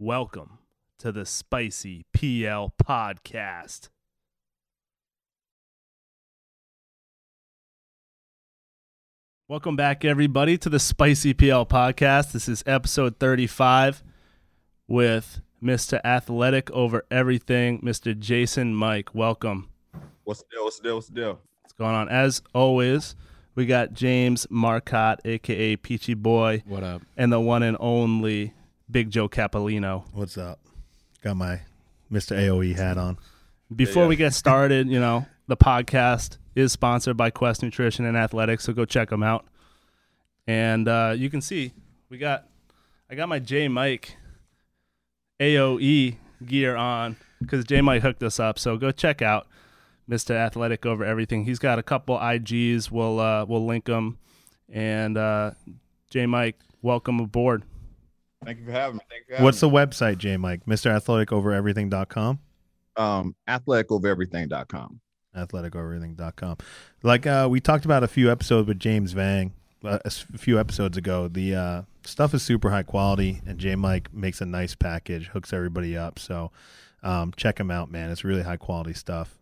Welcome to the Spicy PL Podcast. Welcome back, everybody, to the Spicy PL Podcast. This is episode 35 with Mr. Athletic over everything, Mr. Jason Mike. Welcome. What's the deal? What's going on? As always, we got James Marcotte, a.k.a. Peachy Boy. What up? And the one and only Big Joe Capolino. What's up? Got my Mr. AOE hat on. Before we get started, you know, the podcast is sponsored by Quest Nutrition and Athletics, so go check them out. And you can see I got my J Mike AOE gear on because J Mike hooked us up. So go check out Mr. Athletic over everything. He's got a couple IGs. We'll link them. And J Mike, welcome aboard. Thank you for having me. What's the website, J Mike? MrAthleticOverEverything.com? AthleticOverEverything.com. AthleticOverEverything.com. Like we talked about a few episodes with James Vang a few episodes ago. The stuff is super high quality, and J Mike makes a nice package, hooks everybody up. So check him out, man. It's really high quality stuff.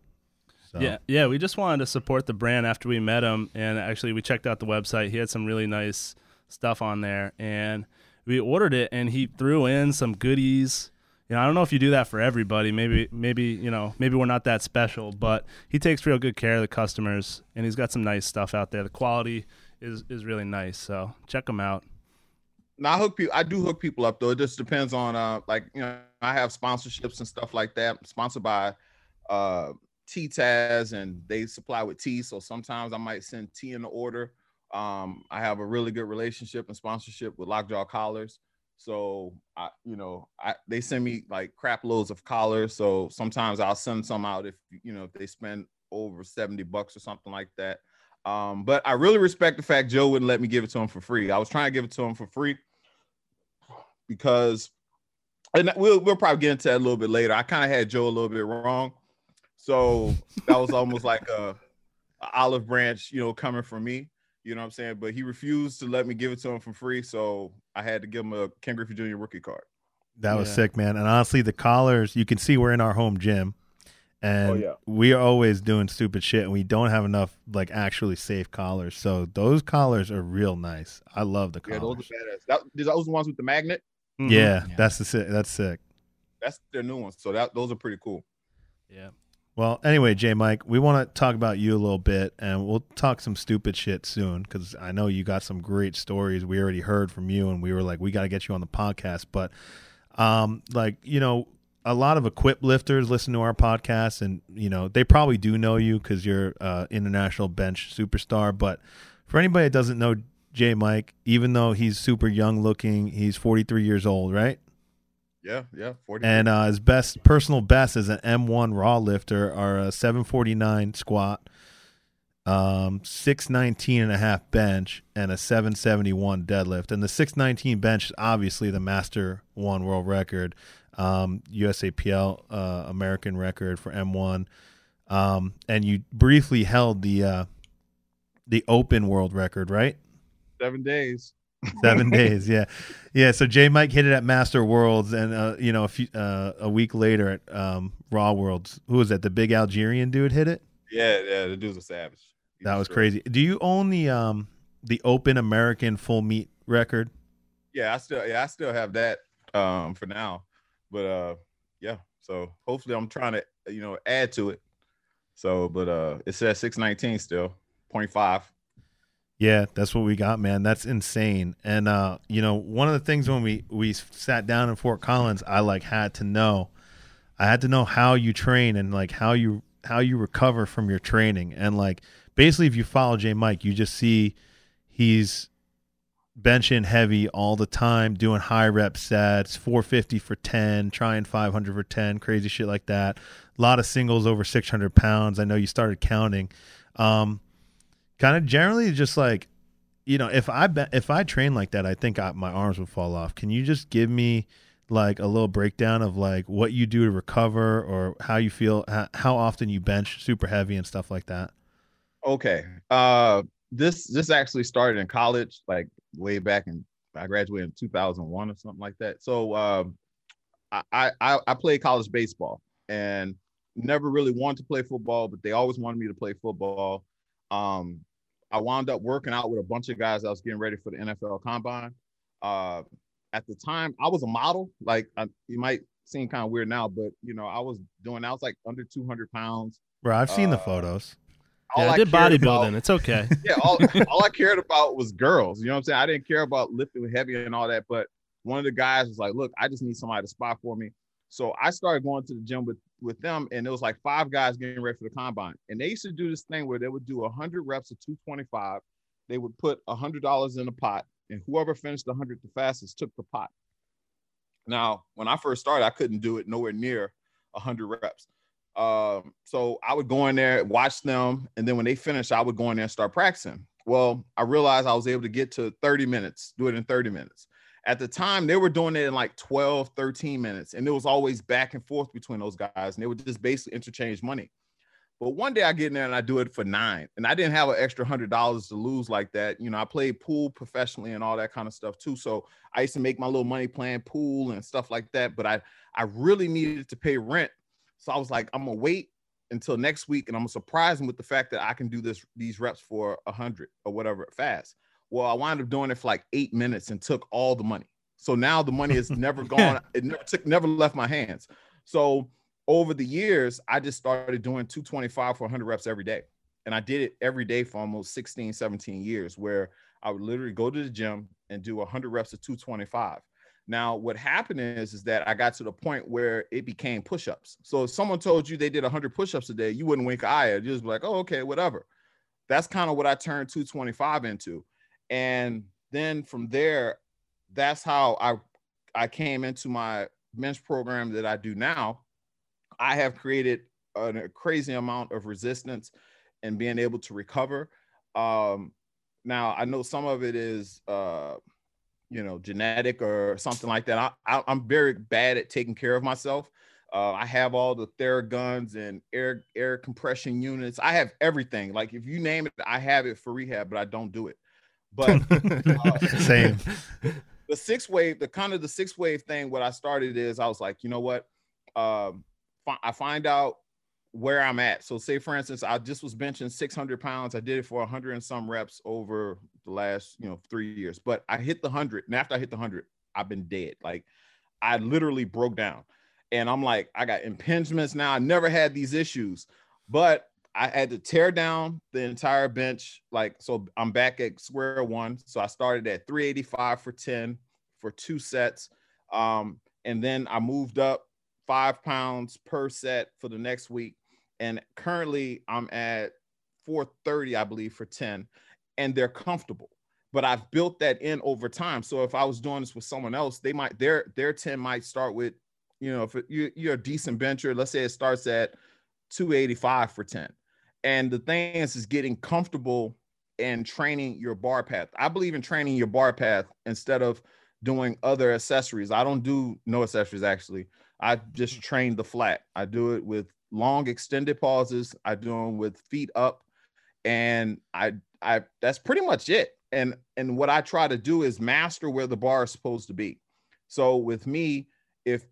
So. Yeah. We just wanted to support the brand after we met him, and actually we checked out the website. He had some really nice stuff on there, and we ordered it, and he threw in some goodies. You know, I don't know if you do that for everybody. Maybe we're not that special, but he takes real good care of the customers, and he's got some nice stuff out there. The quality is really nice, so check him out. Now, I do hook people up though. It just depends on I have sponsorships and stuff like that. I'm sponsored by T-Taz, and they supply with tea, so sometimes I might send tea in the order. I have a really good relationship and sponsorship with Lockjaw Collars. So they send me like crap loads of collars. So sometimes I'll send some out if they spend over $70 or something like that. But I really respect the fact Joe wouldn't let me give it to him for free. I was trying to give it to him for free because, and we'll probably get into that a little bit later. I kind of had Joe a little bit wrong. So that was almost like a olive branch, coming from me. You know what I'm saying? But he refused to let me give it to him for free, so I had to give him a Ken Griffey Jr. rookie card. That was sick, man. And honestly, the collars, you can see we're in our home gym, and we are always doing stupid shit, and we don't have enough, like, actually safe collars. So those collars are real nice. I love the collars. Yeah, those are badass. Those are the ones with the magnet? Mm-hmm. Yeah, that's sick. That's their new ones, so those are pretty cool. Yeah. Well, anyway, J. Mike, we want to talk about you a little bit, and we'll talk some stupid shit soon because I know you got some great stories. We already heard from you, and we were like, we got to get you on the podcast. But, a lot of equip lifters listen to our podcast, and, they probably do know you because you're international bench superstar. But for anybody that doesn't know J. Mike, even though he's super young looking, he's 43 years old, right? Yeah, 40. And his personal best is an M1 raw lifter, or a 749 squat, 619 and a half bench, and a 771 deadlift. And the 619 bench is obviously the Master 1 world record, USAPL American record for M1. And you briefly held the open world record, right? 7 days. 7 days, yeah. So J. Mike hit it at Master Worlds, and a week later at Raw Worlds. Who was that? The big Algerian dude hit it. Yeah. The dude's a savage. That was crazy. Do you own the Open American full meet record? Yeah, I still have that for now, but yeah. So hopefully I'm trying to add to it. So, but it's at 619 still, 0.5. Yeah, that's what we got, man. That's insane. And one of the things when we sat down in Fort Collins, I had to know how you train and like how you recover from your training. And like basically, if you follow J. Mike, you just see he's benching heavy all the time, doing high rep sets, 450 for 10, trying 500 for 10, crazy shit like that. A lot of singles over 600 pounds. I know you started counting. Kind of generally just like, if I train like that, I think my arms would fall off. Can you just give me like a little breakdown of like what you do to recover or how you feel, how often you bench super heavy and stuff like that? Okay. This actually started in college, like way back in, I graduated in 2001 or something like that. So I played college baseball and never really wanted to play football, but they always wanted me to play football. I wound up working out with a bunch of guys. I was getting ready for the NFL Combine. At the time, I was a model. Like, you might seem kind of weird now, but, you know, I was like under 200 pounds. Bro, I've seen the photos. Yeah, I did bodybuilding. It's okay. Yeah, all I cared about was girls. You know what I'm saying? I didn't care about lifting heavy and all that. But one of the guys was like, look, I just need somebody to spot for me. So I started going to the gym with them, and it was like 5 guys getting ready for the combine. And they used to do this thing where they would do 100 reps of 225. They would put $100 in the pot, and whoever finished the 100 the fastest took the pot. Now, when I first started, I couldn't do it nowhere near 100 reps. So I would go in there, watch them, and then when they finished, I would go in there and start practicing. Well, I realized I was able to get to 30 minutes, do it in 30 minutes. At the time, they were doing it in like 12, 13 minutes, and it was always back and forth between those guys, and they would just basically interchange money. But one day I get in there and I do it for $9, and I didn't have an extra $100 to lose like that. You know, I played pool professionally and all that kind of stuff too, so I used to make my little money playing pool and stuff like that, but I really needed to pay rent, so I was like, I'm going to wait until next week, and I'm going to surprise them with the fact that I can do these reps for 100 or whatever fast. Well, I wound up doing it for like 8 minutes and took all the money. So now the money is never gone. It never left my hands. So over the years, I just started doing 225 for 100 reps every day. And I did it every day for almost 16, 17 years, where I would literally go to the gym and do 100 reps of 225. Now, what happened is that I got to the point where it became push-ups. So if someone told you they did 100 push-ups a day, you wouldn't wink an eye. You'd just be like, oh, okay, whatever. That's kind of what I turned 225 into. And then from there, that's how I came into my men's program that I do now. I have created a crazy amount of resistance and being able to recover. Now, I know some of it is, you know, genetic or something like that. I'm very bad at taking care of myself. I have all the Theraguns and air compression units. I have everything. Like, if you name it, I have it for rehab, but I don't do it. But same. The sixth wave, the sixth wave thing, what I started is I was like, you know what? I find out where I'm at. So say, for instance, I just was benching 600 pounds. I did it for 100 and some reps over the last, 3 years. But I hit the 100. And after I hit the 100, I've been dead. Like, I literally broke down. And I'm like, I got impingements now. I never had these issues. But I had to tear down the entire bench. Like, so I'm back at square one. So I started at 385 for 10 for 2 sets. And then I moved up 5 pounds per set for the next week. And currently I'm at 430, I believe, for 10, and they're comfortable, but I've built that in over time. So if I was doing this with someone else, they might, their 10 might start with, if you're a decent bencher, let's say it starts at 285 for 10. And the thing is getting comfortable and training your bar path. I believe in training your bar path instead of doing other accessories. I don't do no accessories, actually. I just train the flat. I do it with long extended pauses. I do them with feet up. And I that's pretty much it. And what I try to do is master where the bar is supposed to be. So with me, if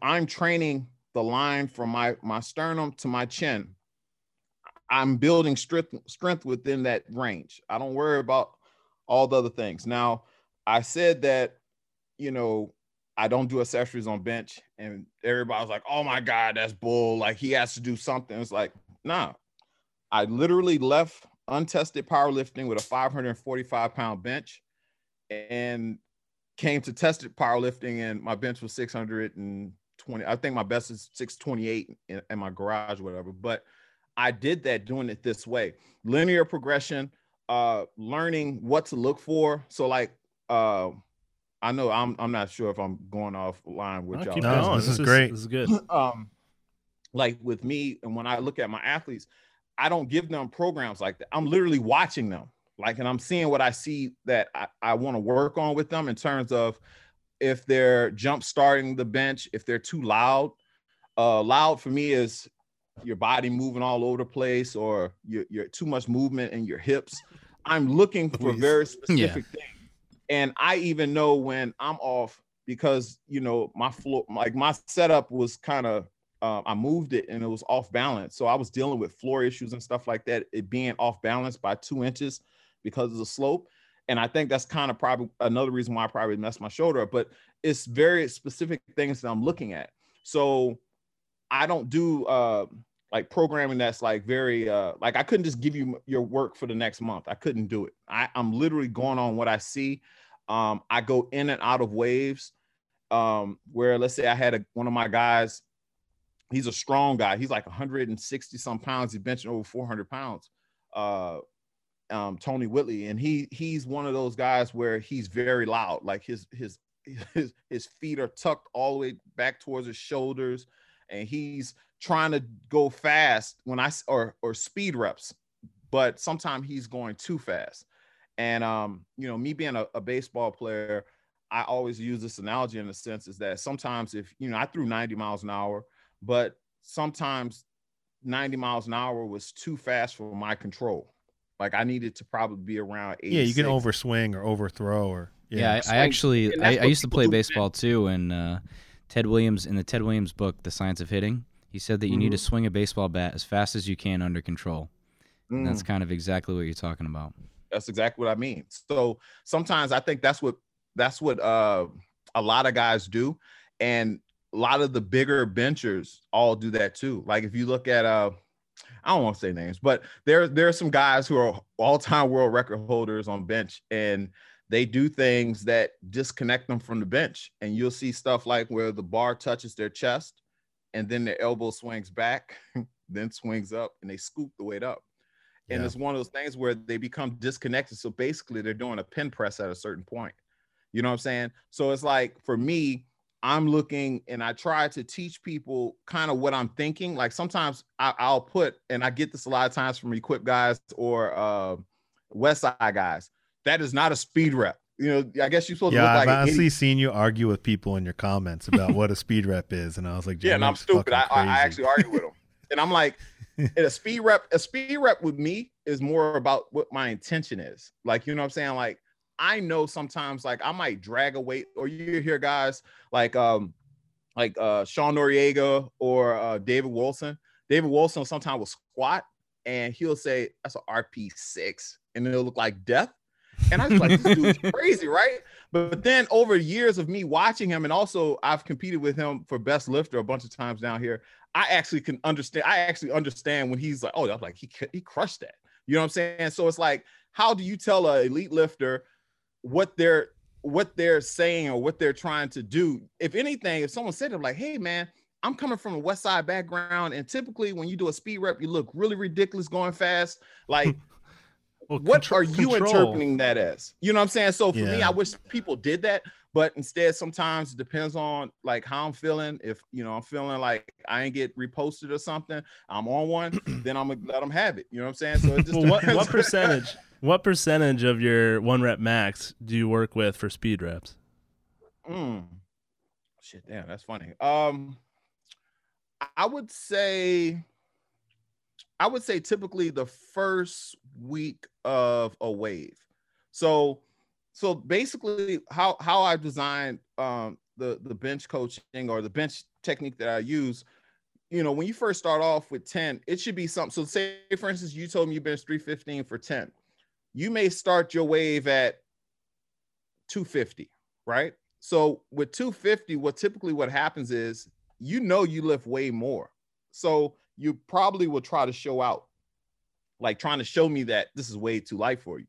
I'm training the line from my sternum to my chin, I'm building strength within that range. I don't worry about all the other things. Now, I said that, I don't do accessories on bench, and everybody's like, oh my God, that's bull. Like, he has to do something. It's like, nah, I literally left untested powerlifting with a 545 pound bench and came to tested powerlifting, and my bench was 620. I think my best is 628 in my garage or whatever, but I did that doing it this way. Linear progression, learning what to look for. So like, I know I'm not sure if I'm going offline with y'all. No, this is great. This is good. Like with me, and when I look at my athletes, I don't give them programs like that. I'm literally watching them, like, and I'm seeing what I see that I want to work on with them in terms of if they're jump starting the bench, if they're too loud. Loud for me is your body moving all over the place, or you're too much movement in your hips. I'm looking for very specific things. And I even know when I'm off because, you know, my floor, like my setup was kind of, I moved it and it was off balance. So I was dealing with floor issues and stuff like that, it being off balance by 2 inches because of the slope. And I think that's kind of probably another reason why I probably messed my shoulder up, but it's very specific things that I'm looking at. So I don't do like programming that's like very, like I couldn't just give you your work for the next month. I couldn't do it. I'm literally going on what I see. I go in and out of waves where, let's say I had one of my guys, he's a strong guy. He's like 160 some pounds. He's benching over 400 pounds. Tony Whitley. And he's one of those guys where he's very loud. Like his feet are tucked all the way back towards his shoulders. And he's trying to go fast when or speed reps, but sometimes he's going too fast. And, you know, me being a baseball player, I always use this analogy in a sense is that sometimes if, you know, I threw 90 miles an hour, but sometimes 90 miles an hour was too fast for my control. Like I needed to probably be around 86. Yeah, you can overswing or overthrow or. Yeah, yeah, I used to play baseball too. And Ted Williams, in the Ted Williams book, The Science of Hitting, he said that you need to swing a baseball bat as fast as you can under control. And that's kind of exactly what you're talking about. That's exactly what I mean. So sometimes I think that's what a lot of guys do. And a lot of the bigger benchers all do that too. Like if you look at, I don't want to say names, but there are some guys who are all-time world record holders on bench, and they do things that disconnect them from the bench. And you'll see stuff like where the bar touches their chest and then their elbow swings back, then swings up, and they scoop the weight up. And it's one of those things where they become disconnected. So basically they're doing a pin press at a certain point. You know what I'm saying? So it's like, for me, I'm looking and I try to teach people kind of what I'm thinking. Like sometimes I'll put, and I get this a lot of times from Equip guys or West Side guys, that is not a speed rep. You know, I guess you're supposed to look like I've honestly seen you argue with people in your comments about what a speed rep is. And I was like, yeah, and I'm stupid. I actually argue with them. And I'm like, and a speed rep with me is more about what my intention is. Like, you know what I'm saying? Like, I know sometimes like I might drag a weight, or you hear guys like Sean Noriega or David Wilson. David Wilson sometimes will squat and he'll say that's an RP6 and it'll look like death. And I was like, this dude's crazy, right? But then over years of me watching him, and also I've competed with him for best lifter a bunch of times down here, I actually understand when he's like, oh, that's like he crushed that. You know what I'm saying? So it's like, how do you tell an elite lifter what they're saying or what they're trying to do? If anything, if someone said to them like, hey man, I'm coming from a West Side background, and typically when you do a speed rep, you look really ridiculous going fast. Like, well, what are you interpreting that as? You know what I'm saying? So for me, I wish people did that, but instead sometimes it depends on like how I'm feeling. If, you know, I'm feeling like I ain't get reposted or something, I'm on one, then I'm gonna let them have it. You know what I'm saying? So it just what percentage? What percentage of your one rep max do you work with for speed reps? Shit, damn, that's funny. I would say typically the first week of a wave. So basically how I designed the bench coaching or the bench technique that I use, you know, when you first start off with 10, it should be something. So say, for instance, you told me you bench 315 for 10. You may start your wave at 250, right? So with 250, what happens is, you know, you lift way more. So you probably will try to show out, like trying to show me that this is way too light for you.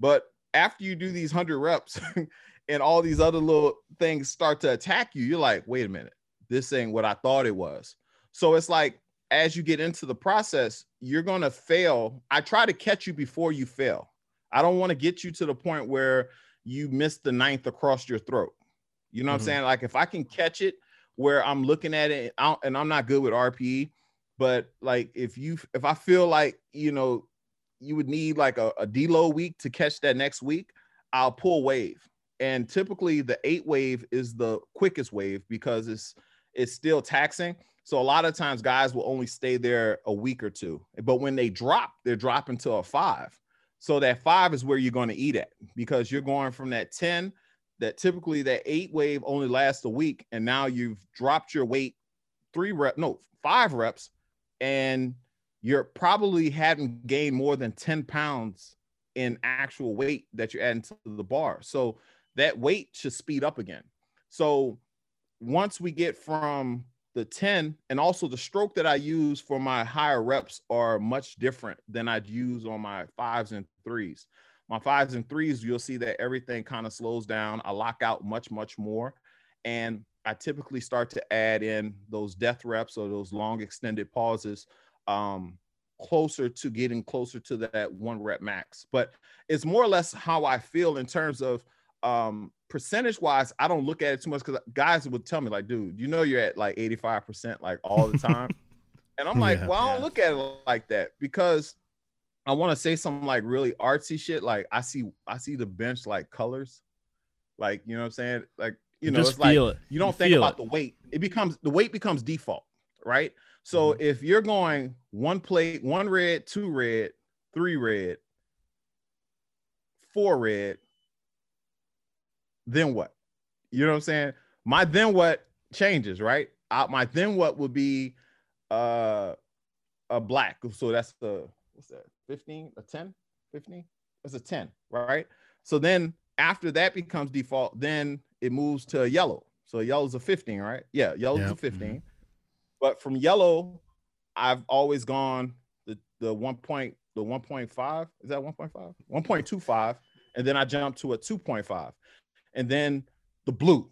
But after you do these 100 reps and all these other little things start to attack you, you're like, wait a minute, this ain't what I thought it was. So it's like, as you get into the process, you're going to fail. I try to catch you before you fail. I don't want to get you to the point where you miss the ninth across your throat. You know what I'm saying? Like if I can catch it where I'm looking at it, and I'm not good with RPE, but like if I feel like, you know, you would need like a deload week to catch that next week, I'll pull wave. And typically the 8 wave is the quickest wave because it's still taxing. So a lot of times guys will only stay there a week or two, but when they drop, they're dropping to a 5. So that 5 is where you're going to eat at, because you're going from that 10 that typically that 8 wave only lasts a week, and now you've dropped your weight 5 reps, and you're probably hadn't gained more than 10 pounds in actual weight that you're adding to the bar. So that weight should speed up again. So once we get from the 10, and also the stroke that I use for my higher reps are much different than I'd use on my 5s and 3s. My 5s and 3s, you'll see that everything kind of slows down. I lock out much, much more. And I typically start to add in those death reps or those long extended pauses closer to getting closer to that 1 rep max. But it's more or less how I feel in terms of percentage wise. I don't look at it too much because guys would tell me like, dude, you know, you're at like 85% like all the time. And I'm like, well, I don't look at it like that because I want to say something like really artsy shit. Like I see the bench like colors, like, you know what I'm saying? Like, you know, it's like you don't think about the weight. It becomes, the weight becomes default, right? So if you're going 1 plate, 1 red, 2 red, 3 red, 4 red, then what? You know what I'm saying? My then what changes, right? My then what would be a black. So that's the, what's that? 15, a 10, 15? That's a 10, right? So then after that becomes default, then it moves to a yellow. So yellow's a 15, right? Yeah, yellow's a 15. Mm-hmm. But from yellow, I've always gone the 1.5, is that 1.5? 1.25, and then I jump to a 2.5. And then the blue.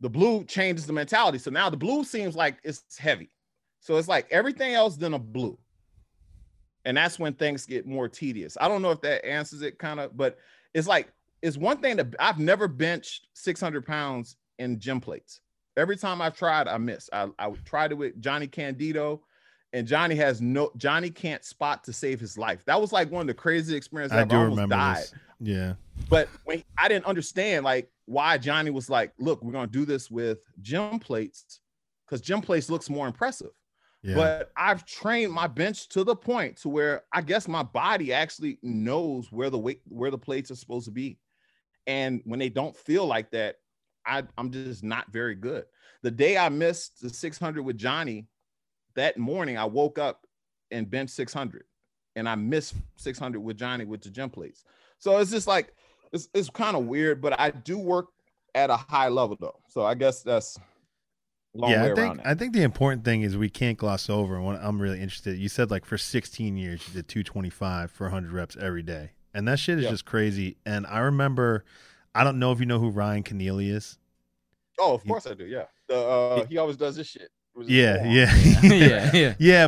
The blue changes the mentality. So now the blue seems like it's heavy. So it's like everything else than a blue. And that's when things get more tedious. I don't know if that answers it kind of, but it's like, it's one thing that I've never benched 600 pounds in gym plates. Every time I've tried, I miss. I tried it with Johnny Candido, and Johnny Johnny can't spot to save his life. That was like one of the craziest experiences I've almost died. This. Yeah. But when I didn't understand like why Johnny was like, look, we're going to do this with gym plates because gym plates looks more impressive. Yeah. But I've trained my bench to the point to where I guess my body actually knows where the weight, where the plates are supposed to be. And when they don't feel like that, I'm just not very good. The day I missed the 600 with Johnny, that morning I woke up and benched 600, and I missed 600 with Johnny with the gym plates. So it's just like, it's kind of weird, but I do work at a high level though. So I guess that's a long way around that. I think the important thing is we can't gloss over. And I'm really interested. You said like for 16 years, you did 225 for 100 reps every day. And that shit is just crazy. And I remember, I don't know if you know who Ryan Keneally is. Oh, of course I do. Yeah. He always does this shit. Yeah.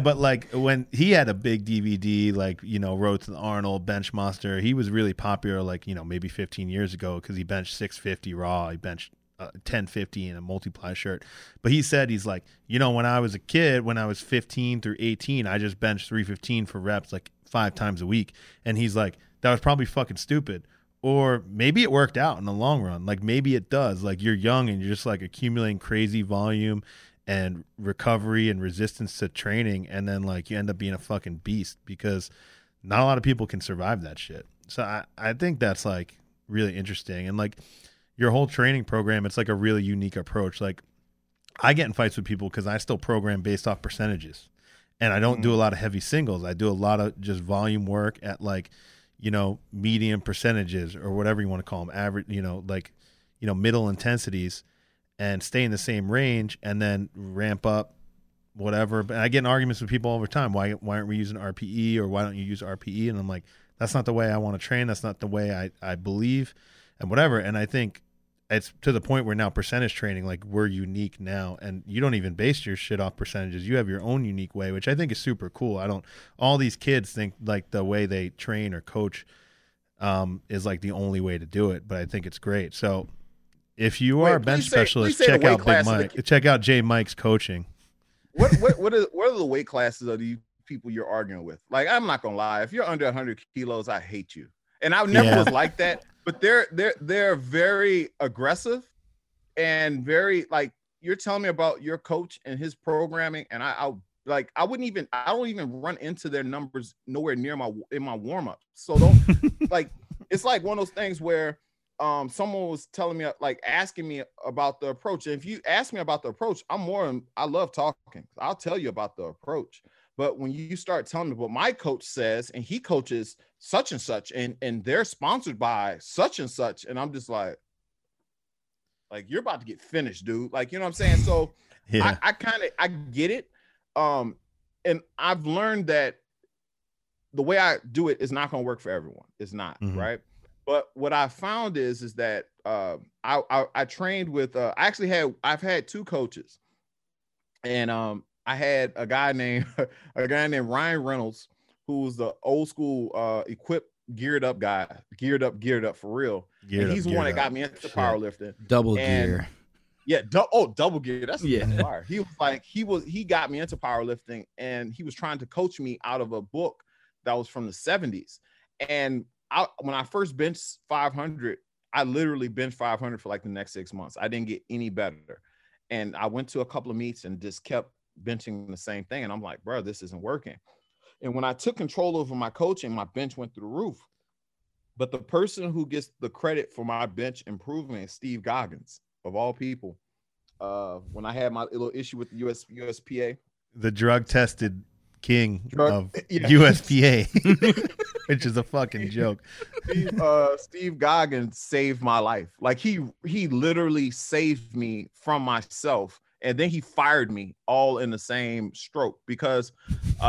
But like when he had a big DVD, like, you know, Road to the Arnold, Bench Monster, he was really popular, like, you know, maybe 15 years ago because he benched 650 raw. He benched 1050 in a multiply shirt. But he said, he's like, you know, when I was a kid, when I was 15 through 18, I just benched 315 for reps like 5 times a week. And he's like, that was probably fucking stupid. Or maybe it worked out in the long run. Like maybe it does. Like you're young and you're just like accumulating crazy volume and recovery and resistance to training. And then like you end up being a fucking beast because not a lot of people can survive that shit. So I think that's like really interesting. And like your whole training program, it's like a really unique approach. Like I get in fights with people because I still program based off percentages. And I don't do a lot of heavy singles. I do a lot of just volume work at like, you know, medium percentages or whatever you want to call them, average, you know, like, you know, middle intensities, and stay in the same range and then ramp up whatever. But I get in arguments with people all the time. Why aren't we using RPE, or why don't you use RPE? And I'm like, that's not the way I want to train. That's not the way I believe and whatever. And I think it's to the point where now percentage training, like we're unique now, and you don't even base your shit off percentages. You have your own unique way, which I think is super cool. All these kids think like the way they train or coach is like the only way to do it. But I think it's great. So if you are a bench specialist, check out Big Mike, check out J Mike's coaching. What are the weight classes of the people you're arguing with? Like, I'm not going to lie. If you're under 100 kilos, I hate you. And I never was like that. But they're very aggressive and very like, you're telling me about your coach and his programming, and I don't even run into their numbers nowhere near in my warm up. So don't like, it's like one of those things where someone was telling me, like asking me about the approach. And if you ask me about the approach, I love talking. I'll tell you about the approach. But when you start telling me what my coach says, and he coaches such and such, and they're sponsored by such and such, and I'm just like you're about to get finished, dude. Like, you know what I'm saying? So yeah. I get it. And I've learned that the way I do it is not going to work for everyone. It's not, mm-hmm. right? But what I found is that I trained with, I've had two coaches, and I had a guy named Ryan Reynolds, who was the old school equipped, geared-up guy, geared up for real. And he's the one that got me into powerlifting. Double gear. Yeah. Double gear. That's fire. He was like, he got me into powerlifting, and he was trying to coach me out of a book that was from the 70s. And when I first benched 500, I literally benched 500 for like the next 6 months. I didn't get any better. And I went to a couple of meets and just kept benching the same thing. And I'm like, bro, this isn't working. And when I took control over my coaching, my bench went through the roof. But the person who gets the credit for my bench improvement is Steve Goggins, of all people. When I had my little issue with the USPA. The drug-tested king of USPA, which is a fucking joke. Steve Goggins saved my life. Like, he literally saved me from myself. And then he fired me all in the same stroke, because when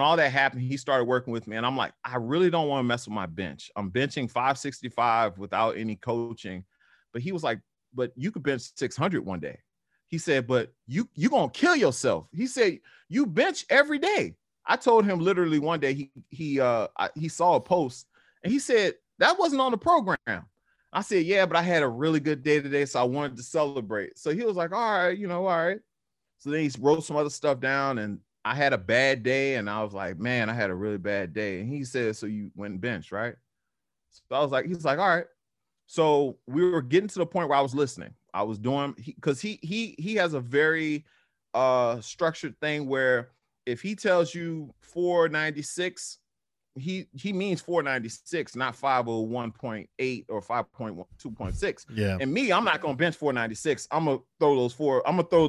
all that happened, he started working with me. And I'm like, I really don't want to mess with my bench. I'm benching 565 without any coaching. But he was like, but you could bench 600 one day. He said, but you're going to kill yourself. He said, you bench every day. I told him literally one day, he saw a post, and he said, that wasn't on the program. I said, yeah, but I had a really good day today, so I wanted to celebrate. So he was like, all right. So then he wrote some other stuff down, and I had a bad day, and I was like, man, I had a really bad day. And he said, so you went and bench, right? So I was like, he's like, all right. So we were getting to the point where I was listening. I was doing, because he has a very structured thing where if he tells you 496, he means 496, not 501.8 or 5.2.6. Yeah. And me, I'm not gonna bench 496. I'm gonna throw those four. I'm gonna throw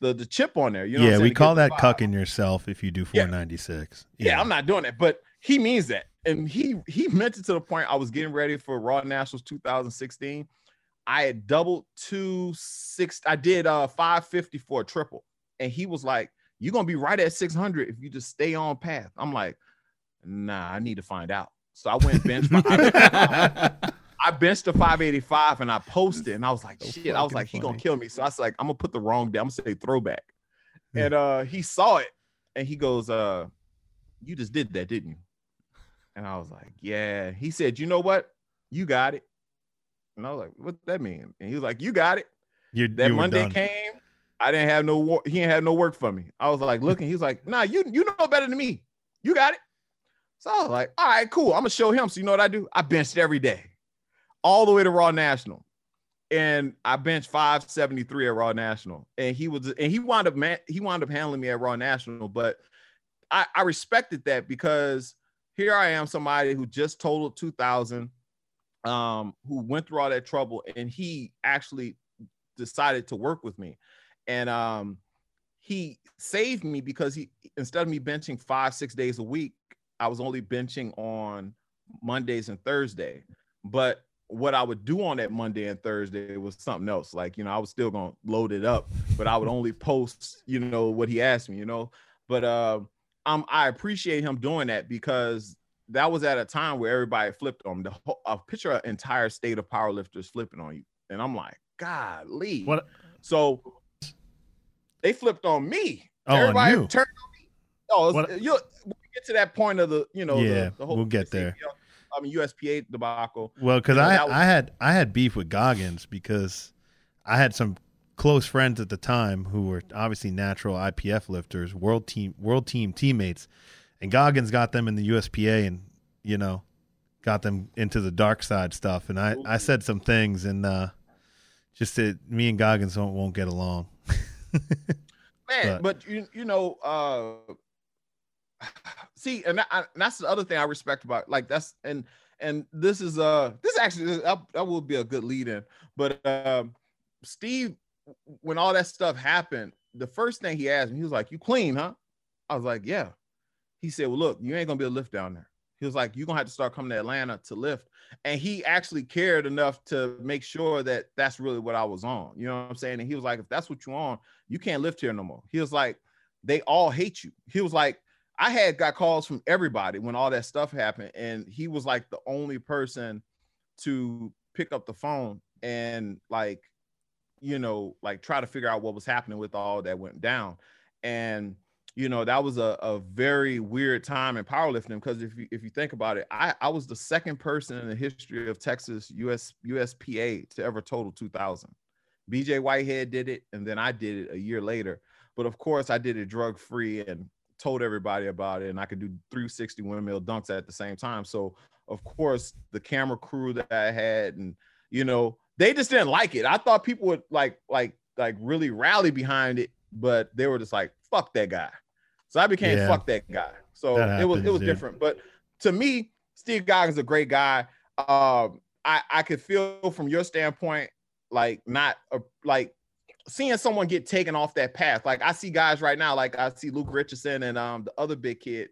the chip on there. You know. Yeah, we call that cucking yourself if you do 496. Yeah, I'm not doing that, but he means that, and he meant it to the point. I was getting ready for Raw Nationals 2016. I had doubled 2 6. I did 550 for a triple, and he was like, "You're gonna be right at 600 if you just stay on path." I'm like, nah, I need to find out. So I went bench. I benched to 585, and I posted, and I was like, shit. I was like, he gonna kill me. So I was like, I'm gonna put the wrong down. I'm gonna say throwback. And he saw it, and he goes, you just did that, didn't you?" And I was like, yeah. He said, you know what? You got it. And I was like, what that mean? And he was like, you got it. That Monday came. I didn't have no work. He ain't had no work for me. I was like, looking. He was like, nah, you know better than me. You got it. So I was like, all right, cool. I'm going to show him. So you know what I do? I benched every day, all the way to Raw National. And I benched 573 at Raw National. And he wound up handling me at Raw National. But I respected that, because here I am, somebody who just totaled 2,000, who went through all that trouble. And he actually decided to work with me. And he saved me, because instead of me benching 5-6 days a week, I was only benching on Mondays and Thursday. But what I would do on that Monday and Thursday was something else. Like, you know, I was still going to load it up, but I would only post, you know, what he asked me, you know. But I appreciate him doing that, because that was at a time where everybody flipped on the whole, I picture an entire state of powerlifters flipping on you. And I'm like, golly. What? So they flipped on me. Oh, everybody turned on me. Oh, you get to that point of the, you know, the whole, we'll get there. I mean, USPA debacle. Well, because I had beef with Goggins, because I had some close friends at the time who were obviously natural IPF lifters, world team teammates, and Goggins got them in the USPA, and you know, got them into the dark side stuff. And I said some things, and just that me and Goggins won't get along. Man, but you know. See, and that's the other thing I respect about, like, that's, and and this is this actually that will be a good lead-in. But Steve, when all that stuff happened, the first thing he asked me, he was like, "You clean, huh?" I was like, "Yeah." He said, "Well, look, you ain't gonna be able to lift down there." He was like, "You're gonna have to start coming to Atlanta to lift." And he actually cared enough to make sure that that's really what I was on. You know what I'm saying? And he was like, "If that's what you're on, you can't lift here no more." He was like, "They all hate you." He was like, I had got calls from everybody when all that stuff happened. And he was like the only person to pick up the phone and like, you know, like try to figure out what was happening with all that went down. And, you know, that was a very weird time in powerlifting, because if you think about it, I was the second person in the history of Texas USPA to ever total 2,000. BJ Whitehead did it, and then I did it a year later. But of course, I did it drug free and told everybody about it, and I could do 360 windmill dunks at the same time. So of course, the camera crew that I had, and you know, they just didn't like it. I thought people would like really rally behind it, but they were just like, "Fuck that guy." So I became fuck that guy. So that happens, it was different. But to me, Steve Goggins is a great guy. I could feel from your standpoint, like like seeing someone get taken off that path. Like I see guys right now, like I see Luke Richardson and the other big kid.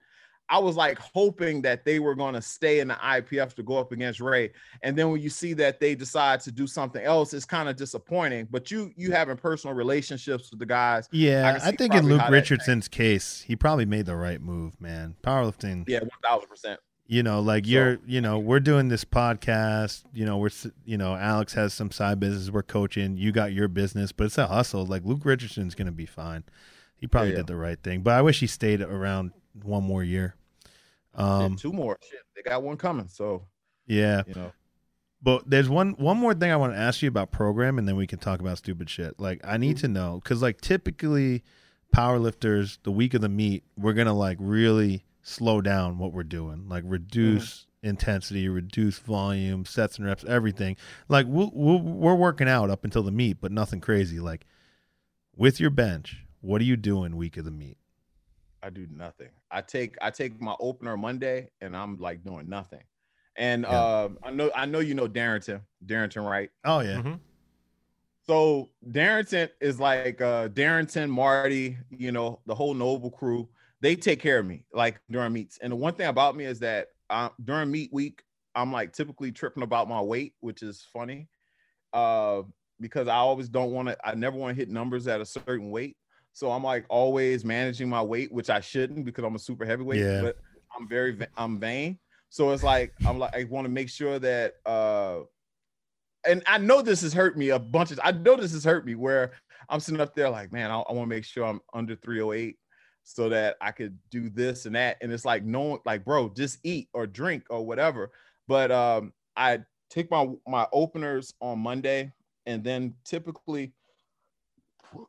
I was like hoping that they were going to stay in the IPF to go up against Ray. And then when you see that they decide to do something else, it's kind of disappointing. But you having personal relationships with the guys. Yeah, I think in Luke Richardson's case, he probably made the right move, man. Powerlifting. Yeah, 1,000%. You know, like we're doing this podcast, you know, Alex has some side business, we're coaching, you got your business, but it's a hustle. Like Luke Richardson's going to be fine. He probably did the right thing, but I wish he stayed around one more year. Two more. Shit, they got one coming. So yeah, you know. But there's one more thing I want to ask you about program, and then we can talk about stupid shit. Like I need to know, because like typically powerlifters, the week of the meet, we're going to like really slow down what we're doing, like reduce intensity, reduce volume, sets and reps, everything. Like we're working out up until the meet, but nothing crazy. Like with your bench, what are you doing week of the meet? I do nothing. I take my opener Monday, and I'm like doing nothing. And I know you know Darrington, right? Oh yeah. Mm-hmm. So Darrington is like Darrington, Marty, you know, the whole Noble crew. They take care of me like during meets. And the one thing about me is that during meet week, I'm like typically tripping about my weight, which is funny because I always I never want to hit numbers at a certain weight. So I'm like always managing my weight, which I shouldn't because I'm a super heavyweight, but I'm vain. So it's like, I want to make sure that, and I know this has hurt me a bunch of, where I'm sitting up there like, man, I want to make sure I'm under 308. So that I could do this and that. And it's like, no, like, bro, just eat or drink or whatever. But I take my openers on Monday, and then typically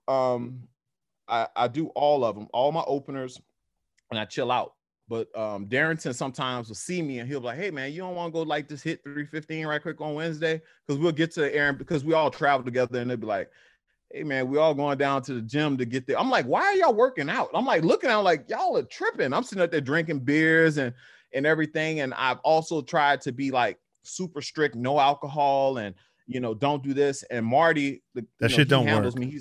I do all of them, all my openers, and I chill out. But Darrington sometimes will see me and he'll be like, "Hey man, you don't want to go like just hit 315 right quick on Wednesday?" Because we'll get to the air because we all travel together, and they'll be like, "Hey man, we all going down to the gym to get there." I'm like, "Why are y'all working out?" I'm like looking out like y'all are tripping. I'm sitting up there drinking beers and everything. And I've also tried to be like super strict, no alcohol, and you know, don't do this. And Marty, handles me.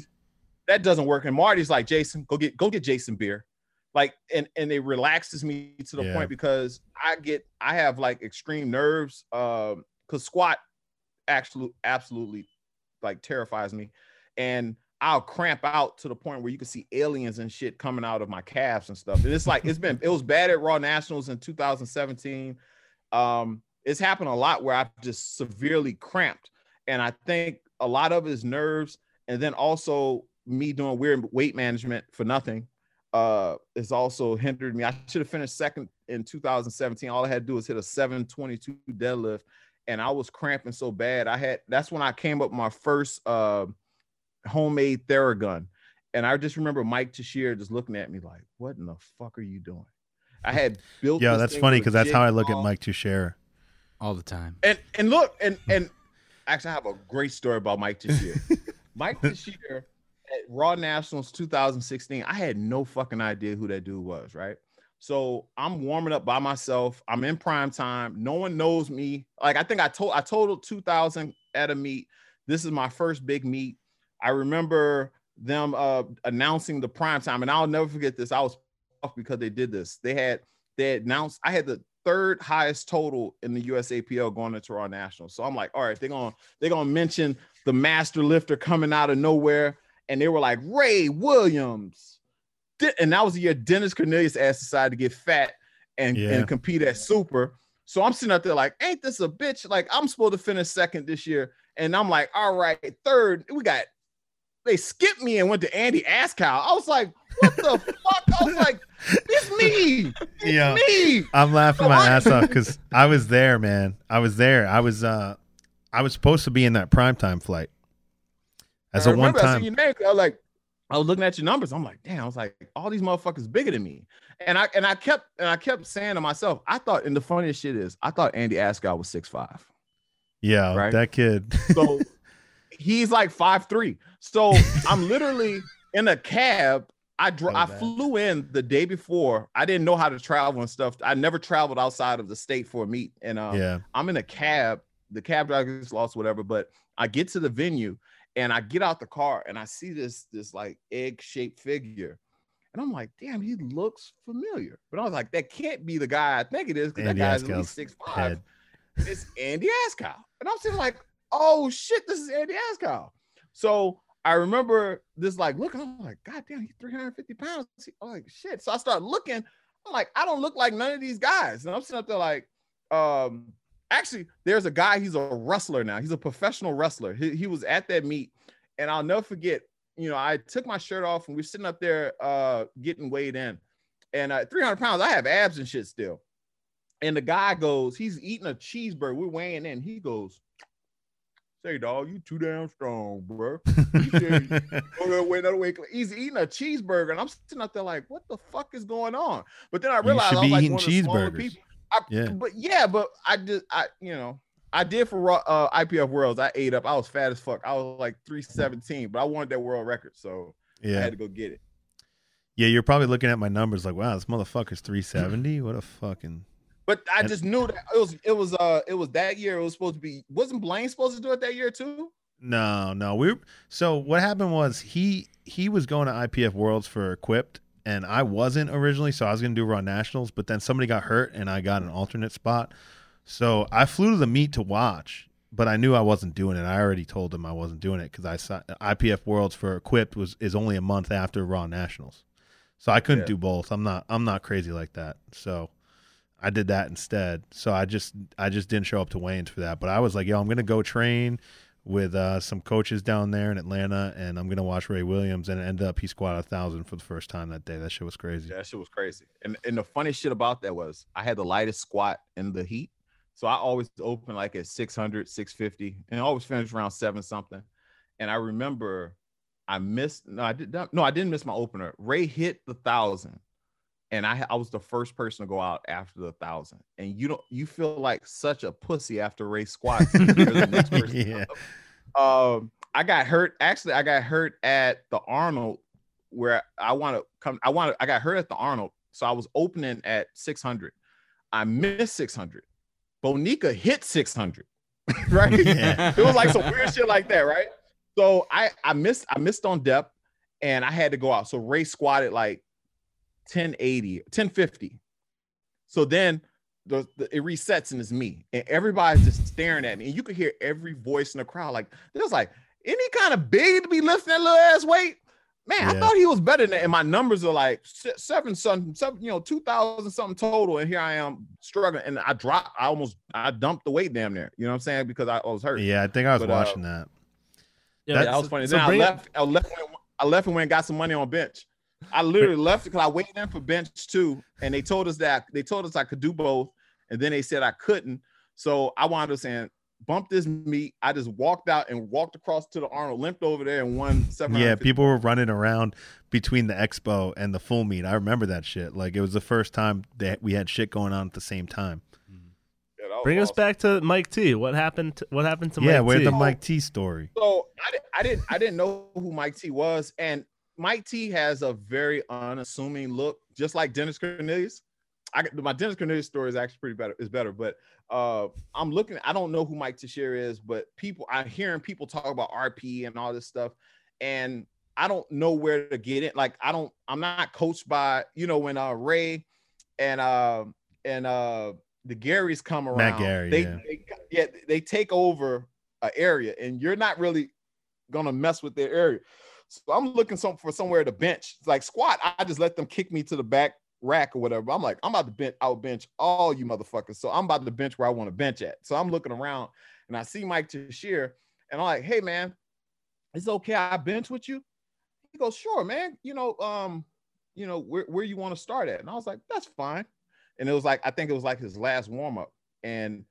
That doesn't work. And Marty's like, "Jason, go get Jason beer," like, and it relaxes me to the point because I have like extreme nerves, because squat absolutely like terrifies me. And I'll cramp out to the point where you can see aliens and shit coming out of my calves and stuff. And it's like, it was bad at Raw Nationals in 2017. It's happened a lot where I've just severely cramped. And I think a lot of it is nerves. And then also me doing weird weight management for nothing has also hindered me. I should have finished second in 2017. All I had to do was hit a 722 deadlift. And I was cramping so bad. That's when I came up with my first, homemade Theragun, and I just remember Mike Teixeira just looking at me like, "What in the fuck are you doing?" I had built. Yeah, that's funny because that's how I look at Mike Teixeira all the time. And look, and actually, I have a great story about Mike Teixeira. Mike Teixeira at Raw Nationals 2016. I had no fucking idea who that dude was, right? So I'm warming up by myself. I'm in prime time. No one knows me. Like, I think I totaled 2,000 at a meet. This is my first big meet. I remember them announcing the prime time, and I'll never forget this. I was off because they did this. They announced I had the third highest total in the USAPL going into Raw Nationals. So I'm like, all right, they're gonna mention the master lifter coming out of nowhere, and they were like Ray Williams. And that was the year Dennis Cornelius asked decided to get fat and compete at Super. So I'm sitting up there like, ain't this a bitch? Like, I'm supposed to finish second this year. And I'm like, all right, third. They skipped me and went to Andy Askow. I was like, what the fuck? I was like, it's me. It's me. I'm laughing my ass off because I was there, man. I was supposed to be in that primetime flight. As I remember, I seen your name. I was looking at your numbers. I'm like, damn. I was like, all these motherfuckers bigger than me. And I kept saying to myself, and the funniest shit is, I thought Andy Askow was 6'5". Yeah, right? That kid. So he's like 5'3". So I'm literally in a cab. I flew in the day before. I didn't know how to travel and stuff. I never traveled outside of the state for a meet. And I'm in a cab. The cab driver gets lost, whatever. But I get to the venue. And I get out the car and I see this like egg-shaped figure. And I'm like, damn, he looks familiar. But I was like, that can't be the guy I think it is, because that guy's at least 6'5". Head. It's Andy Askow. And I'm sitting like, oh shit, this is Andy Askow. So I remember this like look, I'm like, God damn, he's 350 pounds. I'm like, shit. So I start looking, I'm like, I don't look like none of these guys. And I'm sitting up there like, actually, there's a guy, he's a wrestler now. He's a professional wrestler. He was at that meet, and I'll never forget, I took my shirt off, and we're sitting up there getting weighed in. And 300 pounds, I have abs and shit still. And the guy goes, he's eating a cheeseburger. We're weighing in. He goes, say, dog, you too damn strong, bro. He's eating a cheeseburger, and I'm sitting up there like, what the fuck is going on? But then I realized I was like one of the smaller people. I did for IPF Worlds. I ate up. I was fat as fuck. I was like 317, but I wanted that world record, so I had to go get it. Yeah, you're probably looking at my numbers like, wow, this motherfucker's 370. What a fucking. But I just knew that it was that year. It was supposed to be. Wasn't Blaine supposed to do it that year too? No. So what happened was he was going to IPF Worlds for Equipped. And I wasn't originally, so I was going to do Raw Nationals, but then somebody got hurt, and I got an alternate spot. So I flew to the meet to watch, but I knew I wasn't doing it. I already told them I wasn't doing it because I saw IPF Worlds for Equipped is only a month after Raw Nationals, so I couldn't do both. I'm not crazy like that, so I did that instead. So I just didn't show up to weigh-ins for that. But I was like, yo, I'm going to go train with some coaches down there in Atlanta, and I'm gonna watch Ray Williams. And it ended up he squatted 1,000 for the first time that day. That shit was crazy. That shit was crazy. And the funny shit about that was I had the lightest squat in the heat, so I always open like at 600, 650, and I always finish around 7 something. And I remember I didn't miss my opener. Ray hit the 1,000, and I was the first person to go out after the 1,000. And you feel like such a pussy after Ray squats. The next person. Yeah. I got hurt. Actually, I got hurt at the Arnold where I got hurt at the Arnold. So I was opening at 600. I missed 600. Bonica hit 600. Right. Yeah. It was like some weird shit like that. Right. So I missed on depth, and I had to go out. So Ray squatted like 1080, 1050. So then it resets, and it's me, and everybody's just staring at me, and you could hear every voice in the crowd like, there's like, isn't he kind of big to be lifting that little ass weight, man? Yeah. I thought he was better than that, and my numbers are like 7 something 2,000 something total, and here I am struggling, and I dumped the weight damn near, you know what I'm saying, because I was hurt. Yeah, I think I was watching that. Yeah, that was funny. So then I left and went and got some money on bench. I literally left because I waited in for bench too, and they told us I could do both, and then they said I couldn't. So I wound up saying, "Bump this meet." I just walked out and walked across to the Arnold, limped over there, and won 750. Yeah, people were running around between the expo and the full meet. I remember that shit. Like, it was the first time that we had shit going on at the same time. Yeah, bring us back to Mike T. What happened to Mike T? Yeah, where's the Mike T story? So I didn't know who Mike T was, and Mike T has a very unassuming look, just like Dennis Cornelius. my Dennis Cornelius story is actually better, but I'm looking, I don't know who Mike Teixeira is, but I'm hearing people talk about RP and all this stuff, and I don't know where to get it. Like, I'm not coached by, you know, when Ray and the Garys come around, Matt Gary, they take over an area, and you're not really gonna mess with their area. So I'm looking for somewhere to bench. It's like squat, I just let them kick me to the back rack or whatever. I'm like, I'm about to bench. I'll bench all you motherfuckers. So I'm about to bench where I want to bench at. So I'm looking around and I see Mike Teixeira, and I'm like, hey man, it's okay, I bench with you. He goes, sure, man. You know where you want to start at. And I was like, that's fine. And it was like, I think it was like his last warm up, and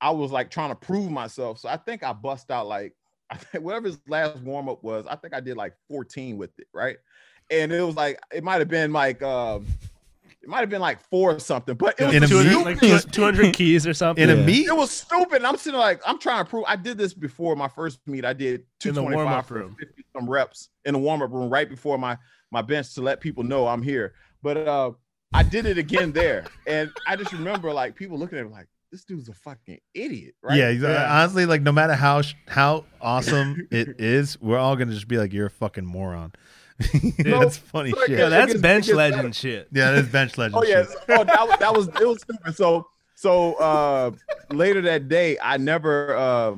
I was like trying to prove myself. So I think I bust out like, I think whatever his last warm up was, I think I did like 14 with it, right? And it was like, it might have been like, it might have been like 4 or something, but it was 200 keys or something. In a meet, it was stupid. And I'm sitting like, I'm trying to prove. I did this before my first meet. I did 225 for 50 some reps in the warm up room right before my bench to let people know I'm here. But I did it again there, and I just remember like people looking at me like, this dude's a fucking idiot, right? Yeah, exactly. Yeah. Honestly, like no matter how awesome it is, we're all gonna just be like, you're a fucking moron. Dude, that's funny shit. Yeah, that's bench legend shit. Yeah, that's bench legend. Oh yeah, shit. Oh, it was stupid. So later that day, I never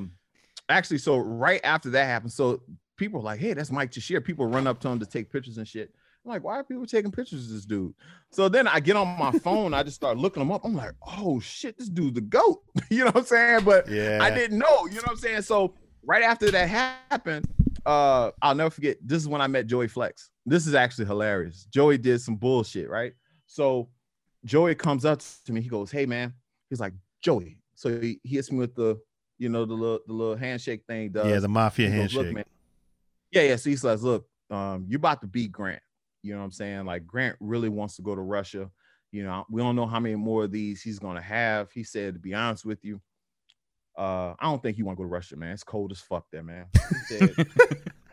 actually. So right after that happened, so people were like, hey, that's Mike Teixeira. People run up to him to take pictures and shit. I'm like, why are people taking pictures of this dude? So then I get on my phone, I just start looking him up. I'm like, oh shit, this dude's the GOAT. You know what I'm saying? But yeah. I didn't know. You know what I'm saying? So right after that happened, I'll never forget. This is when I met Joey Flex. This is actually hilarious. Joey did some bullshit, right? So Joey comes up to me. He goes, hey man. He's like, Joey. So he hits me with the little handshake thing. Yeah, the mafia handshake. Goes, look, man. Yeah. So he says, look, you're about to beat Grant. You know what I'm saying? Like, Grant really wants to go to Russia. You know, we don't know how many more of these he's going to have. He said, to be honest with you, I don't think you want to go to Russia, man. It's cold as fuck there, man. He said,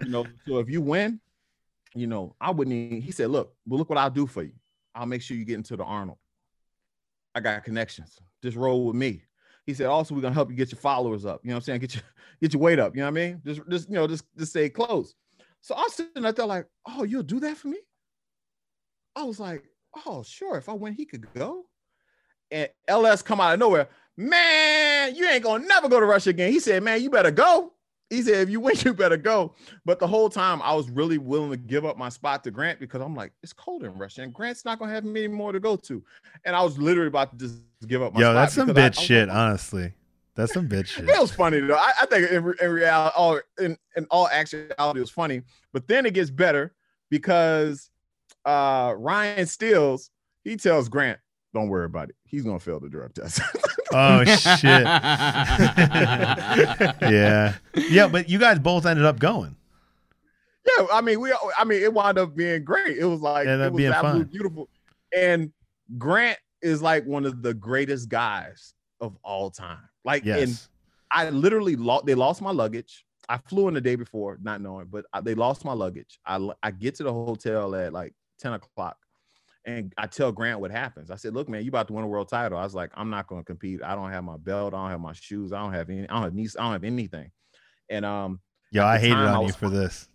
you know, so if you win, you know, I wouldn't even, he said, look what I'll do for you. I'll make sure you get into the Arnold. I got connections. Just roll with me. He said, also, we're going to help you get your followers up. You know what I'm saying? Get your weight up. You know what I mean? Just stay close. So I'm sitting out there like, oh, you'll do that for me? I was like, oh, sure. If I win, he could go. And LS come out of nowhere. Man, you ain't going to never go to Russia again. He said, man, you better go. He said, if you win, you better go. But the whole time, I was really willing to give up my spot to Grant because I'm like, it's cold in Russia, and Grant's not going to have many more to go to. And I was literally about to just give up my spot. Yo, that's some bitch shit, honestly. That's some bitch shit. It was funny, though. I think in reality, in all actuality, it was funny. But then it gets better because Ryan Stills, he tells Grant, don't worry about it. He's going to fail the drug test. Oh, shit. Yeah. Yeah, but you guys both ended up going. Yeah, I mean, it wound up being great. It was like, it was absolutely fun. Beautiful. And Grant is like one of the greatest guys of all time. Like, yes. And I literally they lost my luggage. I flew in the day before, not knowing, but they lost my luggage. I get to the hotel at like 10 o'clock. And I tell Grant what happens. I said, look, man, you about to win a world title. I was like, I'm not going to compete. I don't have my belt. I don't have my shoes. I don't have anything. And yo, I hated on you for this.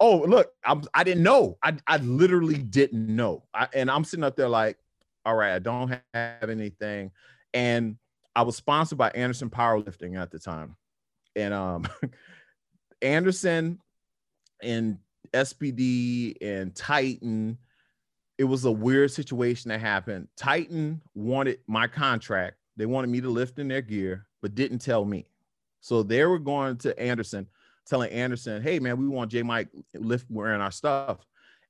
Oh, look, I didn't know. I literally didn't know. And I'm sitting up there like, all right, I don't have anything. And I was sponsored by Anderson Powerlifting at the time. And Anderson and SPD and Titan, it was a weird situation that happened. Titan wanted my contract. They wanted me to lift in their gear, but didn't tell me. So they were going to Anderson, telling Anderson, hey, man, we want J. Mike lift wearing our stuff.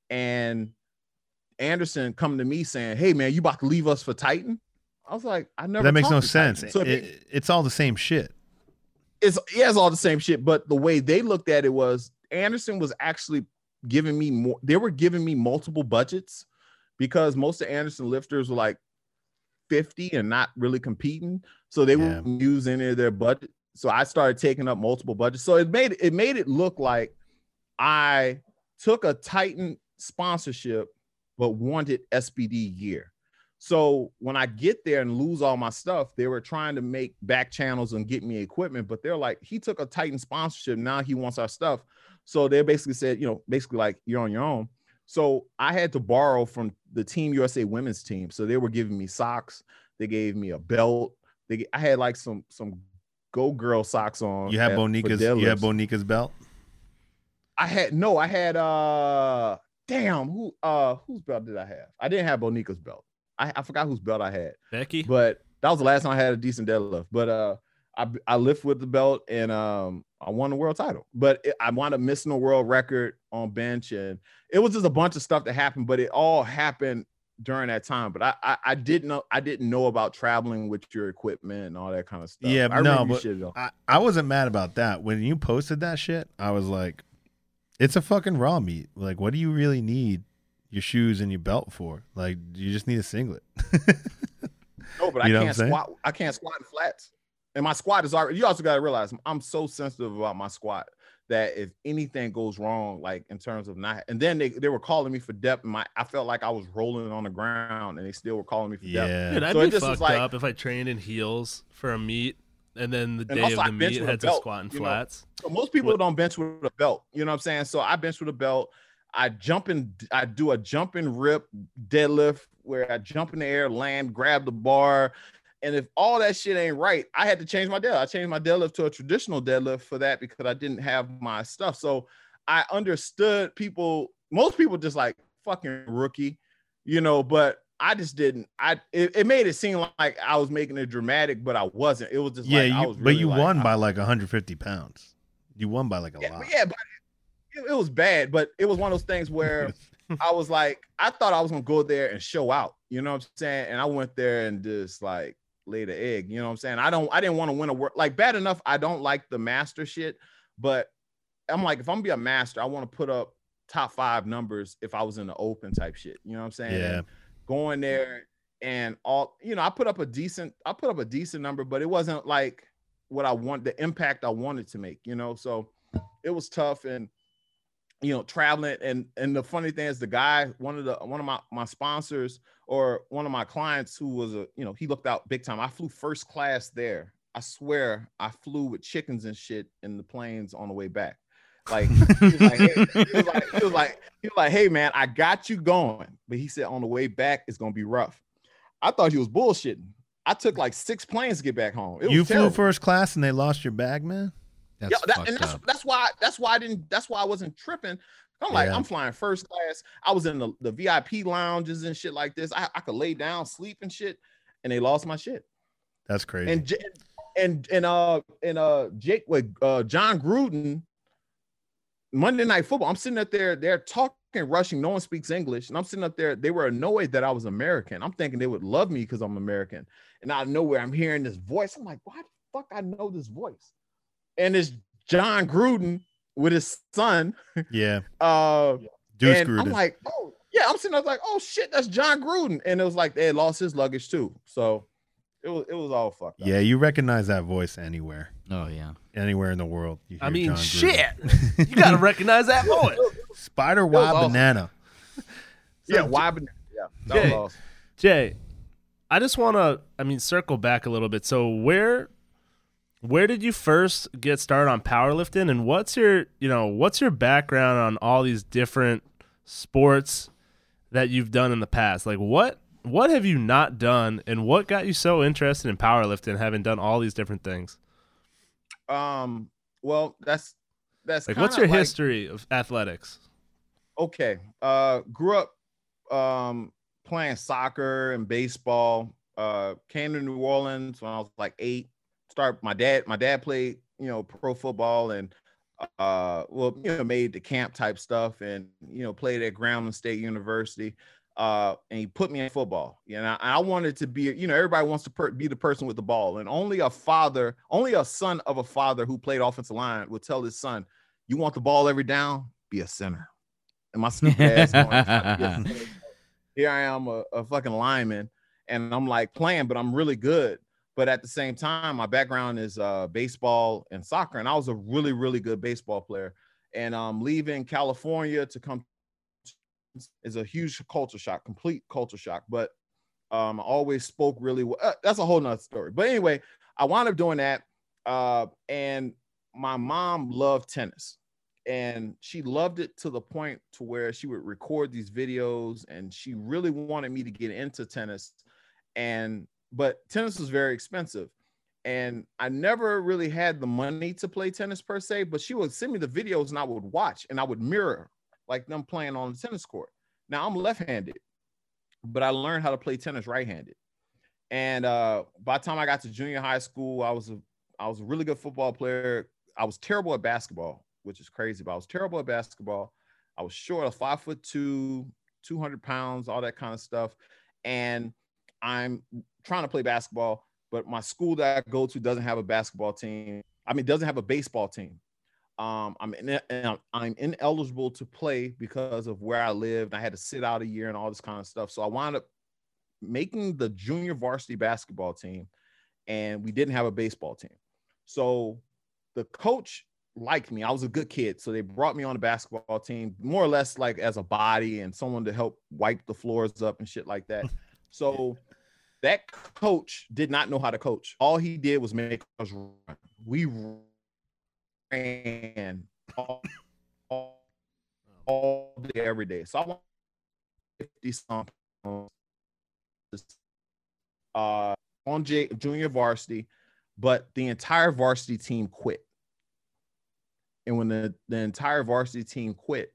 And Anderson coming to me saying, hey, man, you about to leave us for Titan? I was like, I never. That makes no sense. So it's all the same shit. It's all the same shit. But the way they looked at it was Anderson was actually giving me more. They were giving me multiple budgets. Because most of Anderson lifters were like 50 and not really competing, so they wouldn't use any of their budget. So I started taking up multiple budgets. So it made it look like I took a Titan sponsorship, but wanted SPD gear. So when I get there and lose all my stuff, they were trying to make back channels and get me equipment, but they're like, he took a Titan sponsorship. Now he wants our stuff. So they basically said, you know, basically like, you're on your own. So I had to borrow from the Team USA women's team. So they were giving me socks. They gave me a belt. I had like some Go Girl socks on. You had Bonica's belt? Whose belt did I have? I didn't have Bonica's belt. I forgot whose belt I had. Becky? But that was the last time I had a decent deadlift. But I lift with the belt, and I won the world title. But I wound up missing a world record on bench, and it was just a bunch of stuff that happened, but it all happened during that time. But I didn't know about traveling with your equipment and all that kind of stuff. Yeah, I wasn't mad about that. When you posted that shit, I was like, it's a fucking raw meet. Like, what do you really need your shoes and your belt for? Like, you just need a singlet. No, but I can't squat in flats. And my squat is already, you also got to realize I'm so sensitive about my squat that if anything goes wrong, like in terms of not, and then they were calling me for depth. And I felt like I was rolling on the ground and they still were calling me for depth. Dude, I'd be fucked up if I trained in heels for a meet and then the day of the meet had to squat in flats. So most people don't bench with a belt. You know what I'm saying? So I bench with a belt. I do a jump and rip deadlift where I jump in the air, land, grab the bar. And if all that shit ain't right, I had to change my deadlift. I changed my deadlift to a traditional deadlift for that because I didn't have my stuff. So I understood people. Most people just like fucking rookie, you know, but I just didn't. It made it seem like I was making it dramatic, but I wasn't. It was just I was really, but you won by like 150 pounds. You won by like a lot. Yeah, but it was bad, but it was one of those things where I was like, I thought I was going to go there and show out, you know what I'm saying? And I went there and just like laid an egg, you know what I'm saying? I didn't want to win a world. Like, bad enough, I don't like the master shit, but I'm like, if I'm going to be a master, I want to put up top five numbers if I was in the open type shit, you know what I'm saying? Yeah. And going there and all, you know, I put up a decent number, but it wasn't like what I want, the impact I wanted to make, you know? So it was tough. And you know, traveling and the funny thing is the guy, one of my sponsors or one of my clients who was he looked out big time. I flew first class there. I swear I flew with chickens and shit in the planes on the way back. Like, he was like, hey man, I got you going. But he said on the way back, it's going to be rough. I thought he was bullshitting. I took like 6 planes to get back home. You flew first class and they lost your bag, man? That's why I wasn't tripping. I'm like, I'm flying first class. I was in the VIP lounges and shit like this. I could lay down, sleep and shit, and they lost my shit. That's crazy. And Jake with John Gruden, Monday Night Football. I'm sitting up there. They're talking Russian. No one speaks English, and I'm sitting up there. They were annoyed that I was American. I'm thinking they would love me because I'm American. And out of nowhere, I'm hearing this voice. I'm like, why the fuck I know this voice? And it's John Gruden with his son. Yeah. Gruden. I'm like, oh, yeah. I'm sitting there like, oh, shit, that's John Gruden. And it was like they had lost his luggage, too. So it was all fucked up. Yeah, you recognize that voice anywhere. Oh, yeah. Anywhere in the world. You hear John Gruden. Shit. You got to recognize that voice. Spider Y awesome. Banana. Yeah, Y Banana. Yeah, that was awesome. Jay, I just want to, circle back a little bit. So Where did you first get started on powerlifting, and what's your background on all these different sports that you've done in the past? Like, what have you not done, and what got you so interested in powerlifting, having done all these different things? Well, that's like, what's your history of athletics? Okay. Grew up playing soccer and baseball. Came to New Orleans when I was like 8. My dad played, pro football and, made the camp type stuff and, played at Grambling State University. And he put me in football. I wanted to be, everybody wants to be the person with the ball. And only a son of a father who played offensive line would tell his son, you want the ball every down, be a center. And my stupid ass going, here I am, a fucking lineman. And I'm like playing, but I'm really good. But at the same time, my background is baseball and soccer, and I was a really, really good baseball player. And leaving California to come is a huge culture shock, complete culture shock. But always spoke really well. That's a whole nother story. But anyway, I wound up doing that. And my mom loved tennis, and she loved it to the point to where she would record these videos, and she really wanted me to get into tennis. But tennis was very expensive, and I never really had the money to play tennis per se, but she would send me the videos and I would watch, and I would mirror like them playing on the tennis court. Now I'm left-handed, but I learned how to play tennis right-handed. And by the time I got to junior high school, I was a really good football player. I was terrible at basketball, which is crazy, but I was terrible at basketball. I was short of 5'2", 200 pounds, all that kind of stuff. And I'm trying to play basketball, but my school that I go to doesn't have a basketball team. I mean, doesn't have a baseball team. I'm ineligible to play because of where I lived. I had to sit out a year and all this kind of stuff. So I wound up making the junior varsity basketball team, and we didn't have a baseball team. So the coach liked me. I was a good kid. So they brought me on the basketball team, more or less like as a body and someone to help wipe the floors up and shit like that. So that coach did not know how to coach. All he did was make us run. We ran all day, every day. So I want 50-something on junior varsity, but the entire varsity team quit. And when the entire varsity team quit,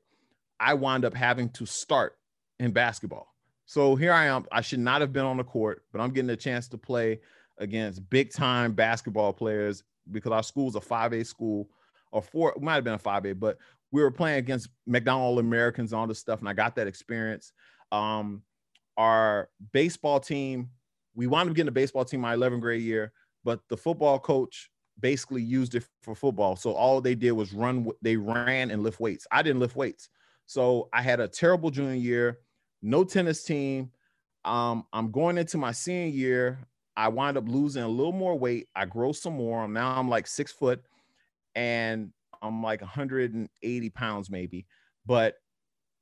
I wound up having to start in basketball. So here I am. I should not have been on the court, but I'm getting a chance to play against big-time basketball players because our school's a 5A school, or four, it might have been a 5A, but we were playing against McDonald Americans and all this stuff, and I got that experience. Our baseball team, we wound up getting a baseball team my 11th grade year, but the football coach basically used it for football. So all they did was run. They ran and lift weights. I didn't lift weights. So I had a terrible junior year. No tennis team. I'm going into my senior year. I wind up losing a little more weight. I grow some more. Now I'm like 6 foot and I'm like 180 pounds maybe. But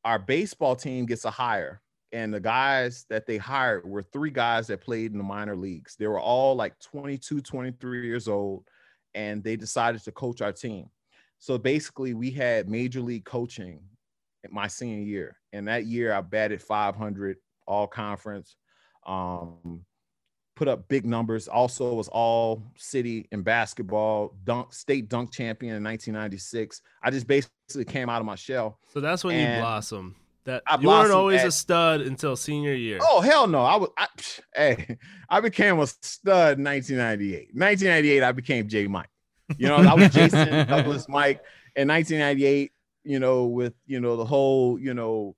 our baseball team gets a hire. And the guys that they hired were three guys that played in the minor leagues. They were all like 22, 23 years old. And they decided to coach our team. So basically we had major league coaching my senior year, and that year I batted 500 all conference, put up big numbers. Also was all city in basketball, state dunk champion in 1996. I just basically came out of my shell. So that's when you blossom. You weren't always a stud until senior year. Oh, hell no. I became a stud in 1998. 1998, I became J. Mike. You know, I was Jason Douglas Mike in 1998. You know, with, you know, the whole, you know,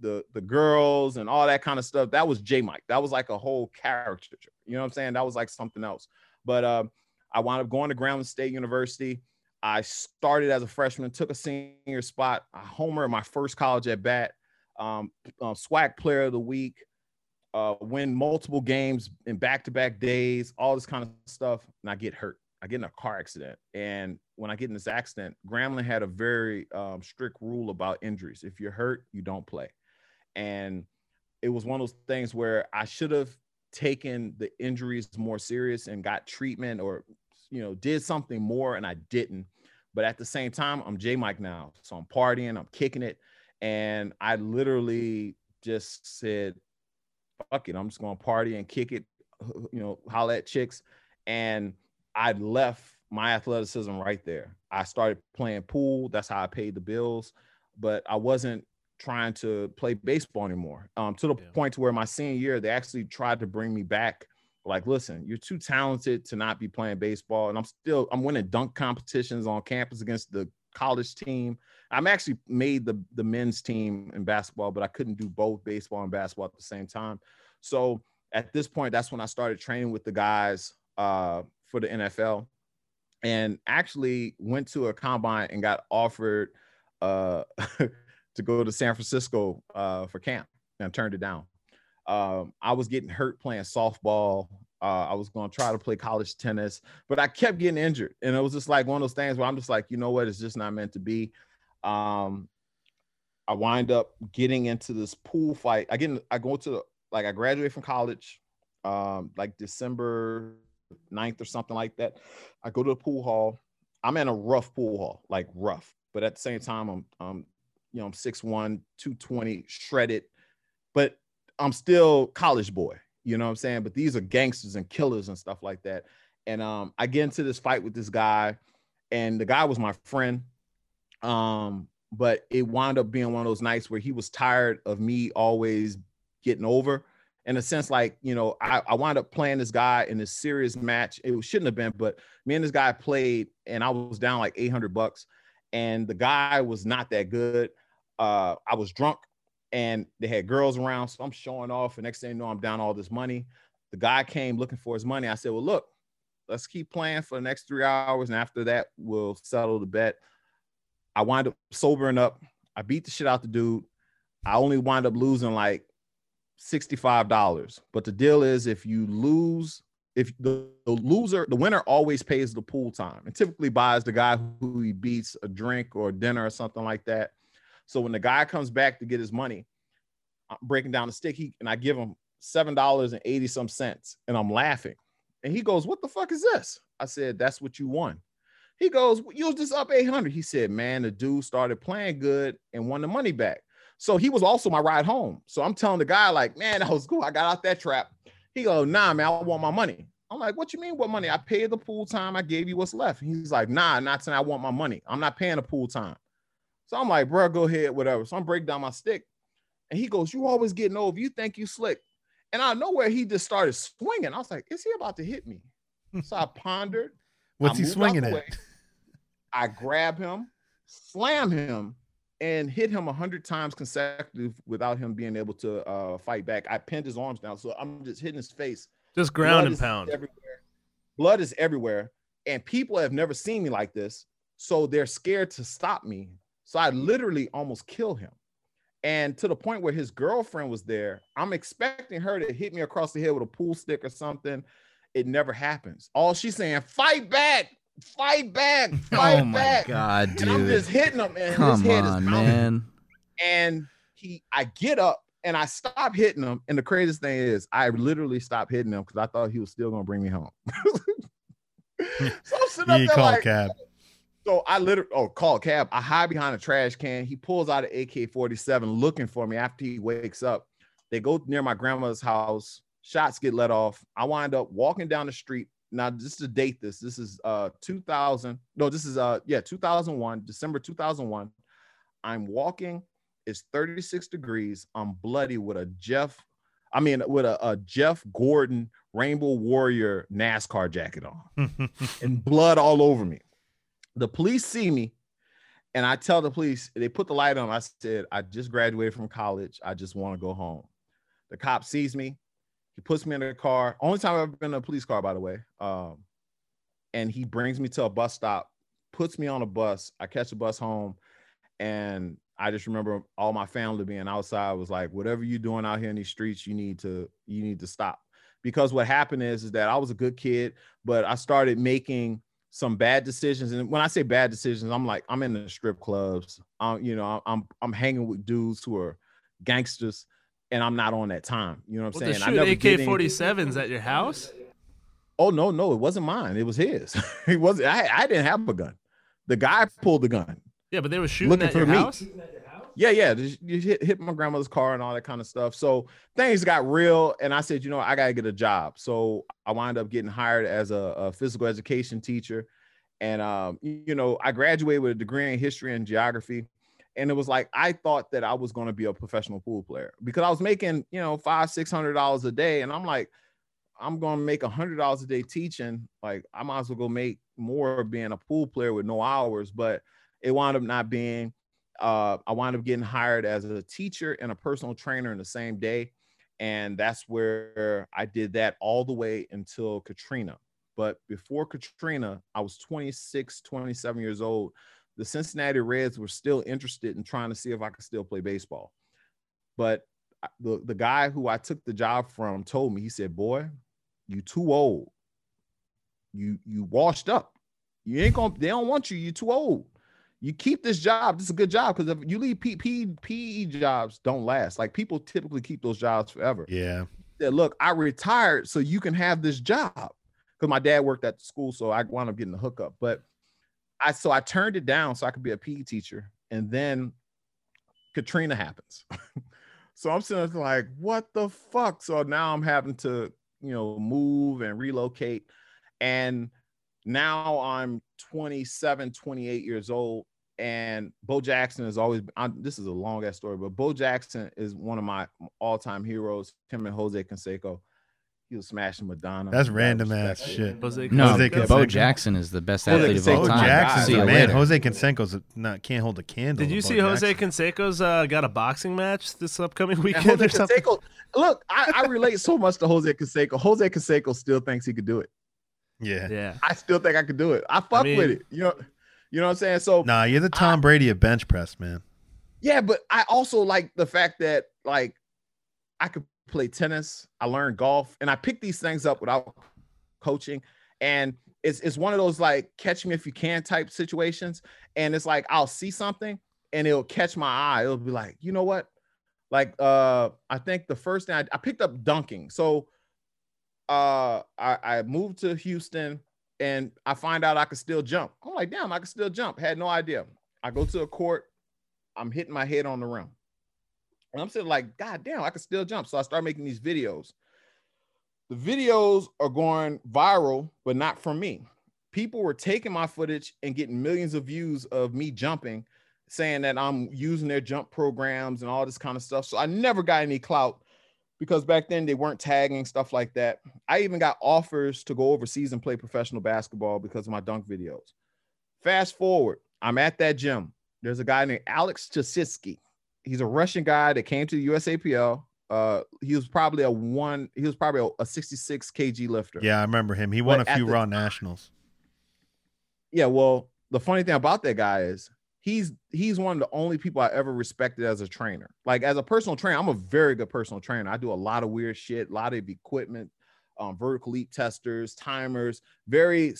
the girls and all that kind of stuff. That was J. Mike. That was like a whole character. You know what I'm saying? That was like something else. But I wound up going to Grambling State University. I started as a freshman, took a senior spot. I homered my first college at bat, SWAC player of the week, win multiple games in back-to-back days, all this kind of stuff. And I get hurt. I get in a car accident. And when I get in this accident, Grambling had a very strict rule about injuries. If you're hurt, you don't play. And it was one of those things where I should have taken the injuries more serious and got treatment or, you know, did something more, and I didn't. But at the same time, I'm J. Mike now. So I'm partying, I'm kicking it. And I literally just said, fuck it. I'm just going to party and kick it, you know, holler at chicks. And I left my athleticism right there. I started playing pool. That's how I paid the bills. But I wasn't trying to play baseball anymore, to the point where my senior year, they actually tried to bring me back. Like, listen, you're too talented to not be playing baseball. And I'm winning dunk competitions on campus against the college team. I'm actually made the men's team in basketball, but I couldn't do both baseball and basketball at the same time. So at this point, that's when I started training with the guys for the NFL, and actually went to a combine and got offered to go to San Francisco for camp, and I turned it down. I was getting hurt playing softball. I was going to try to play college tennis, but I kept getting injured. And it was just like one of those things where I'm just like, you know what? It's just not meant to be. I wind up getting into this pool fight. I go to like I graduated from college, like December 9th or something like that. I go to the pool hall. I'm in a rough pool hall, like rough, but at the same time, I'm 6'1", 220, shredded, but I'm still college boy, you know what I'm saying? But these are gangsters and killers and stuff like that. And I get into this fight with this guy, and the guy was my friend. But it wound up being one of those nights where he was tired of me always getting over. In a sense, like, you know, I wound up playing this guy in a serious match. It shouldn't have been, but me and this guy played, and I was down like $800. And the guy was not that good. I was drunk, and they had girls around, so I'm showing off. And next thing you know, I'm down all this money. The guy came looking for his money. I said, well, look, let's keep playing for the next 3 hours, and after that, we'll settle the bet. I wound up sobering up. I beat the shit out the dude. I only wound up losing like $65. But the deal is, if you lose, if the winner always pays the pool time, and typically buys the guy who he beats a drink or dinner or something like that. So when the guy comes back to get his money, I'm breaking down the stick, and I give him $7.80 some cents, and I'm laughing. And he goes, what the fuck is this? I said, that's what you won. He goes, you was just up 800. He said, man, the dude started playing good and won the money back. So he was also my ride home. So I'm telling the guy, like, man, that was cool. I got out that trap. He goes, nah, man, I want my money. I'm like, what you mean, what money? I paid the pool time. I gave you what's left. He's like, nah, not saying I want my money. I'm not paying the pool time. So I'm like, bro, go ahead, whatever. So I'm breaking down my stick. And he goes, you always getting over. You think you slick. And out of nowhere, he just started swinging. I was like, is he about to hit me? So I pondered. What's he swinging at? I grab him, slam him, and hit him 100 times consecutive without him being able to fight back. I pinned his arms down, so I'm just hitting his face. Just ground and pound. Blood is everywhere, and people have never seen me like this, so they're scared to stop me. So I literally almost kill him. And to the point where his girlfriend was there, I'm expecting her to hit me across the head with a pool stick or something. It never happens. All she's saying, fight back, fight back, fight back. Oh my God, dude. And I'm just hitting him, and his head is mounting. Man. And I get up, and I stop hitting him. And the craziest thing is, I literally stopped hitting him because I thought he was still going to bring me home. So I'm sitting up there like, cab. So I literally, call a cab. I hide behind a trash can. He pulls out an AK-47 looking for me after he wakes up. They go near my grandmother's house. Shots get let off. I wind up walking down the street. Now, just to date this, this is 2001, December 2001. I'm walking. It's 36 degrees. I'm bloody with a Jeff Gordon Rainbow Warrior NASCAR jacket on and blood all over me. The police see me, and I tell the police, they put the light on. I said, I just graduated from college. I just want to go home. The cop sees me. He puts me in a car. Only time I've ever been in a police car, by the way. And he brings me to a bus stop, puts me on a bus. I catch a bus home, and I just remember all my family being outside was like, whatever you're doing out here in these streets, you need to stop. Because what happened is that I was a good kid, but I started making some bad decisions. And when I say bad decisions, I'm like, I'm in the strip clubs. I'm hanging with dudes who are gangsters, and I'm not on that time. You know what I'm saying? I never did AK-47s at your house? Oh, no, it wasn't mine. It was his. It wasn't. I didn't have a gun. The guy pulled the gun. Yeah, but they were shooting at your house? Yeah. You hit my grandmother's car and all that kind of stuff. So things got real, and I said, I got to get a job. So I wound up getting hired as a physical education teacher. And, I graduated with a degree in history and geography. And it was like, I thought that I was going to be a professional pool player because I was making, $500-$600 a day. And I'm like, I'm going to make $100 a day teaching. Like, I might as well go make more being a pool player with no hours. But it wound up not being. I wound up getting hired as a teacher and a personal trainer in the same day. And that's where I did that all the way until Katrina. But before Katrina, I was 26, 27 years old. The Cincinnati Reds were still interested in trying to see if I could still play baseball. But the guy who I took the job from told me, he said, boy, you too old. You washed up. You ain't gonna, they don't want you. You too old. you keep this job. This is a good job, because if you leave PE jobs don't last. Like, people typically keep those jobs forever. Yeah. Said, look, I retired so you can have this job, because my dad worked at the school, so I wound up getting the hookup. But I turned it down so I could be a PE teacher, and then Katrina happens. So I'm sitting there like, what the fuck? So now I'm having to, move and relocate. And now I'm 27, 28 years old. And Bo Jackson is always, this is a long ass story, but Bo Jackson is one of my all time heroes. Him and Jose Canseco. He was smashing Madonna. That's random ass shit. Bo Jackson is the best athlete of all time. Bo Jackson's the man. Jose Canseco's can't hold a candle. Did you see Jose Canseco's got a boxing match this upcoming weekend or something? Look, I relate so much to Jose Canseco. Jose Canseco still thinks he could do it. Yeah. I still think I could do it. I fuck with it. You know what I'm saying? So nah, you're the Tom Brady of bench press, man. Yeah, but I also like the fact that like I could play tennis, I learned golf, and I picked these things up without coaching. And it's one of those like catch me if you can type situations. And it's like I'll see something and it'll catch my eye. It'll be like, you know what? Like I think the first thing I picked up dunking. So I moved to Houston and I find out I could still jump. I'm like, damn, I can still jump. Had no idea. I go to a court, I'm hitting my head on the rim. And I'm sitting like, God damn, I can still jump. So I start making these videos. The videos are going viral, but not from me. People were taking my footage and getting millions of views of me jumping, saying that I'm using their jump programs and all this kind of stuff. So I never got any clout because back then they weren't tagging, stuff like that. I even got offers to go overseas and play professional basketball because of my dunk videos. Fast forward, I'm at that gym. There's a guy named Alex Chasitsky. He's a Russian guy that came to the USAPL. He was probably a 66 kg lifter. Yeah, I remember him. He won a few Raw Nationals. Yeah, well, the funny thing about that guy is he's one of the only people I ever respected as a trainer. Like, as a personal trainer, I'm a very good personal trainer. I do a lot of weird shit, a lot of equipment, vertical leap testers, timers, very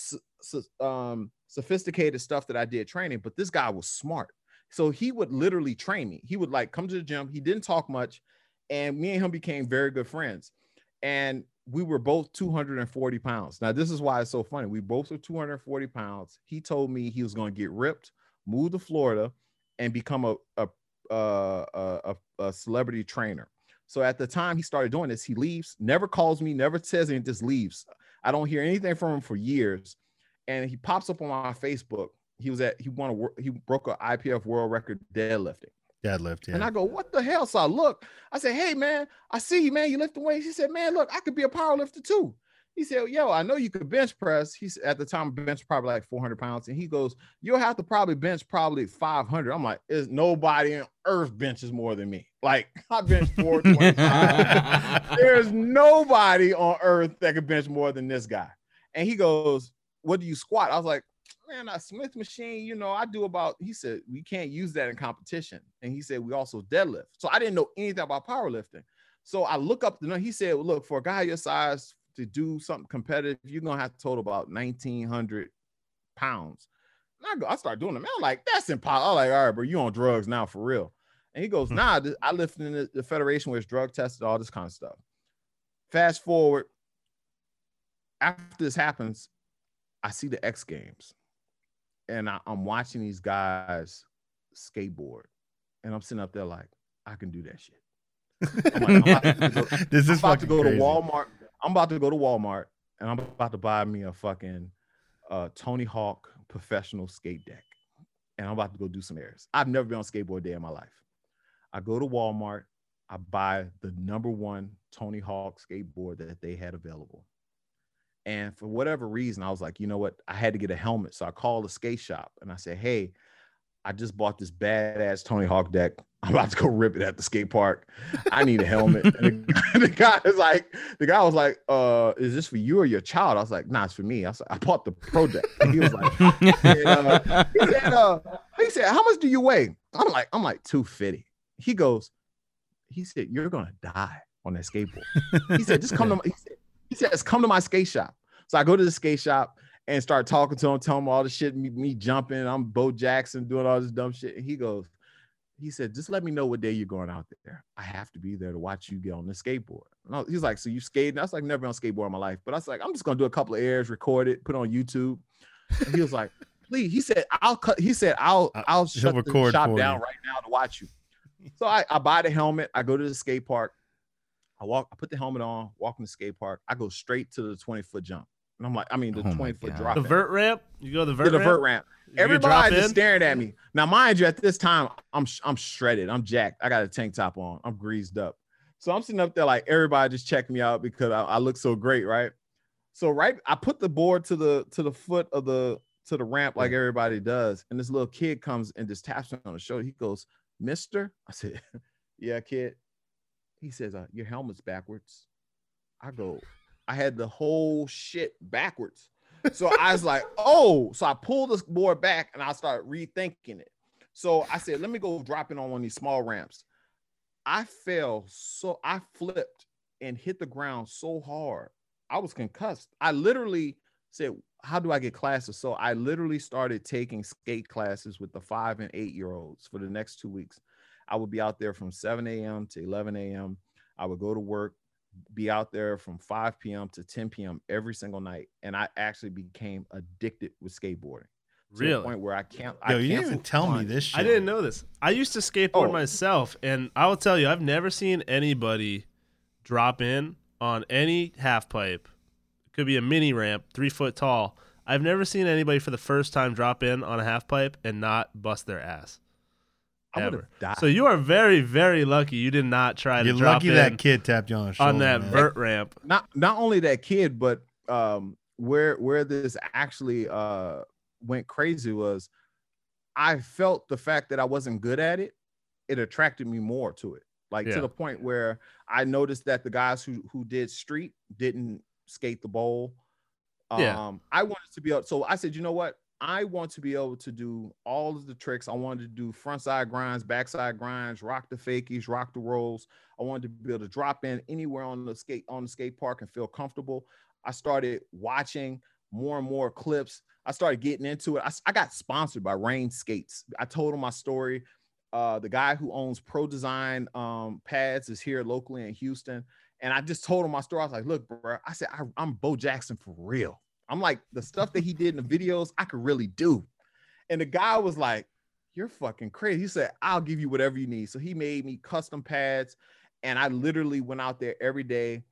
sophisticated stuff that I did training. But this guy was smart. So he would literally train me. He would like come to the gym. He didn't talk much. And me and him became very good friends. And we were both 240 pounds. Now, this is why it's so funny. We both were 240 pounds. He told me he was going to get ripped, move to Florida, and become a celebrity trainer. So at the time he started doing this, he leaves, never calls me, never says anything, just leaves. I don't hear anything from him for years. And he pops up on my Facebook. He broke an IPF world record deadlifting. Yeah. And I go, what the hell? So I look, I said, hey man, I see you, man. You lifting weights. He said, man, look, I could be a power lifter too. He said, yo, I know you could bench press. He's at the time bench probably like 400 pounds. And he goes, you'll have to probably bench probably 500. I'm like, there's nobody on earth benches more than me. Like, I bench 425. There's nobody on earth that could bench more than this guy. And he goes, what do you squat? I was like, man, a Smith machine, I do about, he said, we can't use that in competition. And he said, we also deadlift. So I didn't know anything about powerlifting. So I look up the number. He said, well, look, for a guy your size to do something competitive, you're going to have to total about 1,900 pounds. And I start doing it. Man, I'm like, that's impossible. I'm like, all right, bro, you on drugs now for real. And he goes, nah, I lift in the federation where it's drug tested, all this kind of stuff. Fast forward. After this happens, I see the X Games. And I'm watching these guys skateboard, and I'm sitting up there like, I can do that shit. This is about to go to Walmart. I'm about to go to Walmart, and I'm about to buy me a fucking Tony Hawk professional skate deck, and I'm about to go do some airs. I've never been on a skateboard day in my life. I go to Walmart, I buy the #1 Tony Hawk skateboard that they had available. And for whatever reason, I was like, you know what? I had to get a helmet. So I called the skate shop and I said, hey, I just bought this badass Tony Hawk deck. I'm about to go rip it at the skate park. I need a helmet. And the guy was like, is this for you or your child? I was like, nah, it's for me. I was like, I bought the pro deck. And he was like, he said, how much do you weigh? I'm like 250. He said, you're going to die on that skateboard. He said, just come to my skate shop. So I go to the skate shop and start talking to him, telling him all the shit, me jumping, I'm Bo Jackson, doing all this dumb shit. And he goes, he said, just let me know what day you're going out there. I have to be there to watch you get on the skateboard. And he's like, so you skating? I was like, never been on skateboard in my life. But I was like, I'm just going to do a couple of airs, record it, put it on YouTube. And he was like, please. He said, I'll cut. He said, I'll shut the shop down right now to watch you. So I buy the helmet. I go to the skate park. I put the helmet on, walk in the skate park. I go straight to the 20-foot jump. And I'm like, I mean, the 20-foot drop. The vert ramp? You go to the vert ramp? The vert ramp. Everybody's just staring at me. Now, mind you, at this time, I'm shredded. I'm jacked. I got a tank top on. I'm greased up. So I'm sitting up there like, everybody just check me out because I look so great, right? So I put the board to the foot of the ramp like everybody does. And this little kid comes and just taps me on the shoulder. He goes, Mister? I said, yeah, kid. He says, your helmet's backwards. I go... I had the whole shit backwards. So I was like, oh, so I pulled this board back and I started rethinking it. So I said, let me go drop it on one of these small ramps. I fell. So I flipped and hit the ground so hard. I was concussed. I literally said, how do I get classes? So I literally started taking skate classes with the 5- and 8-year-olds for the next 2 weeks. I would be out there from 7 a.m. to 11 a.m. I would go to work. Be out there from 5 p.m. to 10 p.m. every single night, and I actually became addicted with skateboarding. Really? To the point where I can't. Yo, you didn't even tell me this shit. I didn't know this. I used to skateboard myself, and I will tell you, I've never seen anybody drop in on any half pipe. It could be a mini ramp, 3 foot tall. I've never seen anybody for the first time drop in on a half pipe and not bust their ass. Ever. So you are very, very lucky. You did not try to drop in. You're lucky that kid tapped you on the shoulder, on that vert ramp. Not only that kid, but where this actually went crazy was I felt the fact that I wasn't good at it. It attracted me more to it, to the point where I noticed that the guys who did street didn't skate the bowl. I wanted to be able. So I said, you know what? I want to be able to do all of the tricks. I wanted to do frontside grinds, backside grinds, rock the fakies, rock the rolls. I wanted to be able to drop in anywhere on the skate park and feel comfortable. I started watching more and more clips. I started getting into it. I got sponsored by Rain Skates. I told him my story. The guy who owns Pro Design pads is here locally in Houston. And I just told him my story. I was like, look, bro, I said, I'm Bo Jackson for real. I'm like, the stuff that he did in the videos, I could really do. And the guy was like, you're fucking crazy. He said, I'll give you whatever you need. So he made me custom pads. And I literally went out there every day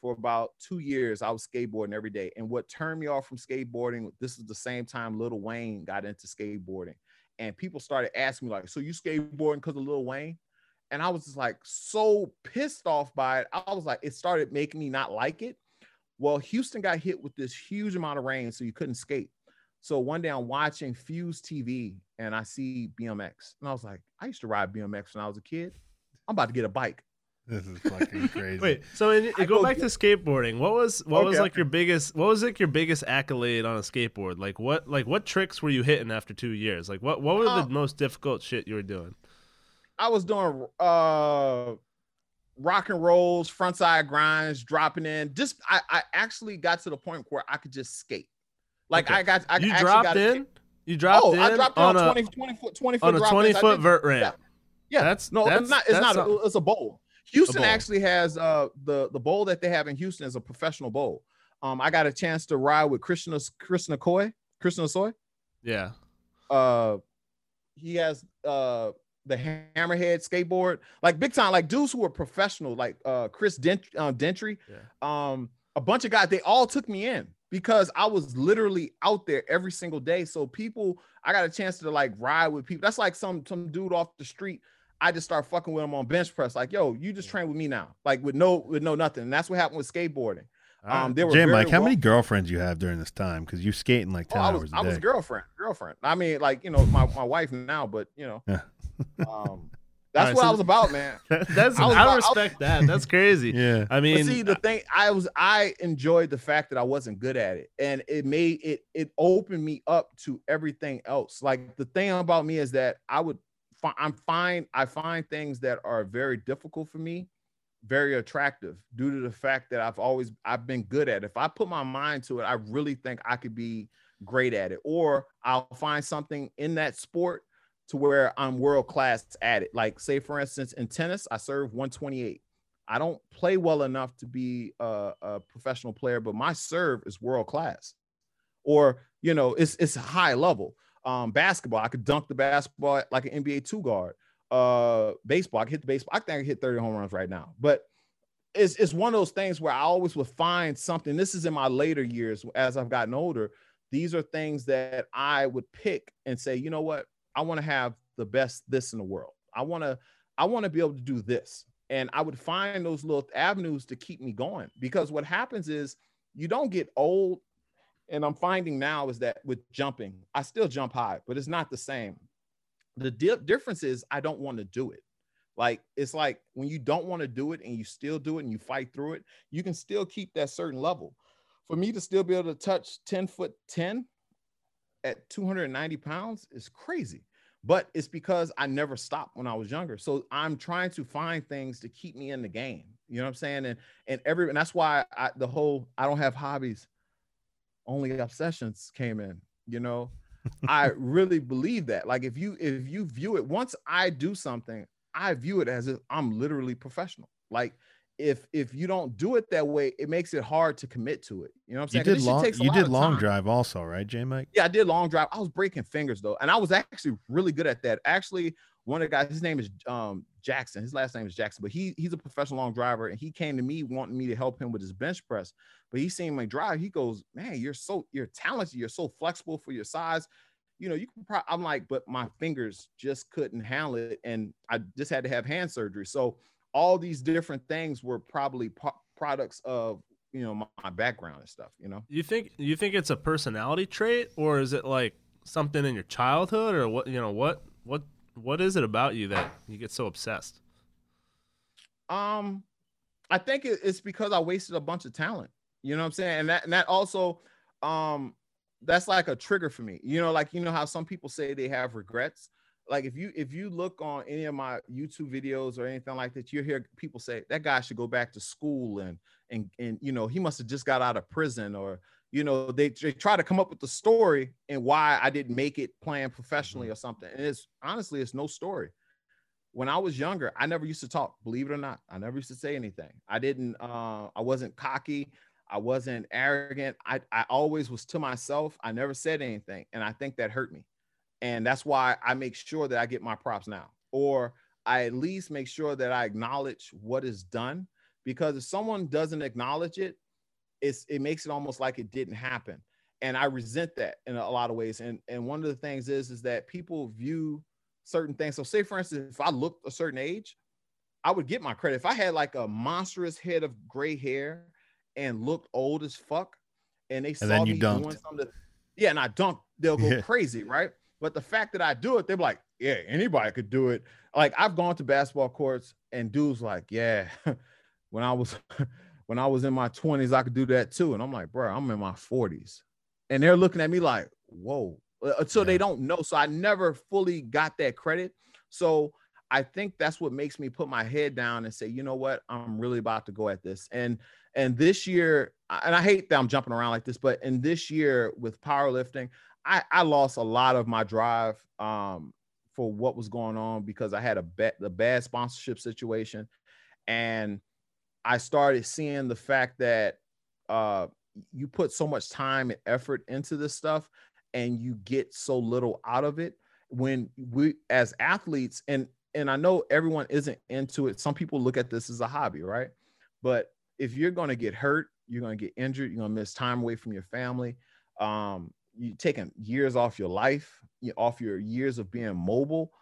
for about 2 years. I was skateboarding every day. And what turned me off from skateboarding, this is the same time Lil Wayne got into skateboarding. And people started asking me like, so you skateboarding because of Lil Wayne? And I was just like so pissed off by it. I was like, it started making me not like it. Well, Houston got hit with this huge amount of rain, so you couldn't skate. So one day I'm watching Fuse TV, and I see BMX. And I was like, I used to ride BMX when I was a kid. I'm about to get a bike. This is fucking crazy. Wait, so go back to skateboarding. What was your biggest accolade on a skateboard? What tricks were you hitting after 2 years? What were the most difficult shit you were doing? I was doing rock and rolls, frontside grinds, dropping in. Just I actually got to the point where I could just skate. I dropped in on a 20-foot vert ramp. Yeah. It's a bowl. Houston actually has the bowl that they have in Houston is a professional bowl. I got a chance to ride with Krishna Soy. Yeah. He has the hammerhead skateboard, like big time, like dudes who were professional, like Chris Dentry, a bunch of guys. They all took me in because I was literally out there every single day. So I got a chance to like ride with people. That's like some dude off the street. I just start fucking with him on bench press. Like, yo, you just train with me now, like with no nothing. And that's what happened with skateboarding. Jay Mike, how many girlfriends you have during this time? Because you're skating like 10 hours a day. I was girlfriend. I mean, like, you know, my wife now, but you know. Yeah. That's right, what I was about, man. I respect that. That's crazy. Yeah. I mean, I enjoyed the fact that I wasn't good at it, and it made it opened me up to everything else. Like the thing about me is that I find things that are very difficult for me very attractive due to the fact that I've been good at it. If I put my mind to it, I really think I could be great at it, or I'll find something in that sport to where I'm world-class at it. Like, say, for instance, in tennis, I serve 128. I don't play well enough to be a professional player, but my serve is world-class. Or, you know, it's high level. Basketball, I could dunk the basketball like an NBA two guard. Baseball, I could hit the baseball. I think I can hit 30 home runs right now. But it's one of those things where I always would find something. This is in my later years as I've gotten older. These are things that I would pick and say, you know what? I want to have the best this in the world. I want to be able to do this. And I would find those little avenues to keep me going, because what happens is you don't get old. And I'm finding now is that with jumping, I still jump high, but it's not the same. The difference is I don't want to do it. Like, it's like when you don't want to do it and you still do it and you fight through it, you can still keep that certain level. For me to still be able to touch 10-foot 10 at 290 pounds is crazy, but it's because I never stopped when I was younger. So I'm trying to find things to keep me in the game. You know what I'm saying? And that's why I don't have hobbies, only obsessions came in, you know. I really believe that. Like, if you view it, once I do something, I view it as if I'm literally professional. Like, if you don't do it that way, it makes it hard to commit to it. You know what I'm saying? You did long drive also, right, J. Mike? Yeah, I did long drive. I was breaking fingers though. And I was actually really good at that. Actually, one of the guys, his name is Jackson. His last name is Jackson, but he's a professional long driver. And he came to me wanting me to help him with his bench press. But he seen my drive. He goes, man, you're talented. You're so flexible for your size. You know, you can probably, I'm like, but my fingers just couldn't handle it. And I just had to have hand surgery. So all these different things were probably products of, you know, my background and stuff, you know. You think it's a personality trait, or is it like something in your childhood, or what, you know, what is it about you that you get so obsessed? I think it's because I wasted a bunch of talent, you know what I'm saying? And that also, that's like a trigger for me, you know, like, you know how some people say they have regrets. Like, if you look on any of my YouTube videos or anything like that, you hear people say that guy should go back to school and you know, he must have just got out of prison, or, you know, they try to come up with the story and why I didn't make it playing professionally or something. And it's honestly, it's no story. When I was younger, I never used to talk, believe it or not. I never used to say anything. I wasn't cocky. I wasn't arrogant. I always was to myself. I never said anything. And I think that hurt me. And that's why I make sure that I get my props now, or I at least make sure that I acknowledge what is done, because if someone doesn't acknowledge it, it makes it almost like it didn't happen. And I resent that in a lot of ways. And one of the things is that people view certain things. So say, for instance, if I looked a certain age, I would get my credit. If I had like a monstrous head of gray hair and looked old as fuck, and they saw me doing something, yeah, and I dunked, they'll go crazy, right? But the fact that I do it, they're like, yeah, anybody could do it. Like, I've gone to basketball courts and dudes like, yeah, when I was in my 20s, I could do that too. And I'm like, bro, I'm in my 40s. And they're looking at me like, whoa. So yeah. They don't know. So I never fully got that credit. So I think that's what makes me put my head down and say, you know what, I'm really about to go at this. And this year, and I hate that I'm jumping around like this, but in this year with powerlifting, I lost a lot of my drive for what was going on, because I had a bad sponsorship situation. And I started seeing the fact that you put so much time and effort into this stuff and you get so little out of it. When we, as athletes, and I know everyone isn't into it. Some people look at this as a hobby, right? But if you're going to get hurt, you're going to get injured, you're going to miss time away from your family. You're taking years off your life, off your years of being mobile.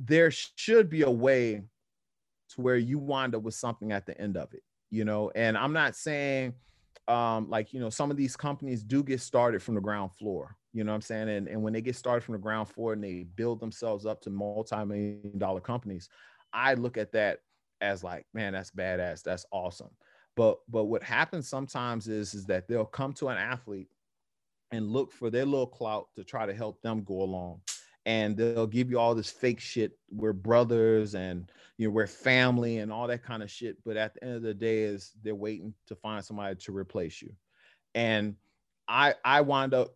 There should be a way to where you wind up with something at the end of it, you know? And I'm not saying like, you know, some of these companies do get started from the ground floor, you know what I'm saying? And when they get started from the ground floor and they build themselves up to multi-million-dollar companies, I look at that as like, man, that's badass. That's awesome. But what happens sometimes is that they'll come to an athlete and look for their little clout to try to help them go along. And they'll give you all this fake shit. We're brothers and, you know, we're family and all that kind of shit. But at the end of the day they're waiting to find somebody to replace you. And I wound up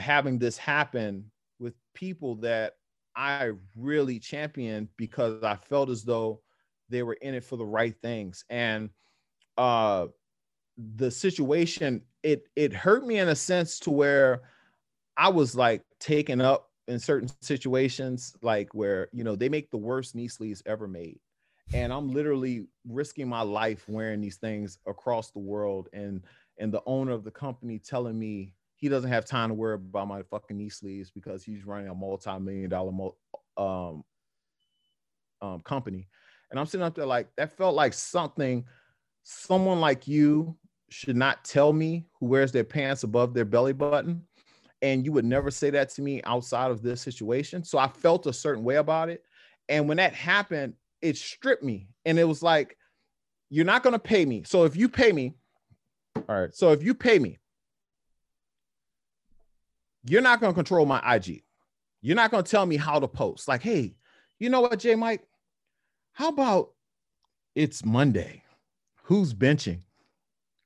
having this happen with people that I really championed because I felt as though they were in it for the right things. And the situation, it hurt me in a sense to where I was like taken up in certain situations, like where, you know, they make the worst knee sleeves ever made. And I'm literally risking my life wearing these things across the world. And the owner of the company telling me he doesn't have time to worry about my fucking knee sleeves because he's running a multi-million-dollar company. And I'm sitting up there like, that felt like something someone like you should not tell me, who wears their pants above their belly button. And you would never say that to me outside of this situation. So I felt a certain way about it. And when that happened, it stripped me. And it was like, you're not going to pay me. So if you pay me, all right. So if you pay me, you're not going to control my IG. You're not going to tell me how to post. Like, hey, you know what, J. Mike? How about it's Monday? Who's benching?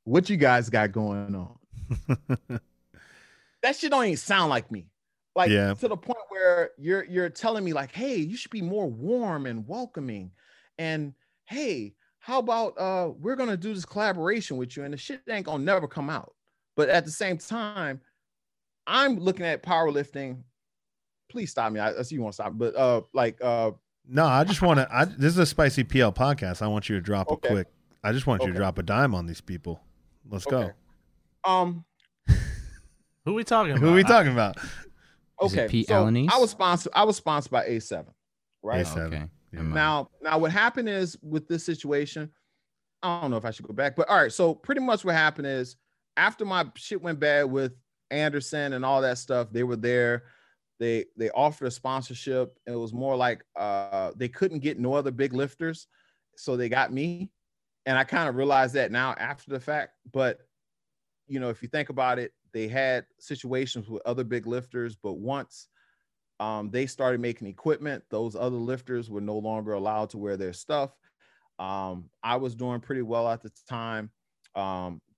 What you guys got going on? That shit don't even sound like me. Like, yeah. To the point where you're telling me like, hey, you should be more warm and welcoming. And hey, how about we're going to do this collaboration with you, and the shit ain't going to never come out. But at the same time, I'm looking at powerlifting. Please stop me. I see you want to stop, but no, I just want to, this is a Spicy PL podcast. I want you to drop a quick, I just want you to drop a dime on these people. Let's go. Who are we talking about? Okay. Pete Alaniz? I was sponsored by A7, right? A7. Okay. Yeah. Now what happened is with this situation, I don't know if I should go back, but all right. So pretty much what happened is after my shit went bad with Anderson and all that stuff, they were there. They offered a sponsorship. It was more like they couldn't get no other big lifters, so they got me. And I kind of realized that now after the fact. But, you know, if you think about it, they had situations with other big lifters. But once they started making equipment, those other lifters were no longer allowed to wear their stuff. I was doing pretty well at the time.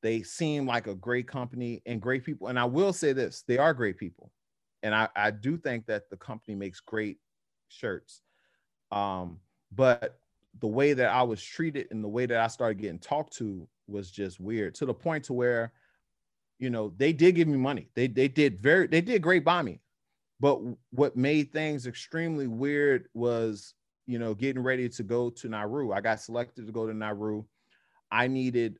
They seem like a great company and great people. And I will say this, they are great people. And I do think that the company makes great shirts. But the way that I was treated and the way that I started getting talked to was just weird, to the point to where, you know, they did give me money. They did great by me. But what made things extremely weird was, you know, getting ready to go to Nauru. I got selected to go to Nauru. I needed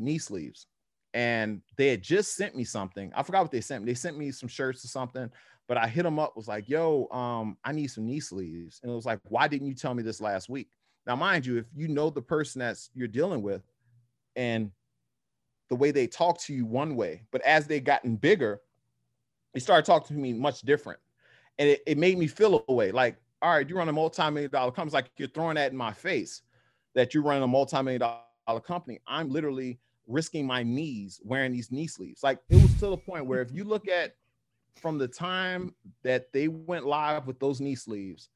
knee sleeves. And they had just sent me something. I forgot what they sent me. They sent me some shirts or something, but I hit them up, was like, yo, I need some knee sleeves. And it was like, why didn't you tell me this last week? Now, mind you, if you know the person that's you're dealing with and the way they talk to you one way, but as they gotten bigger, they started talking to me much different. And it made me feel a way like, all right, you run a multi-million-dollar company. It's like you're throwing that in my face that you're running a multi-million-dollar company. I'm literally risking my knees wearing these knee sleeves. Like, it was to the point where if you look at from the time that they went live with those knee sleeves,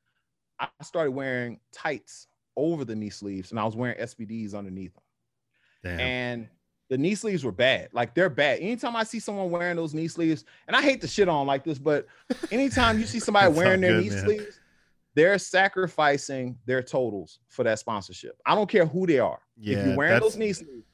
I started wearing tights over the knee sleeves and I was wearing SPDs underneath them. Damn. And the knee sleeves were bad. Like, they're bad. Anytime I see someone wearing those knee sleeves, and I hate to shit on like this, but anytime you see somebody wearing their knee sleeves, they're sacrificing their totals for that sponsorship. I don't care who they are. Yeah, if you're wearing those knee sleeves,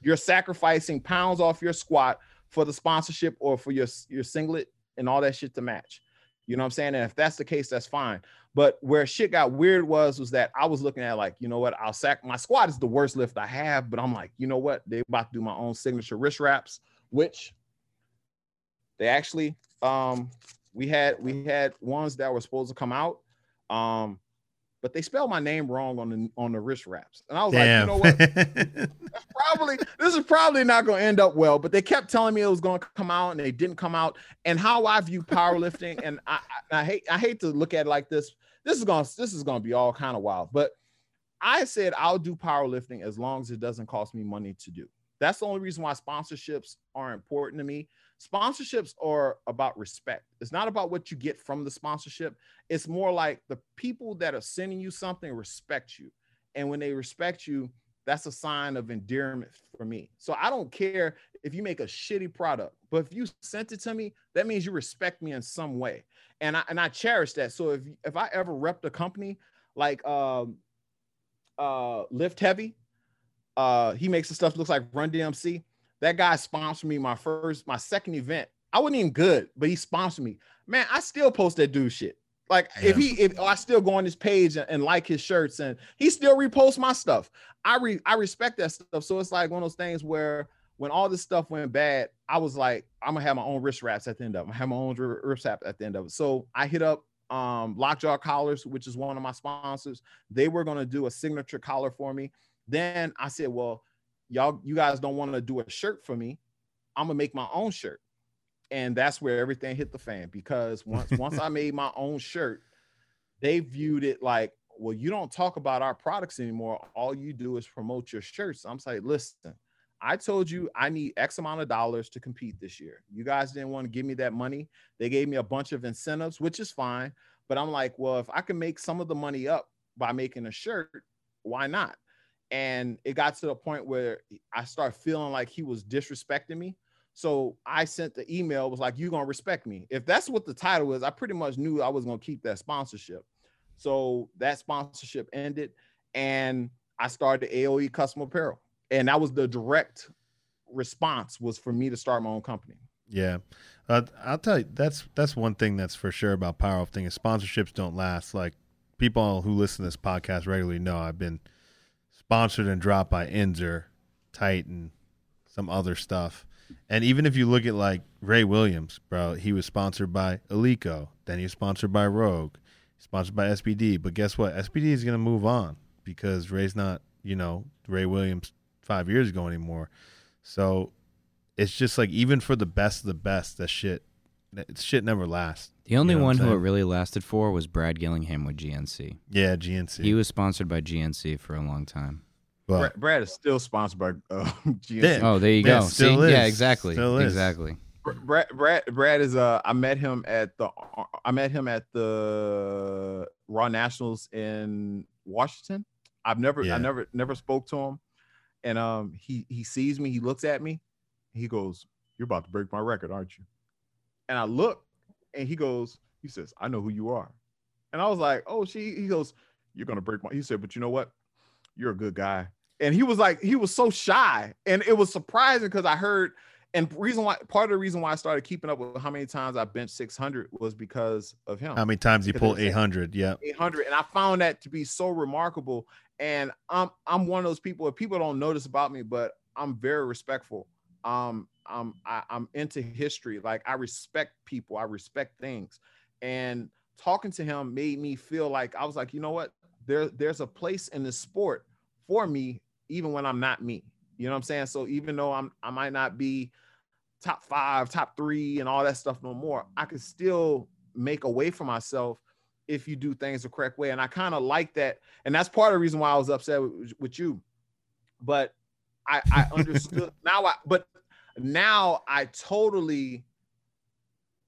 you're sacrificing pounds off your squat for the sponsorship or for your singlet and all that shit to match. You know what I'm saying? And if that's the case, that's fine. But where shit got weird was that I was looking at like, you know what, I'll sack my squat is the worst lift I have, but I'm like, you know what? They about to do my own signature wrist wraps, which they actually, we had ones that were supposed to come out. But they spelled my name wrong on the wrist wraps. And I was Damn. Like, you know what? this is probably not going to end up well, but they kept telling me it was going to come out and they didn't come out. And how I view powerlifting, and I hate to look at it like this. This is going to be all kind of wild, but I said I'll do powerlifting as long as it doesn't cost me money to do. That's the only reason why sponsorships are important to me. Sponsorships are about respect. It's not about what you get from the sponsorship. It's more like the people that are sending you something respect you. And when they respect you, that's a sign of endearment for me. So I don't care if you make a shitty product, but if you sent it to me, that means you respect me in some way. And I cherish that. So if I ever repped a company like Lift Heavy, he makes the stuff that looks like Run DMC. That guy sponsored me my second event. I wasn't even good, but he sponsored me. Man, I still post that dude shit. Like yeah. if I still go on his page and like his shirts, and he still reposts my stuff. I respect that stuff. So it's like one of those things where when all this stuff went bad, I was like, I'm gonna have my own wrist wraps at the end of it. So I hit up Lockjaw Collars, which is one of my sponsors. They were gonna do a signature collar for me. Then I said, well, you guys don't want to do a shirt for me. I'm gonna make my own shirt. And that's where everything hit the fan, because once I made my own shirt, they viewed it like, well, you don't talk about our products anymore. All you do is promote your shirts. I'm like, listen, I told you I need X amount of dollars to compete this year. You guys didn't want to give me that money. They gave me a bunch of incentives, which is fine. But I'm like, well, if I can make some of the money up by making a shirt, why not? And it got to the point where I started feeling like he was disrespecting me. So I sent the email, was like, you gonna respect me. If that's what the title is, I pretty much knew I was gonna keep that sponsorship. So that sponsorship ended and I started AOE Custom Apparel. And that was the direct response, was for me to start my own company. Yeah, I'll tell you, that's one thing that's for sure about powerlifting is sponsorships don't last. Like people who listen to this podcast regularly know I've been sponsored and dropped by Enzer, Titan, some other stuff. And even if you look at like Ray Williams, bro, he was sponsored by Alico. Then he was sponsored by Rogue, sponsored by SPD. But guess what? SPD is going to move on because Ray's not, you know, Ray Williams 5 years ago anymore. So it's just like, even for the best of the best, that shit never lasts. The only one who it really lasted for was Brad Gillingham with GNC. Yeah, GNC. He was sponsored by GNC for a long time. But Brad is still sponsored by GNC. Then, oh, there you go. Still is. Yeah, exactly. Still is. Exactly. Brad is. I met him at the Raw Nationals in Washington. I never spoke to him, and he sees me. He looks at me. He goes, "You're about to break my record, aren't you?" And I look, and he goes, he says, "I know who you are," and I was like, "Oh, she." He goes, "You're gonna break my." He said, "But you know what? You're a good guy." And he was like, he was so shy. And it was surprising because I heard, and part of the reason why I started keeping up with how many times I bench 600 was because of him. How many times he pulled 800. Yeah. 800. And I found that to be so remarkable. And I'm one of those people, if people don't notice about me, but I'm very respectful. I'm into history. Like I respect people. I respect things. And talking to him made me feel like, I was like, you know what? There's a place in the sport for me, even when I'm not me. You know what I'm saying? So even though I might not be top 5, top 3 and all that stuff no more, I can still make a way for myself if you do things the correct way. And I kind of like that. And that's part of the reason why I was upset with you. But I understood now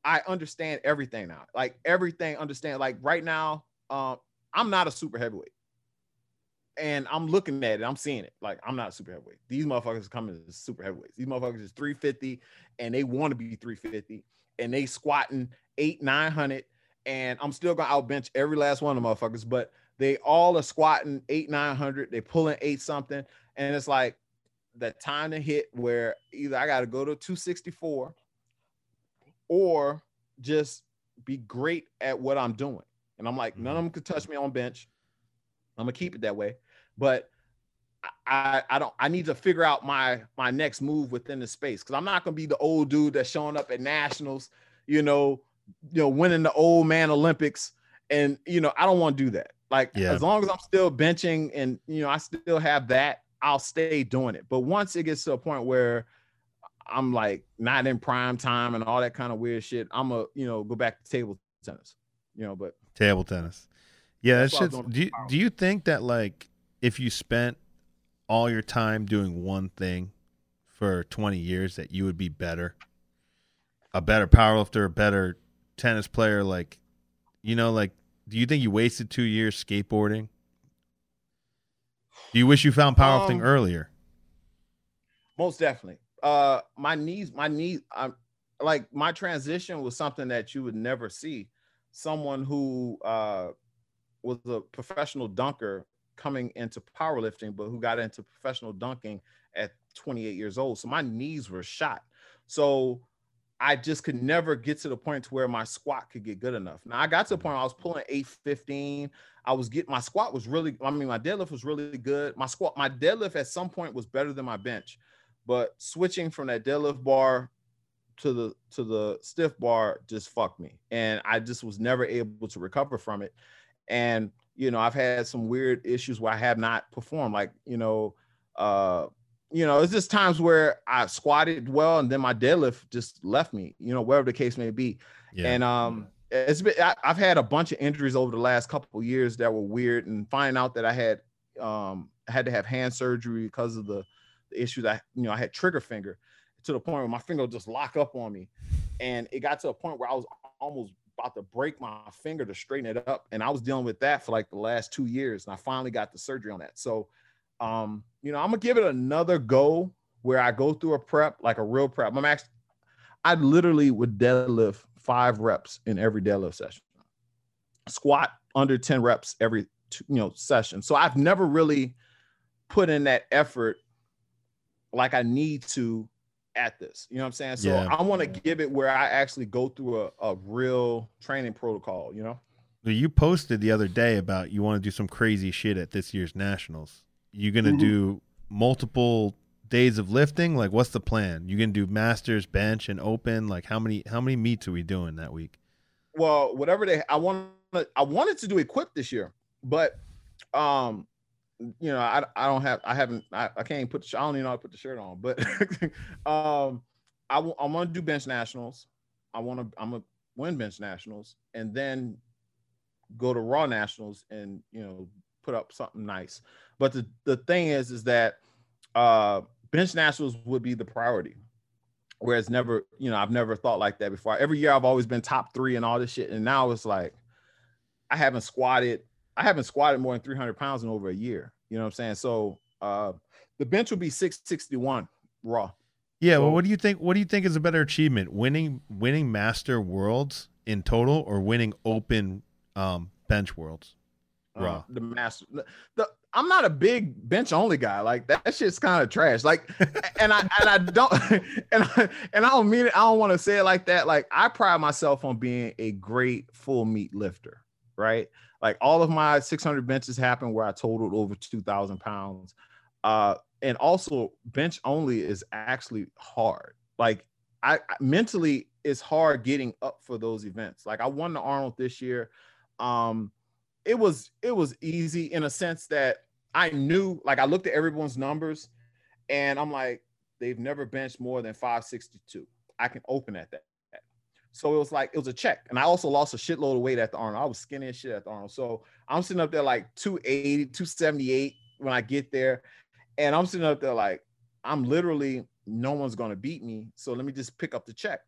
I understand everything now. Like everything, understand. Like right now, I'm not a super heavyweight, and I'm looking at it. I'm seeing it. Like I'm not a super heavyweight. These motherfuckers are coming as super heavyweights. These motherfuckers is 350, and they want to be 350, and they squatting 800-900. And I'm still gonna outbench every last one of them motherfuckers, but they all are squatting 800-900. They pulling 8 something, and it's like that time to hit where either I got to go to 264, or just be great at what I'm doing. And I'm like, none of them could touch me on bench. I'm gonna keep it that way. But I need to figure out my next move within the space. Cause I'm not gonna be the old dude that's showing up at nationals, you know, winning the old man Olympics. And, you know, I don't want to do that. Like yeah. As long as I'm still benching and, you know, I still have that, I'll stay doing it. But once it gets to a point where I'm like not in prime time and all that kind of weird shit, I'm gonna, you know, go back to table tennis, you know, but. Table tennis. Yeah, that shit's, do you think that like if you spent all your time doing one thing for 20 years that you would be better? A better powerlifter, a better tennis player, like, you know, like do you think you wasted 2 years skateboarding? Do you wish you found powerlifting earlier? Most definitely. My knees, like my transition was something that you would never see. Someone who was a professional dunker coming into powerlifting, but who got into professional dunking at 28 years old. So my knees were shot. So I just could never get to the point to where my squat could get good enough. Now I got to the point where I was pulling 815. I was getting, my squat was really, I mean, my deadlift was really good. My deadlift at some point was better than my bench, but switching from that deadlift bar to the stiff bar just fucked me. And I just was never able to recover from it. And, you know, I've had some weird issues where I have not performed. Like, it's just times where I squatted well and then my deadlift just left me, wherever the case may be. Yeah. And I've had a bunch of injuries over the last couple of years that were weird, and finding out that I had to have hand surgery because of the issue that, I had trigger finger, to the point where my finger would just lock up on me. And it got to a point where I was almost about to break my finger to straighten it up. And I was dealing with that for like the last 2 years. And I finally got the surgery on that. So, I'm gonna give it another go where I go through a prep, like a real prep. I literally would deadlift 5 reps in every deadlift session, squat under 10 reps every session. So I've never really put in that effort like I need to at this, So yeah. I want to give it where I actually go through a real training protocol, You posted the other day about you want to do some crazy shit at this year's Nationals. You're going to do multiple days of lifting? Like, what's the plan? You're going to do masters, bench, and open? Like, how many meets are we doing that week? Well, whatever I wanted to do equipped this year, but, I don't even know how to put the shirt on, but I want to do bench nationals. I'm going to win bench nationals and then go to Raw Nationals and, put up something nice. But the thing is that bench nationals would be the priority, whereas never, I've never thought like that before. Every year I've always been top 3 and all this shit. And now it's like, I haven't squatted more than 300 pounds in over a year. So the bench would be 661 raw. Yeah. So, well, what do you think is a better achievement? Winning Master Worlds in total or winning open bench worlds? Raw. I'm not a big bench only guy. Like that shit's kind of trash. Like, and I don't mean it. I don't want to say it like that. Like I pride myself on being a great full meat lifter, right? Like all of my 600 benches happened where I totaled over 2,000 pounds. And also bench only is actually hard. Like I mentally it's hard getting up for those events. Like I won the Arnold this year. It was easy in a sense that I knew, like I looked at everyone's numbers and I'm like, they've never benched more than 562. I can open at that. So it was a check. And I also lost a shitload of weight at the Arnold. I was skinny as shit at the Arnold. So I'm sitting up there like 280, 278 when I get there. And I'm sitting up there like, I'm literally, no one's going to beat me. So let me just pick up the check.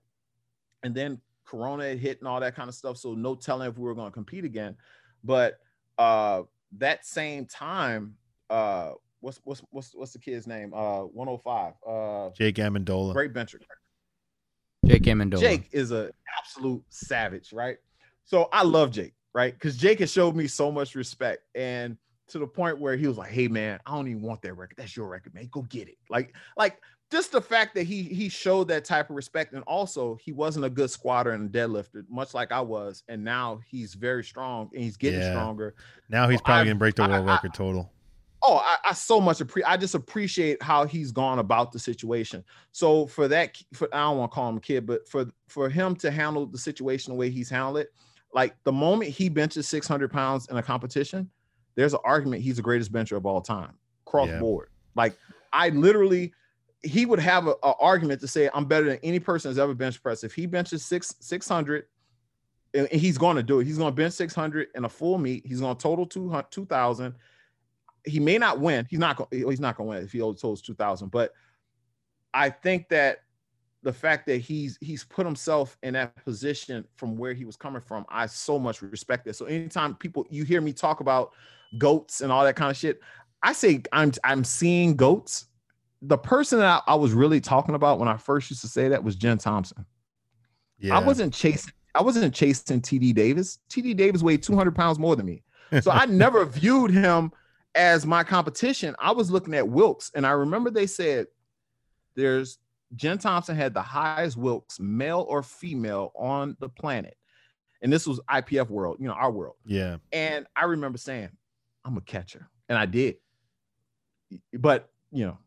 And then Corona had hit and all that kind of stuff. So no telling if we were going to compete again. But that same time, what's the kid's name? 105. Jake Amendola. Great bencher. Jake Amendola. Jake is an absolute savage, right? So I love Jake, right? Because Jake has showed me so much respect, and to the point where he was like, "Hey, man, I don't even want that record. That's your record, man. Go get it." Like just the fact that he showed that type of respect, and also he wasn't a good squatter and deadlifter, much like I was, and now he's very strong and he's getting stronger. Now he's probably gonna break the world record total. I just appreciate how he's gone about the situation. So for that, I don't want to call him a kid, but for him to handle the situation the way he's handled it, like the moment he benches 600 pounds in a competition, there's an argument he's the greatest bencher of all time, cross board. Like he would have an argument to say, I'm better than any person that's ever bench pressed. If he benches 600, and he's going to do it. He's going to bench 600 in a full meet. He's going to total 2,000. He may not win. He's not going to win if he totals 2,000. But I think that the fact that he's put himself in that position from where he was coming from, I so much respect that. So anytime you hear me talk about goats and all that kind of shit, I say I'm seeing goats. The person that I was really talking about when I first used to say that was Jen Thompson. Yeah. I wasn't chasing TD Davis. TD Davis weighed 200 pounds more than me. So I never viewed him as my competition. I was looking at Wilkes, and I remember they said there's Jen Thompson had the highest Wilkes, male or female, on the planet. And this was IPF world, you know, our world. Yeah. And I remember saying, I'm going to catch her. And I did. But, you know,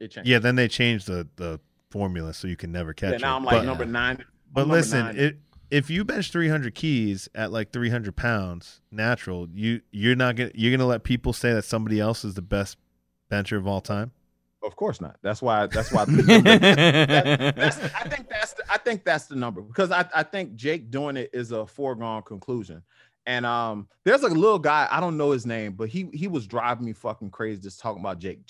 it changed. Yeah, then they changed the formula so you can never catch her. Now I'm like number nine. But listen, if you bench 300 keys at like 300 pounds natural, you're gonna let people say that somebody else is the best bencher of all time? Of course not. That's why. I think that's the number, because I think Jake doing it is a foregone conclusion. And there's a little guy, I don't know his name, but he was driving me fucking crazy just talking about Jake.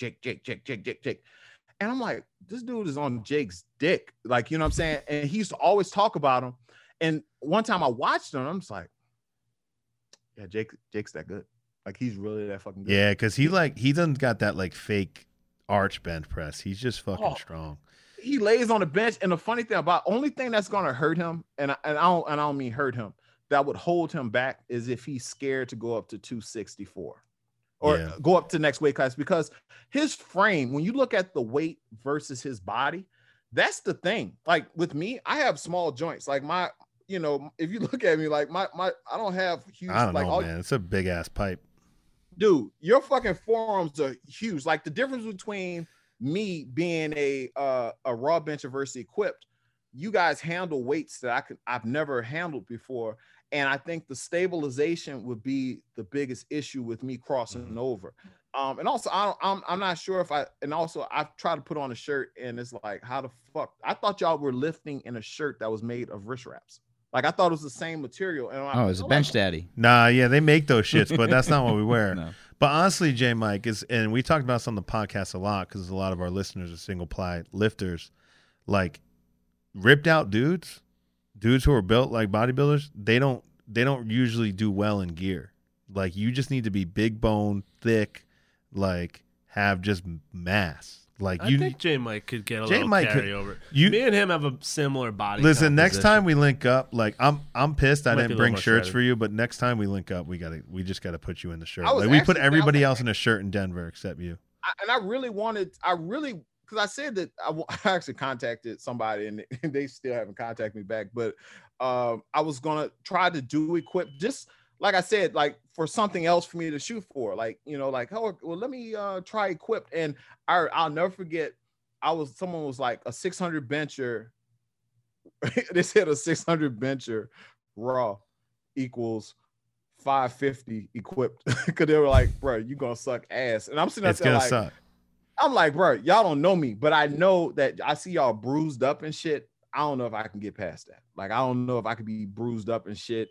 And I'm like, this dude is on Jake's dick, like, you know what I'm saying? And he used to always talk about him. And one time I watched him, and I'm just like, yeah, Jake's that good. Like, he's really that fucking good. Yeah, because he doesn't got that like fake arch bench press. He's just fucking strong. He lays on the bench, and the funny thing about only thing that's gonna hurt him, and I don't mean hurt him, that would hold him back is if he's scared to go up to 264 or go up to next weight class, because his frame, when you look at the weight versus his body, that's the thing. Like with me, I have small joints. Like my, you know, if you look at me, like my, I don't have huge. I don't know, man. It's a big ass pipe. Dude, your fucking forearms are huge. Like the difference between me being a raw bencher versus equipped, you guys handle weights that I've never handled before. And I think the stabilization would be the biggest issue with me crossing over. And also, I'm not sure if I, and also I've tried to put on a shirt and it's like, how the fuck? I thought y'all were lifting in a shirt that was made of wrist wraps. Like I thought it was the same material. And it was a bench daddy. Nah, yeah, they make those shits, but that's not what we wear. No. But honestly, J. Mike, and we talked about this on the podcast a lot because a lot of our listeners are single ply lifters, like ripped out dudes who are built like bodybuilders, they don't usually do well in gear. Like you just need to be big bone, thick, like have just mass. Like I think J. Mike could get a little carryover. Me and him have a similar body. Listen, next time we link up, like I'm pissed I didn't bring shirts for you, but next time we link up, we just gotta put you in the shirt. Like we put everybody else in a shirt in Denver except you. I really wanted, because I said that I actually contacted somebody and they still haven't contacted me back. But I was going to try to do equip, just like I said, like for something else for me to shoot for. Like, you know, like, oh, well, let me try equipped. And I'll never forget, someone was like a 600 bencher. They said a 600 bencher raw equals 550 equipped. Because they were like, bro, you're going to suck ass. And I'm sitting there like, suck. I'm like, bro, y'all don't know me, but I know that I see y'all bruised up and shit. I don't know if I can get past that. Like, I don't know if I could be bruised up and shit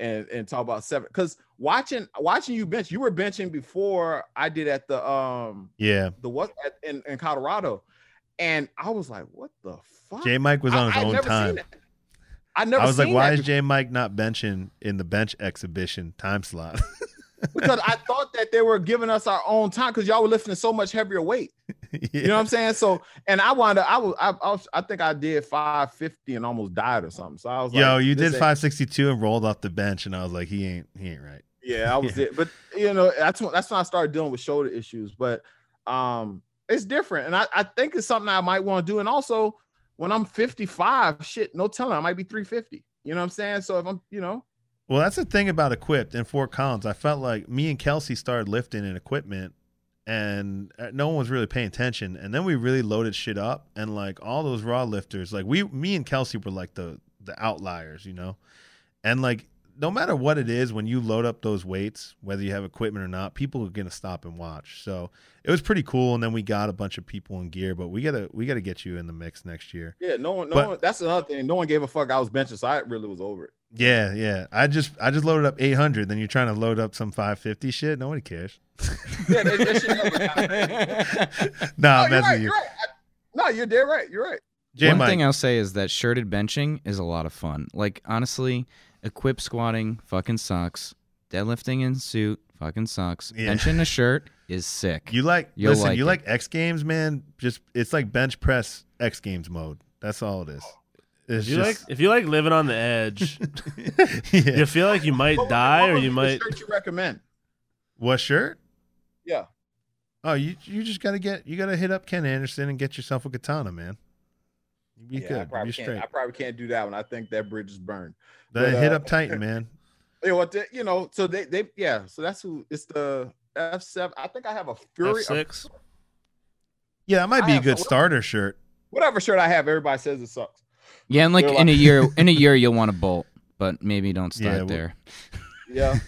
and talk about seven. Because watching you bench, you were benching before I did at the in Colorado, and I was like, what the fuck? J. Mike was on his own time. I was like, why is J. Mike not benching in the bench exhibition time slot? Because I thought that they were giving us our own time because y'all were lifting so much heavier weight. Yeah. You know what I'm saying? So, and I wound up, I think I did 550 and almost died or something. So I was like, yo, you did 562 and rolled off the bench, and I was like, he ain't right. Yeah, I was it. But you know, that's when I started dealing with shoulder issues. But it's different, and I think it's something I might want to do. And also, when I'm 55, shit, no telling, I might be 350. You know what I'm saying? So if I'm, you know. Well, that's the thing about equipped in Fort Collins. I felt like me and Kelsey started lifting in equipment, and no one was really paying attention. And then we really loaded shit up, and like all those raw lifters, like me and Kelsey were like the outliers, you know. And like no matter what it is, when you load up those weights, whether you have equipment or not, people are gonna stop and watch. So it was pretty cool. And then we got a bunch of people in gear, but we gotta get you in the mix next year. Yeah, no one. That's another thing. No one gave a fuck. I was benching, so I really was over it. Yeah. I just loaded up 800. Then you're trying to load up some 550 shit. Nobody cares. Yeah, that shit never. Nah, I'm messing with you. No, you're dead right. You're right. One thing I'll say is that shirted benching is a lot of fun. Like honestly, equipped squatting fucking sucks. Deadlifting in suit fucking sucks. Yeah. Benching a shirt is sick. You like, you'll listen, like you it. Like X Games, man. Just it's like bench press X Games mode. That's all it is. It's if you just... like, if you like living on the edge, yeah. you feel like you might die, or you might. What shirt you recommend? What shirt? Yeah. Oh, you just gotta hit up Ken Anderson and get yourself a katana, man. You yeah, could. I probably can't do that one. I think that bridge is burned. But hit up Titan, man. Yeah, well, you know, so they yeah. So that's who. It's the F7. I think I have a Fury F6. Yeah, that might be a good starter shirt. Whatever shirt I have, everybody says it sucks. Yeah, and like in a year you'll want to bolt, but maybe don't start there. Yeah.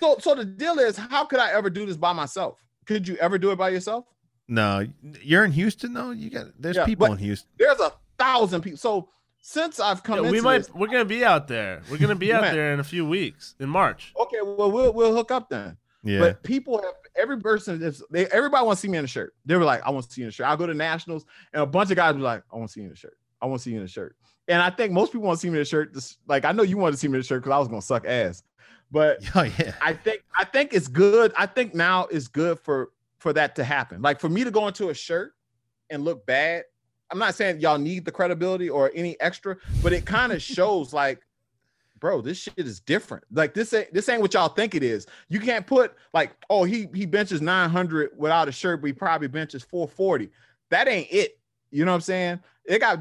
So the deal is, how could I ever do this by myself? Could you ever do it by yourself? No, you're in Houston though. There's people in Houston. There's 1,000 people. So since I've come, we're gonna be out there. We're gonna be out there in a few weeks in March. Okay, well we'll hook up then. Yeah. But people have everybody wants to see me in a shirt. They were like, I want to see you in a shirt. I'll go to nationals, and a bunch of guys were like, I want to see you in a shirt. I want to see you in a shirt. And I think most people want to see me in a shirt. Like I know you wanted to see me in a shirt because I was gonna suck ass. But I think it's good. I think now it's good for that to happen. Like for me to go into a shirt and look bad, I'm not saying y'all need the credibility or any extra, but it kind of shows like, bro, this shit is different. Like this ain't what y'all think it is. You can't put like, oh, he benches 900 without a shirt, but he probably benches 440. That ain't it. You know what I'm saying?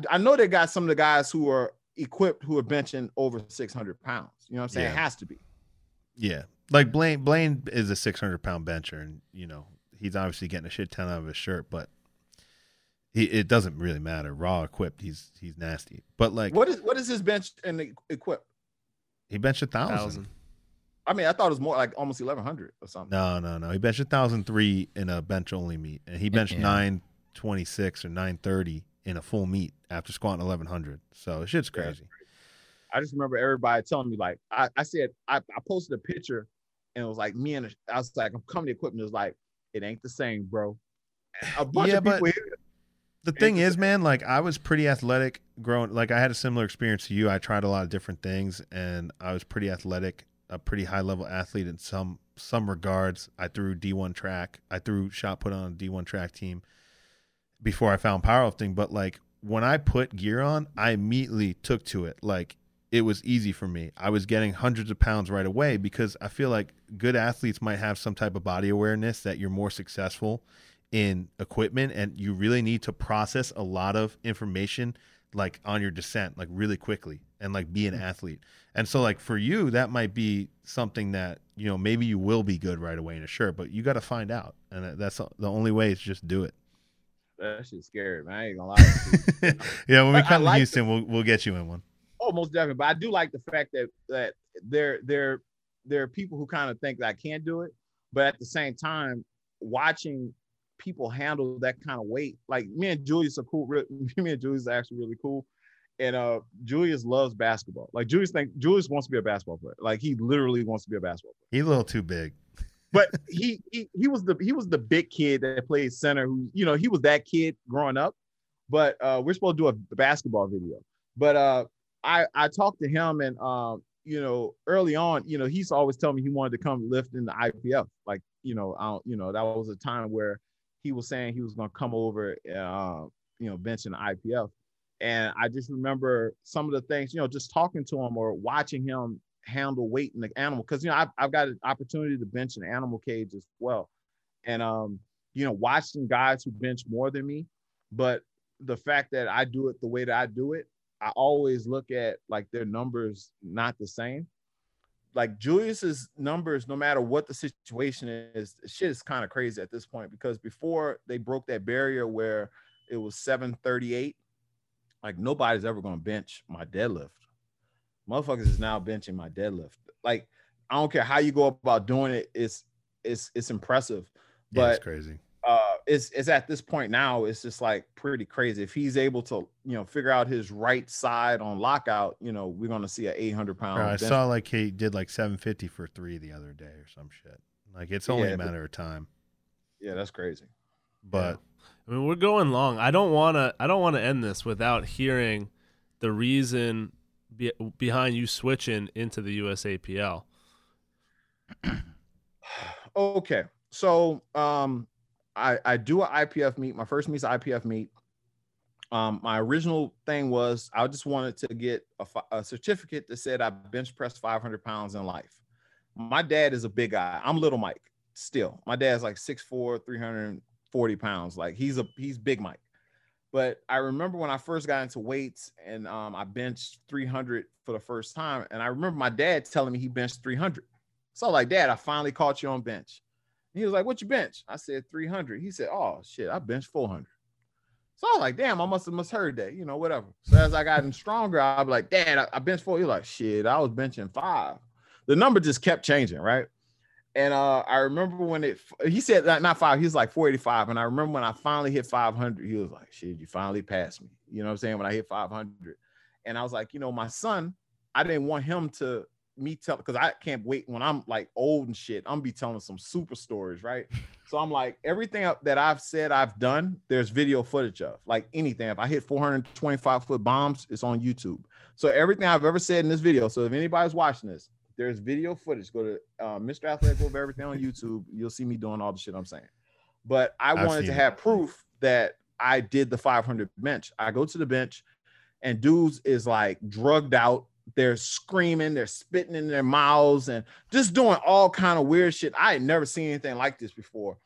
I know they got some of the guys who are equipped who are benching over 600 pounds. You know what I'm saying? Yeah. It has to be. Yeah, like Blaine is a 600-pound bencher, and you know he's obviously getting a shit ton out of his shirt, but it doesn't really matter. Raw equipped, he's nasty. But like, what is his bench and equipped? He benched 1,000. I mean, I thought it was more like almost 1,100 or something. No, he benched 1,003 in a bench only meet, and he benched 926 or 930 in a full meet after squatting 1,100. So shit's crazy. Yeah. I just remember everybody telling me, like, I said, I posted a picture and it was like me and I was like, I'm coming to equipment. It was like, it ain't the same, bro. A bunch of people here. The thing is, man, like I was pretty athletic growing. Like I had a similar experience to you. I tried a lot of different things and I was pretty athletic, a pretty high level athlete in some regards. I threw D1 track. I threw shot put on a D1 track team before I found powerlifting. But like when I put gear on, I immediately took to it. Like, it was easy for me. I was getting hundreds of pounds right away because I feel like good athletes might have some type of body awareness that you're more successful in equipment and you really need to process a lot of information like on your descent, like really quickly and like be an athlete. And so like for you, that might be something that, you know, maybe you will be good right away in a shirt, but you got to find out. And that's the only way is just do it. That shit's scary, man. I ain't gonna lie to you. Yeah. When we come to Houston, we'll get you in one. Oh, most definitely. But I do like the fact that there are people who kind of think that I can't do it. But at the same time, watching people handle that kind of weight, like me and Julius are cool. Me and Julius are actually really cool. And Julius loves basketball. Like Julius wants to be a basketball player. Like he literally wants to be a basketball player. He's a little too big. But he was the big kid that played center. Who, you know, he was that kid growing up. But we're supposed to do a basketball video. But I talked to him and, you know, early on, you know, he's always telling me he wanted to come lift in the IPF. Like, you know, that was a time where he was saying he was going to come over, you know, bench in the IPF. And I just remember some of the things, you know, just talking to him or watching him handle weight in the animal. Cause, you know, I've got an opportunity to bench an animal cage as well. And, you know, watching guys who bench more than me, but the fact that I do it the way that I do it, I always look at like their numbers not the same. Like Julius's numbers, no matter what the situation is, shit is kind of crazy at this point because before they broke that barrier where it was 738, like nobody's ever going to bench my deadlift. Motherfuckers is now benching my deadlift. Like I don't care how you go about doing it. It's impressive, but yeah, it's crazy. It's at this point now, it's just like pretty crazy. If he's able to, you know, figure out his right side on lockout, you know, we're going to see an 800-pound. I saw like he did like 750 for three the other day or some shit. Like it's only a matter of time. Yeah, that's crazy. But yeah. I mean, we're going long. I don't want to end this without hearing the reason behind you switching into the USAPL. Okay. So I do an IPF meet. My first meet's an IPF meet. My original thing was I just wanted to get a certificate that said I bench pressed 500 pounds in life. My dad is a big guy. I'm little Mike still. My dad's like 6'4", 340 pounds. Like he's big Mike. But I remember when I first got into weights and I benched 300 for the first time. And I remember my dad telling me he benched 300. So I'm like, Dad, I finally caught you on bench. And he was like, what you bench? I said, 300. He said, oh, shit, I benched 400. So I was like, damn, I must have misheard that, you know, whatever. So as I got stronger, I'd be like, Dad, I benched 4. He's like, shit, I was benching 5. The number just kept changing, right? And I remember when he said that, not 5, he was like 485. And I remember when I finally hit 500, he was like, shit, you finally passed me. You know what I'm saying? When I hit 500. And I was like, you know, my son, I didn't want him to because I can't wait when I'm like old and shit, I'm be telling some super stories, right? So I'm like, everything that I've said I've done, there's video footage of, like anything. If I hit 425 foot bombs, it's on YouTube. So everything I've ever said in this video. So if anybody's watching this, there's video footage. Go to Mr. Athletic over everything on YouTube. You'll see me doing all the shit I'm saying. But I wanted to have proof that I did the 500 bench. I go to the bench and dudes is like drugged out. They're screaming. They're spitting in their mouths and just doing all kind of weird shit. I had never seen anything like this before.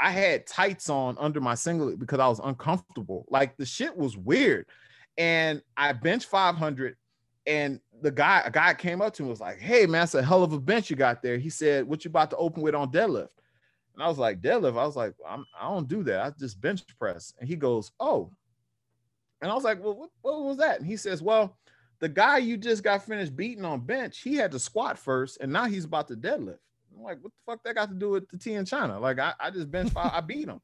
I had tights on under my singlet because I was uncomfortable. Like the shit was weird. And I benched 500. And a guy came up to me and was like, hey, man, that's a hell of a bench you got there. He said, what you about to open with on deadlift? And I was like, deadlift? I was like, I don't do that. I just bench press. And he goes, oh. And I was like, well, what was that? And he says, well, the guy you just got finished beating on bench, he had to squat first, and now he's about to deadlift. I'm like, what the fuck that got to do with the tea in China? Like, I just bench, I beat him.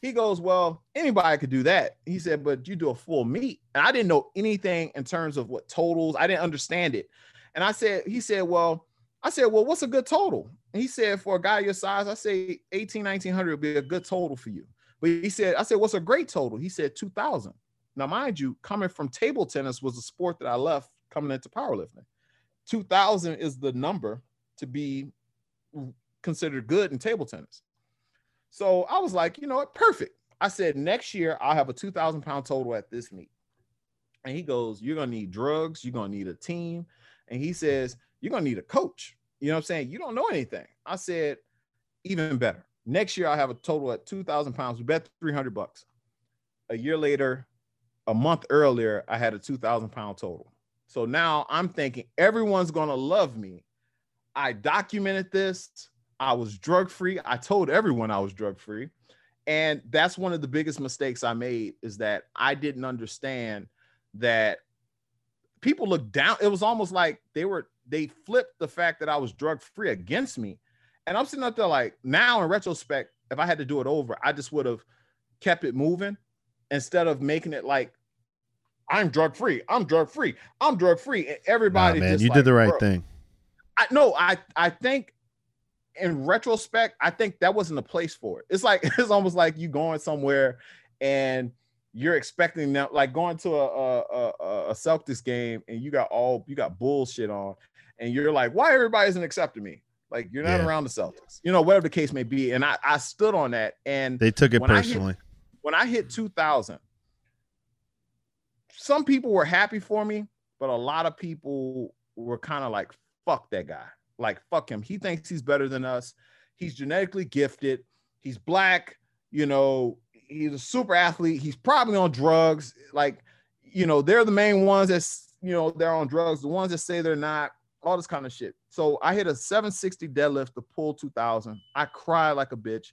He goes, well, anybody could do that. He said, but you do a full meet. And I didn't know anything in terms of what totals. I didn't understand it. And I said, well, what's a good total? And he said, for a guy your size, I say 18, 1900 would be a good total for you. But he said, I said, what's a great total? He said, 2000. Now, mind you, coming from table tennis was a sport that I left coming into powerlifting. 2000 is the number to be considered good in table tennis. So I was like, you know what? Perfect. I said, next year, I'll have a 2,000 pound total at this meet. And he goes, you're going to need drugs. You're going to need a team. And he says, you're going to need a coach. You know what I'm saying? You don't know anything. I said, even better. Next year, I'll have a total at 2,000 pounds. We bet $300. A year later, a month earlier, I had a 2,000 pound total. So now I'm thinking everyone's going to love me. I documented this. I was drug-free. I told everyone I was drug-free. And that's one of the biggest mistakes I made, is that I didn't understand that people looked down. It was almost like they flipped the fact that I was drug-free against me. And I'm sitting up there like, now in retrospect, if I had to do it over, I just would have kept it moving instead of making it like, I'm drug-free, I'm drug-free, I'm drug-free. And everybody just, you like, did the right thing. I think, in retrospect, I think that wasn't a place for it. It's like, it's almost like you going somewhere and you're expecting that, like going to a Celtics game and you got bullshit on and you're like, why everybody isn't accepting me? Like, you're not around the Celtics, you know, whatever the case may be. And I stood on that, and they took it personally. When I hit 2000, some people were happy for me, but a lot of people were kind of like, fuck that guy. Like, fuck him. He thinks he's better than us. He's genetically gifted. He's black. You know, he's a super athlete. He's probably on drugs. Like, you know, they're the main ones that's, you know, they're on drugs. The ones that say they're not, all this kind of shit. So I hit a 760 deadlift to pull 2000. I cried like a bitch.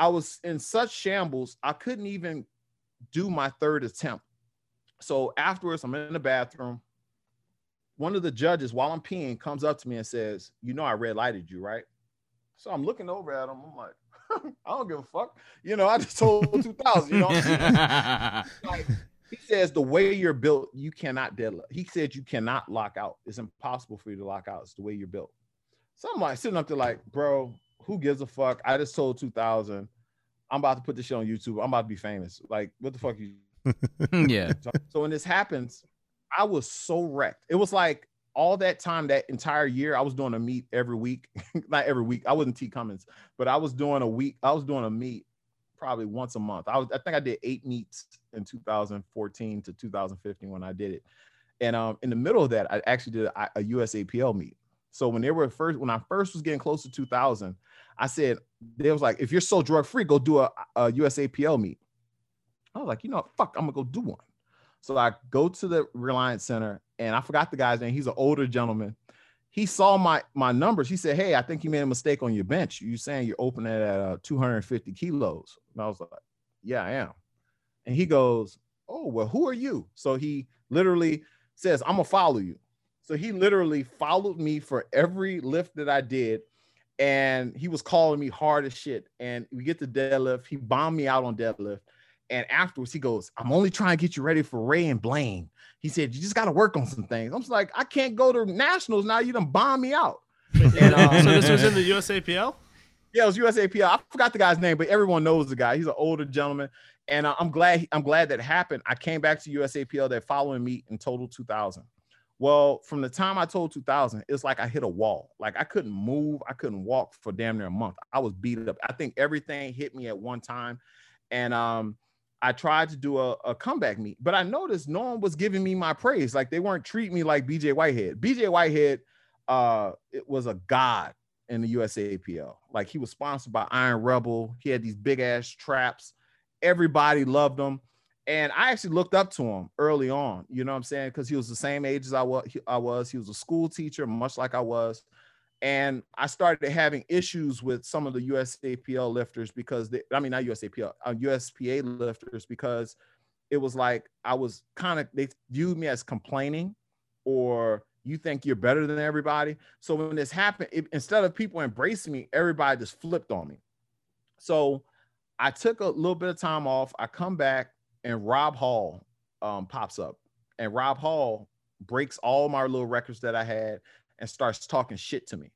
I was in such shambles. I couldn't even do my third attempt. So afterwards, I'm in the bathroom. One of the judges, while I'm peeing, comes up to me and says, you know, I red lighted you, right? So I'm looking over at him. I'm like, I don't give a fuck. You know, I just told 2000, you know. Like, he says, the way you're built, you cannot deadlift. He said, you cannot lock out. It's impossible for you to lock out. It's the way you're built. So I'm like sitting up there like, bro, who gives a fuck? I just told 2000. I'm about to put this shit on YouTube. I'm about to be famous. Like, what the fuck? You? Yeah. So when this happens, I was so wrecked. It was like all that time, that entire year, I was doing a meet every week. Not every week. I wasn't T Cummins, but I was doing a week. I was doing a meet probably once a month. I think I did 8 meets in 2014 to 2015 when I did it. And in the middle of that, I actually did a USAPL meet. So when they were first, when I first was getting close to 2000, I said, they was like, if you're so drug free, go do a USAPL meet. I was like, you know what, fuck, I'm gonna go do one. So I go to the Reliance Center, and I forgot the guy's name. He's an older gentleman. He saw my numbers. He said, hey, I think you made a mistake on your bench. You saying you're opening at 250 kilos. And I was like, yeah, I am. And he goes, oh, well, who are you? So he literally says, I'm gonna follow you. So he literally followed me for every lift that I did. And he was calling me hard as shit. And we get to deadlift. He bombed me out on deadlift. And afterwards, he goes, I'm only trying to get you ready for Ray and Blaine. He said, you just got to work on some things. I'm just like, I can't go to nationals now. You done bomb me out. And, so this was in the USAPL? Yeah, it was USAPL. I forgot the guy's name, but everyone knows the guy. He's an older gentleman. And I'm glad that happened. I came back to USAPL that following meet in total 2000. Well, from the time I told 2000, it's like I hit a wall. Like I couldn't move. I couldn't walk for damn near a month. I was beat up. I think everything hit me at one time. And I tried to do a comeback meet, but I noticed no one was giving me my praise. Like they weren't treating me like BJ Whitehead. BJ Whitehead, it was a god in the USAPL. Like he was sponsored by Iron Rebel. He had these big ass traps. Everybody loved him. And I actually looked up to him early on, you know what I'm saying? Because he was the same age as I was. He was a school teacher, much like I was. And I started having issues with some of the USAPL lifters because, not USAPL, USPA lifters, because it was like I was kind of, they viewed me as complaining or you think you're better than everybody. So when this happened, instead of people embracing me, everybody just flipped on me. So I took a little bit of time off. I come back. And Rob Hall pops up, and Rob Hall breaks all my little records that I had and starts talking shit to me.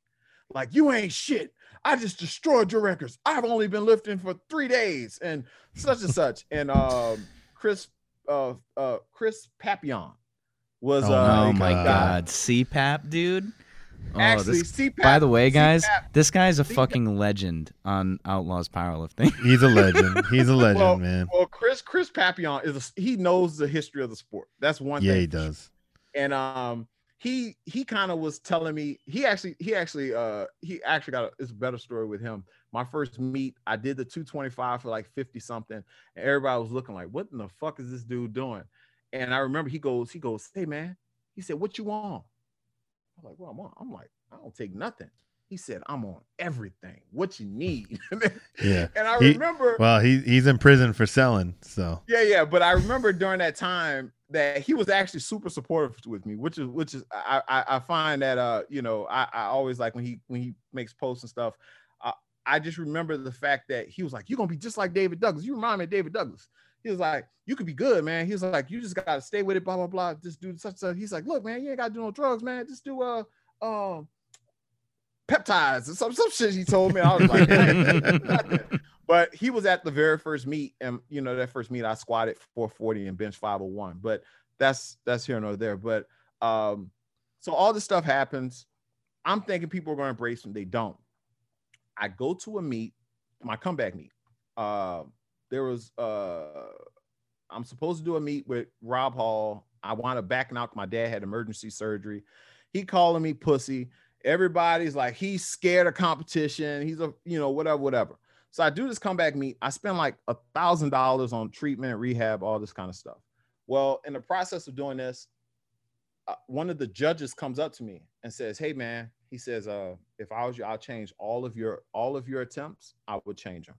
Like, you ain't shit. I just destroyed your records. I've only been lifting for 3 days and such and such. And Chris Papillon was oh my God. CPAP, dude. Oh, actually, this, CPAP, by the way, guys, CPAP, this guy's a fucking legend on Outlaws Powerlifting. He's a legend. He's a legend, well, man. Well, Chris Papillon he knows the history of the sport. That's one thing. Yeah, he does. And he kind of was telling me he actually got it's a better story with him. My first meet, I did the 225 for like 50 something, and everybody was looking like, "What in the fuck is this dude doing?" And I remember he goes, "Hey man," he said, "What you on?" I'm like, well, I'm on. I'm like, I don't take nothing. He said, I'm on everything. What you need. Yeah. And I remember. Well, he's in prison for selling. So. Yeah. But I remember during that time that he was actually super supportive with me, which is I find that I always like when he makes posts and stuff. I just remember the fact that he was like, you're gonna be just like David Douglas. You remind me of David Douglas. He was like, you could be good, man. He was like, you just gotta stay with it, blah blah blah. Just do such stuff. He's like, look, man, you ain't gotta do no drugs, man. Just do peptides or some shit. He told me. I was like, hey. But he was at the very first meet, and that first meet I squatted 440 and bench 501. But that's here nor there. But so all this stuff happens. I'm thinking people are gonna embrace them. They don't. I go to a meet, my comeback meet. There was, I'm supposed to do a meet with Rob Hall. I wound up backing out. My dad had emergency surgery. He calling me pussy. Everybody's like, he's scared of competition. He's a, whatever. So I do this comeback meet. I spend like $1,000 on treatment, rehab, all this kind of stuff. Well, in the process of doing this, one of the judges comes up to me and says, hey man, he says, if I was you, I'll change all of your attempts. I would change them.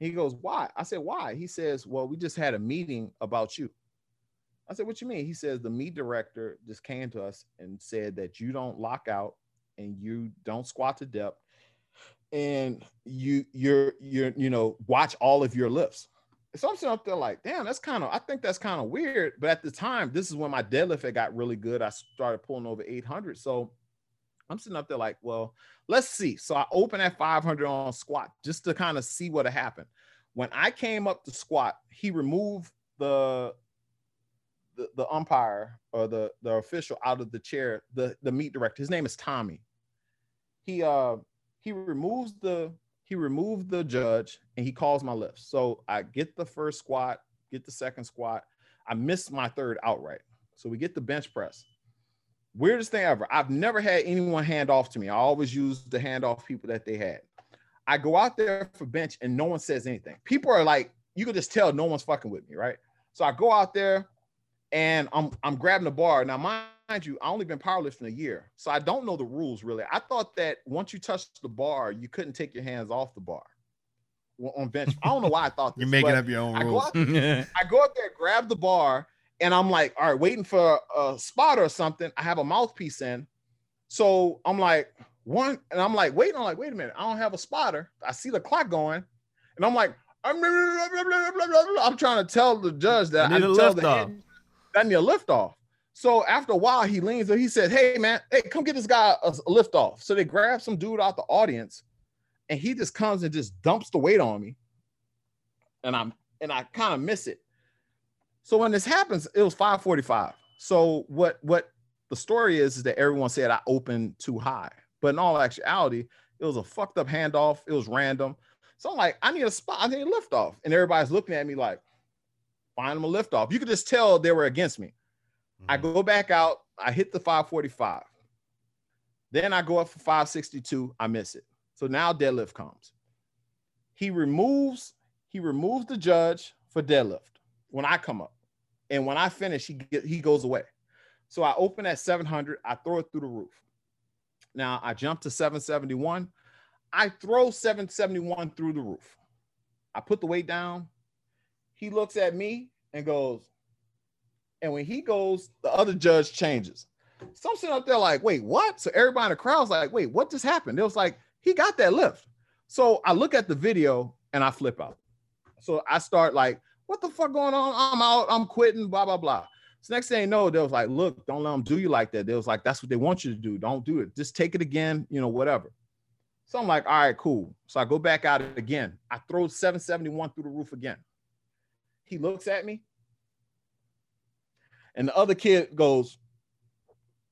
He goes, why? I said, why? He says, well, we just had a meeting about you. I said, what you mean? He says, the meet director just came to us and said that you don't lock out and you don't squat to depth and you watch all of your lifts. So I'm sitting up there like, damn, I think that's kind of weird. But at the time, this is when my deadlift had got really good. I started pulling over 800. So I'm sitting up there like, well, let's see. So I open at 500 on squat just to kind of see what happened. When I came up to squat, he removed the the umpire or the official out of the chair, the meet director, his name is Tommy. He removed the judge and he calls my lifts. So I get the first squat, get the second squat. I missed my third outright. So we get the bench press. Weirdest thing ever. I've never had anyone hand off to me. I always used the handoff people that they had. I go out there for bench and no one says anything. People are like, you can just tell no one's fucking with me, right? So I go out there and I'm grabbing the bar. Now, mind you, I only been powerlifting a year, so I don't know the rules really. I thought that once you touched the bar, you couldn't take your hands off the bar on bench. I don't know why I thought this. You're making up your own rules. I go up there, grab the bar, and I'm like, all right, waiting for a spot or something. I have a mouthpiece in, so I'm like, one, and I'm like, waiting. I'm like, wait a minute, I don't have a spotter. I see the clock going, and I'm like, I'm trying to tell the judge that I need a lift off. So after a while, he leans and he said, hey, man, hey, come get this guy a lift off. So they grab some dude out the audience, and he just comes and just dumps the weight on me. And I kind of miss it. So when this happens, it was 5:45. So what the story is that everyone said I opened too high. But in all actuality, it was a fucked up handoff. It was random. So I'm like, I need a spot. I need a lift off. And everybody's looking at me like, find them a lift off. You could just tell they were against me. Mm-hmm. I go back out. I hit the 545. Then I go up for 562. I miss it. So now deadlift comes. He removes the judge for deadlift when I come up. And when I finish, he goes away. So I open at 700. I throw it through the roof. Now I jump to 771. I throw 771 through the roof. I put the weight down. He looks at me and goes, and when he goes, the other judge changes. So I'm sitting up there like, wait, what? So everybody in the crowd's like, wait, what just happened? It was like, he got that lift. So I look at the video and I flip out. So I start like, what the fuck going on? I'm out, I'm quitting, blah, blah, blah. So next thing you know, they was like, look, don't let them do you like that. They was like, that's what they want you to do. Don't do it. Just take it again, you know, whatever. So I'm like, all right, cool. So I go back out again. I throw 771 through the roof again. He looks at me. And the other kid goes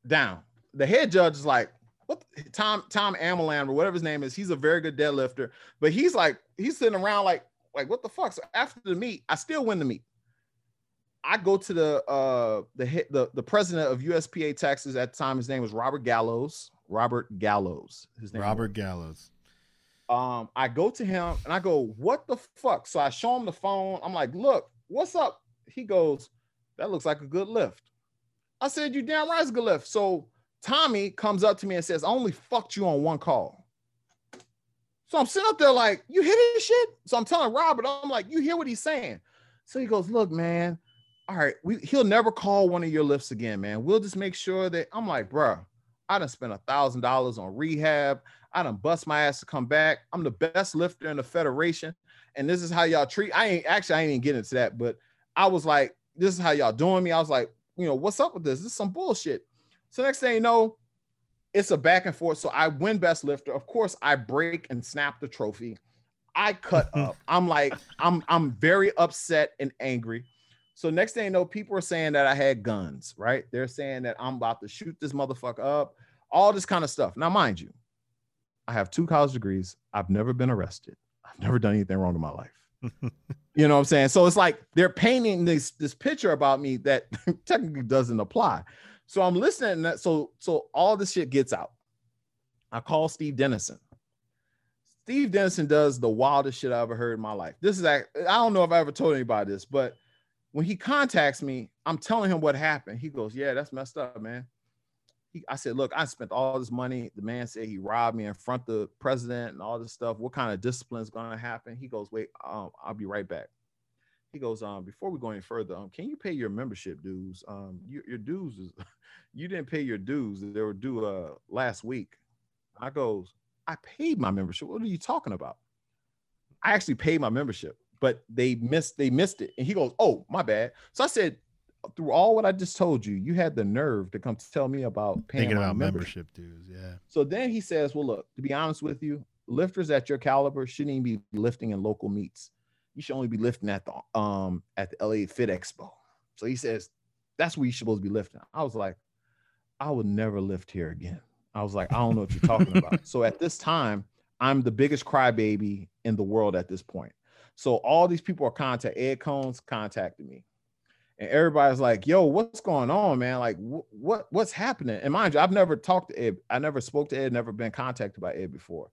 down. The head judge is like, what? Tom Amelan or whatever his name is, he's a very good deadlifter. But he's like, he's sitting around like what the fuck? So after the meet, I still win the meet. I go to the president of USPA Texas at the time. His name was Robert Gallows. I go to him and I go, what the fuck? So I show him the phone. I'm like, look, what's up? He goes, that looks like a good lift. I said, you damn right it's a good lift. So Tommy comes up to me and says, I only fucked you on one call. So I'm sitting up there like, you hear this shit? So I'm telling Robert, I'm like, you hear what he's saying? So he goes, look, man, all right, he'll never call one of your lifts again, man. We'll just make sure that, I'm like, bruh, I done spent $1,000 on rehab. I done bust my ass to come back. I'm the best lifter in the federation. And this is how y'all treat. I ain't even get into that, but I was like, this is how y'all doing me. I was like, you know, what's up with this? This is some bullshit. So next thing you know, it's a back and forth. So I win best lifter. Of course, I break and snap the trophy. I cut up. I'm like, I'm very upset and angry. So next thing you know, people are saying that I had guns, right? They're saying that I'm about to shoot this motherfucker up, all this kind of stuff. Now, mind you, I have 2 college degrees. I've never been arrested. I've never done anything wrong in my life. You know what I'm saying? So it's like they're painting this picture about me that technically doesn't apply. So I'm listening. So all this shit gets out. I call Steve Dennison. Steve Dennison does the wildest shit I ever heard in my life. This is like, I don't know if I ever told anybody this, but when he contacts me, I'm telling him what happened. He goes, yeah, that's messed up, man. I said, look, I spent all this money. The man said he robbed me in front of the president and all this stuff. What kind of discipline is going to happen? He goes, wait, I'll be right back. He goes, before we go any further, can you pay your membership dues? Your dues, you didn't pay your dues. They were due last week. I goes, I paid my membership. What are you talking about? I actually paid my membership, but they missed it. And he goes, oh, my bad. So I said, through all what I just told you, you had the nerve to come tell me about paying thinking about membership dues. Yeah. So then he says, well, look, to be honest with you, lifters at your caliber shouldn't even be lifting in local meets. You should only be lifting at the LA Fit Expo. So he says, That's where you're supposed to be lifting. I was like, I would never lift here again. I was like, I don't know what you're talking about. So at this time, I'm the biggest crybaby in the world at this point. So all these people are Ed Cohn's contacted me. And everybody's like, yo, what's going on, man? Like, what's happening? And mind you, I've never talked to Ed. I never spoke to Ed, never been contacted by Ed before.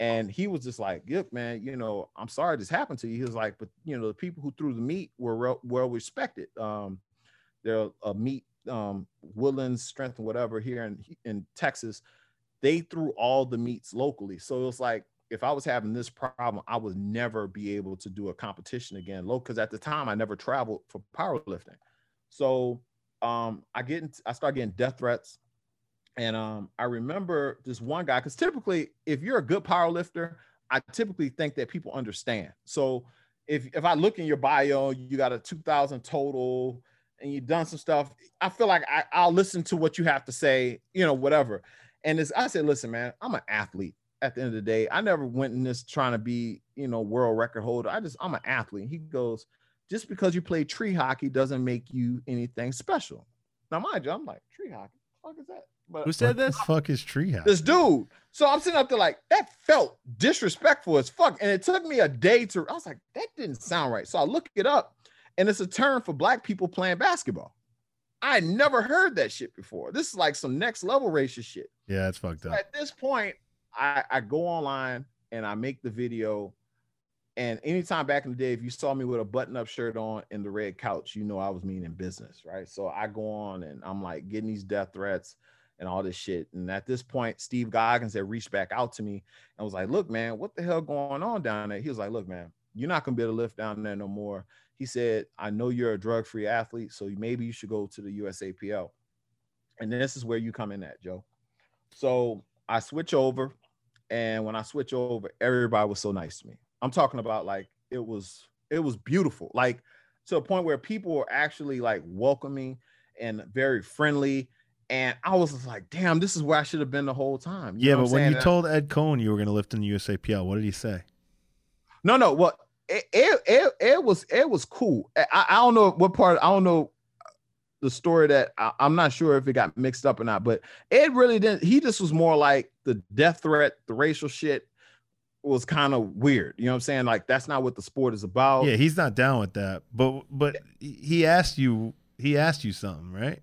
And he was just like, look, man, you know, I'm sorry this happened to you. He was like, but, you know, the people who threw the meet were well respected. They're a meet, Woodlands Strength and whatever here in Texas. They threw all the meets locally. So it was like, if I was having this problem, I would never be able to do a competition again. Because at the time, I never traveled for powerlifting. So I started getting death threats. And I remember this one guy, because typically, if you're a good powerlifter, I typically think that people understand. So if I look in your bio, you got a 2,000 total and you've done some stuff, I feel like I'll listen to what you have to say, you know, whatever. And I said, listen, man, I'm an athlete. At the end of the day, I never went in this trying to be, you know, world record holder. I'm an athlete. He goes, just because you play tree hockey doesn't make you anything special. Now, mind you, I'm like, tree hockey? What the fuck is that? But who said this? Fuck is tree hockey? This dude. So I'm sitting up there like, that felt disrespectful as fuck. And it took me a day to, I was like, that didn't sound right. So I look it up and it's a term for black people playing basketball. I never heard that shit before. This is like some next level racist shit. Yeah, that's fucked up. So at this point, I go online and I make the video. And anytime back in the day, if you saw me with a button-up shirt on in the red couch, you know I was mean in business, right? So I go on and I'm like getting these death threats and all this shit. And at this point, Steve Goggins had reached back out to me and was like, look, man, what the hell going on down there? He was like, look, man, you're not going to be able to lift down there no more. He said, I know you're a drug-free athlete, so maybe you should go to the USAPL. And this is where you come in at, Joe. So I switch over, and when I switch over, everybody was so nice to me. I'm talking about like, it was beautiful, like to a point where people were actually like welcoming and very friendly. And I was just like, damn, this is where I should have been the whole time. You yeah. But when you told Ed Cohn you were going to lift in the USAPL, what did he say? No. Well, it was cool. I don't know what part, I don't know the story that I'm not sure if it got mixed up or not, but Ed really didn't. He just was more like the death threat, the racial shit was kind of weird. You know what I'm saying? Like, that's not what the sport is about. Yeah. He's not down with that, but he asked you something, right?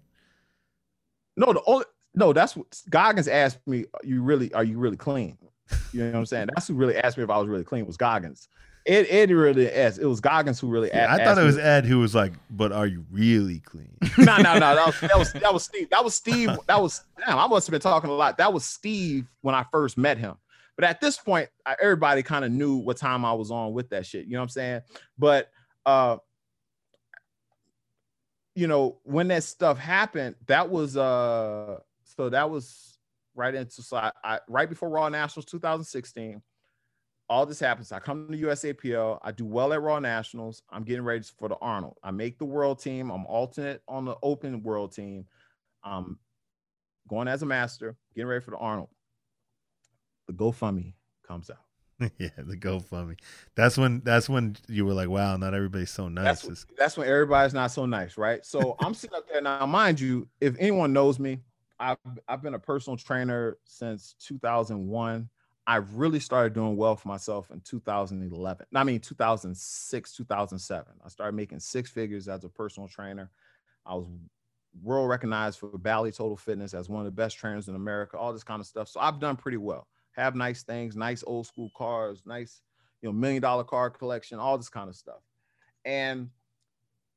No, that's what Goggins asked me. Are you really clean? You know what I'm saying? That's who really asked me if I was really clean was Goggins. Ed really asked. It was Goggins who really asked. I thought it was Ed who was like, "But are you really clean?" No. That was Steve. That was damn. I must have been talking a lot. That was Steve when I first met him. But at this point, everybody kind of knew what time I was on with that shit. You know what I'm saying? But you know, when that stuff happened, that was right into right before Raw Nationals 2016. All this happens. I come to USAPL. I do well at Raw Nationals. I'm getting ready for the Arnold. I make the world team. I'm alternate on the open world team. I'm going as a master, getting ready for the Arnold. The GoFundMe comes out. Yeah, the GoFundMe. That's when you were like, wow, not everybody's so nice. That's when everybody's not so nice, right? So I'm sitting up there. Now, mind you, if anyone knows me, I've been a personal trainer since 2001. I really started doing well for myself in 2011. I mean, 2006, 2007. I started making six figures as a personal trainer. I was world recognized for Bally Total Fitness as one of the best trainers in America, all this kind of stuff. So I've done pretty well. Have nice things, nice old school cars, nice, you know, $1 million car collection, all this kind of stuff. And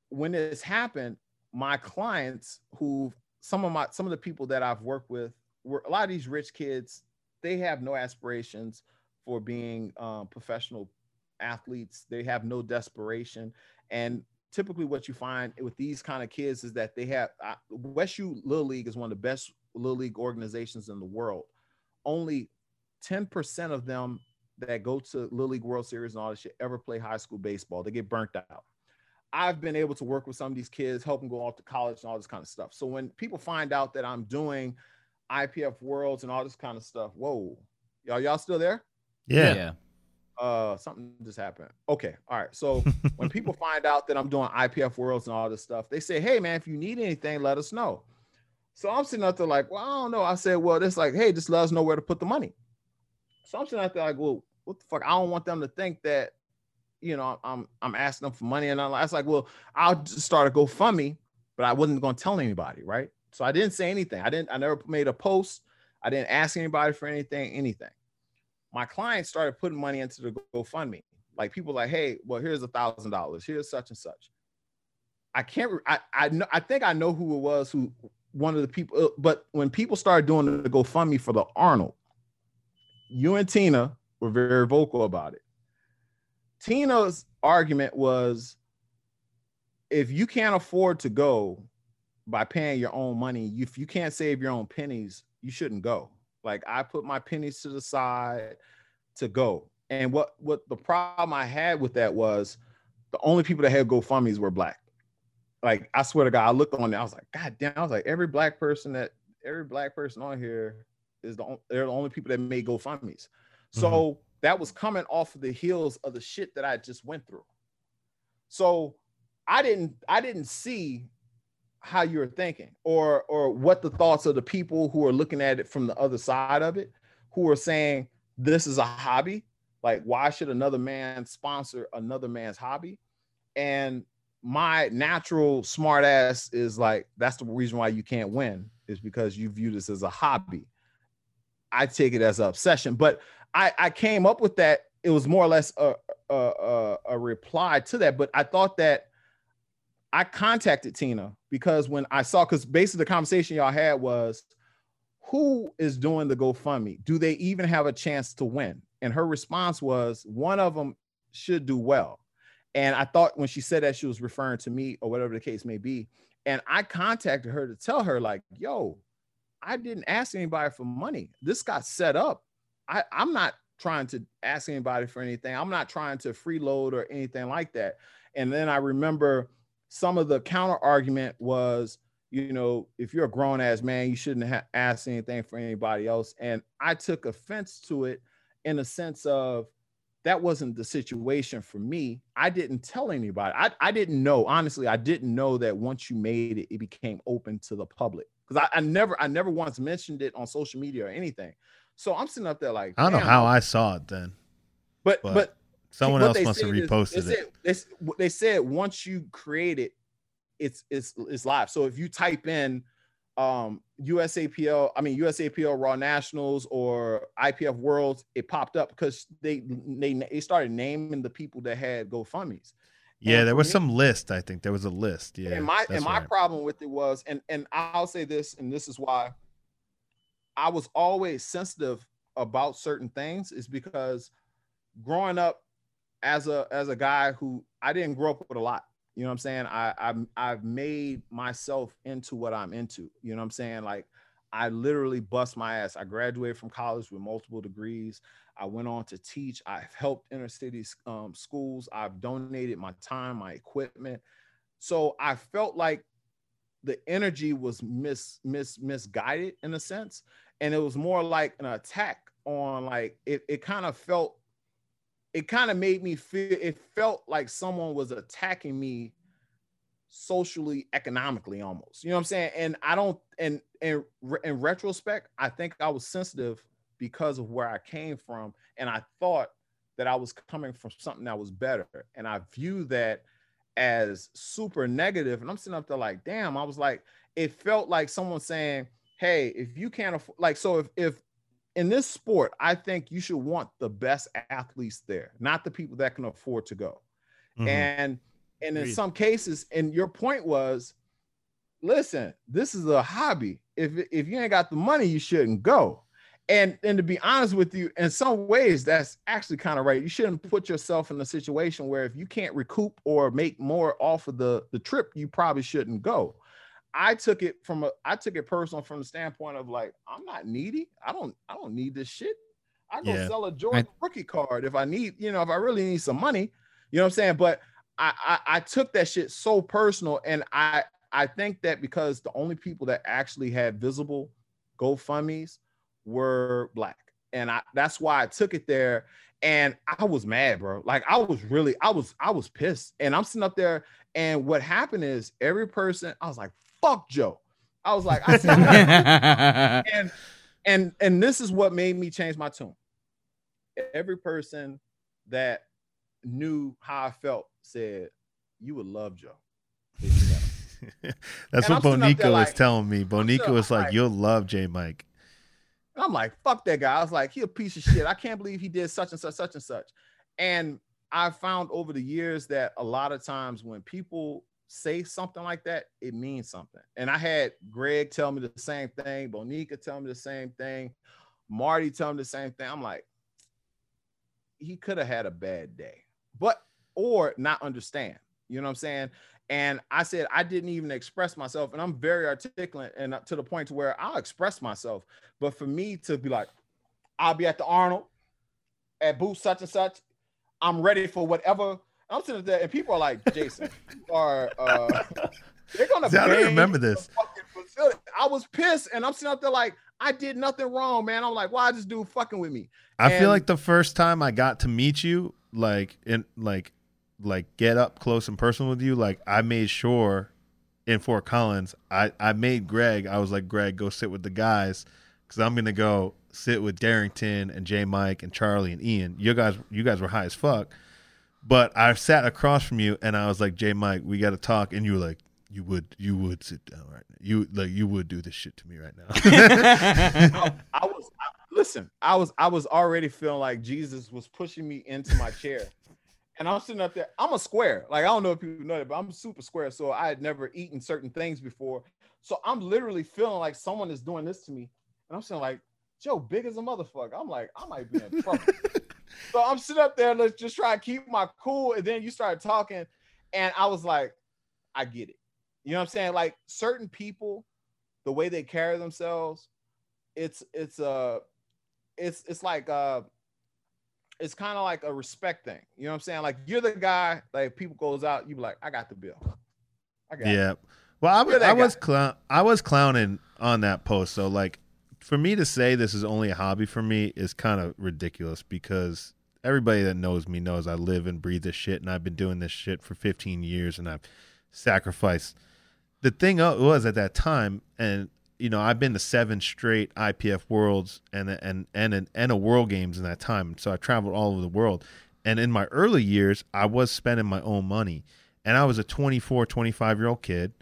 when this happened, my clients who some of the people that I've worked with were a lot of these rich kids. They have no aspirations for being professional athletes. They have no desperation. And typically what you find with these kind of kids is that they have WestU Little League is one of the best Little League organizations in the world. Only 10% of them that go to Little League World Series and all that shit ever play high school baseball. They get burnt out. I've been able to work with some of these kids, help them go off to college and all this kind of stuff. So when people find out that I'm doing IPF Worlds and all this kind of stuff. Whoa. Y'all still there? Yeah. Something just happened. Okay. All right. So when people find out that I'm doing IPF Worlds and all this stuff, they say, hey man, if you need anything, let us know. So I'm sitting out there like, well, I don't know. I said, well, it's like, hey, just let us know where to put the money. So I'm sitting out there like, well, what the fuck? I don't want them to think that, you know, I'm asking them for money. And I was like, well, I'll just start a GoFundMe, but I wasn't going to tell anybody. Right. So I didn't say anything. I never made a post. I didn't ask anybody for anything. My clients started putting money into the GoFundMe. Like people like, hey, well, here's $1,000. Here's such and such. I think I know who it was, who one of the people, but when people started doing the GoFundMe for the Arnold, you and Tina were very vocal about it. Tina's argument was, if you can't afford to go by paying your own money, if you can't save your own pennies, you shouldn't go. Like I put my pennies to the side to go. And what the problem I had with that was the only people that had GoFundMe's were black. Like, I swear to God, I looked on there. I was like, God damn. I was like, every black person on here is they're the only people that made GoFundMe's. Mm-hmm. So that was coming off of the heels of the shit that I just went through. So I didn't see how you're thinking or what the thoughts of the people who are looking at it from the other side of it, who are saying this is a hobby. Like, why should another man sponsor another man's hobby? And my natural smart ass is like, that's the reason why you can't win, is because you view this as a hobby. I take it as an obsession. But I came up with that. It was more or less a reply to that. But I thought that I contacted Tina because when I saw, because basically the conversation y'all had was, who is doing the GoFundMe? Do they even have a chance to win? And her response was, one of them should do well. And I thought when she said that, she was referring to me or whatever the case may be. And I contacted her to tell her like, yo, I didn't ask anybody for money. This got set up. I'm not trying to ask anybody for anything. I'm not trying to freeload or anything like that. And then I remember some of the counter argument was, you know, if you're a grown ass man, you shouldn't have asked anything for anybody else. And I took offense to it in the sense of, that wasn't the situation for me. I didn't tell anybody. I didn't know. Honestly, I didn't know that once you made it, it became open to the public. Because I never once mentioned it on social media or anything. So I'm sitting up there like, I don't know how I saw it then. But someone else must have reposted it. They said once you create it, it's live. So if you type in USAPL Raw Nationals or IPF Worlds, it popped up because they started naming the people that had GoFundMe's. Yeah, there was some list. I think there was a list. Yeah. And my problem with it was, and I'll say this, and this is why I was always sensitive about certain things, is because growing up as a guy who, I didn't grow up with a lot. You know what I'm saying? I've made myself into what I'm into. You know what I'm saying? Like, I literally bust my ass. I graduated from college with multiple degrees. I went on to teach. I've helped inner city schools. I've donated my time, my equipment. So I felt like the energy was misguided in a sense. And it was more like an attack on, like, it kind of felt, it kind of made me feel, it felt like someone was attacking me socially, economically almost, you know what I'm saying? And I don't, and in retrospect, I think I was sensitive because of where I came from. And I thought that I was coming from something that was better. And I view that as super negative. And I'm sitting up there like, damn, I was like, it felt like someone saying, hey, if you can't afford, like, so if in this sport, I think you should want the best athletes there, not the people that can afford to go. Mm-hmm. And in some cases, and your point was, listen, this is a hobby. If you ain't got the money, you shouldn't go. And to be honest with you, in some ways, that's actually kind of right. You shouldn't put yourself in a situation where if you can't recoup or make more off of the trip, you probably shouldn't go. I took it personal from the standpoint of like, I'm not needy. I don't need this shit. I go sell a Jordan rookie card if I need, you know, if I really need some money, you know what I'm saying? But I took that shit so personal. And I think that because the only people that actually had visible GoFundMe's were black. And that's why I took it there. And I was mad, bro. Like I was pissed. And I'm sitting up there. And what happened is every person, I was like, fuck Joe. I was like, and this is what made me change my tune. Every person that knew how I felt said, you would love Joe. That's what Bonica was telling me. Bonica was like, you'll love J. Mike. And I'm like, fuck that guy. I was like, he a piece of shit. I can't believe he did such and such, such and such. And I found over the years that a lot of times when people say something like that, it means something. And I had Greg tell me the same thing. Bonica tell me the same thing. Marty tell me the same thing. I'm like, he could have had a bad day, but, or not understand, you know what I'm saying? And I said, I didn't even express myself, and I'm very articulate and to the point to where I'll express myself. But for me to be like, I'll be at the Arnold at booth such and such, I'm ready for whatever. I'm sitting there and people are like, Jason, you are, they're going to, I don't remember this. I was pissed, and I'm sitting up there like, I did nothing wrong, man. I'm like, why is this dude fucking with me? I feel like the first time I got to meet you, like get up close and personal with you, like I made sure in Fort Collins, I made Greg, I was like, Greg, go sit with the guys, because I'm going to go sit with Darrington and J. Mike and Charlie and Ian. You guys were high as fuck. But I sat across from you, and I was like, J. Mike, we got to talk. And you were like, you would sit down right now. You would do this shit to me right now. I was already feeling like Jesus was pushing me into my chair. And I'm sitting up there. I'm a square. Like, I don't know if people know that, but I'm super square. So I had never eaten certain things before. So I'm literally feeling like someone is doing this to me. And I'm sitting like, Joe, big as a motherfucker. I'm like, I might be in trouble. So I'm sitting up there, let's just try to keep my cool. And then you started talking. And I was like, I get it. You know what I'm saying? Like, certain people, the way they carry themselves, it's kind of like a respect thing. You know what I'm saying? Like, you're the guy, like people goes out, you be like, I got the bill. I got it. Well, I was clowning on that post. So like, for me to say this is only a hobby for me is kind of ridiculous, because everybody that knows me knows I live and breathe this shit, and I've been doing this shit for 15 years and I've sacrificed. The thing was at that time, and you know, I've been to 7 straight IPF Worlds and a World Games in that time. So I traveled all over the world. And in my early years, I was spending my own money. And I was a 24, 25-year-old kid.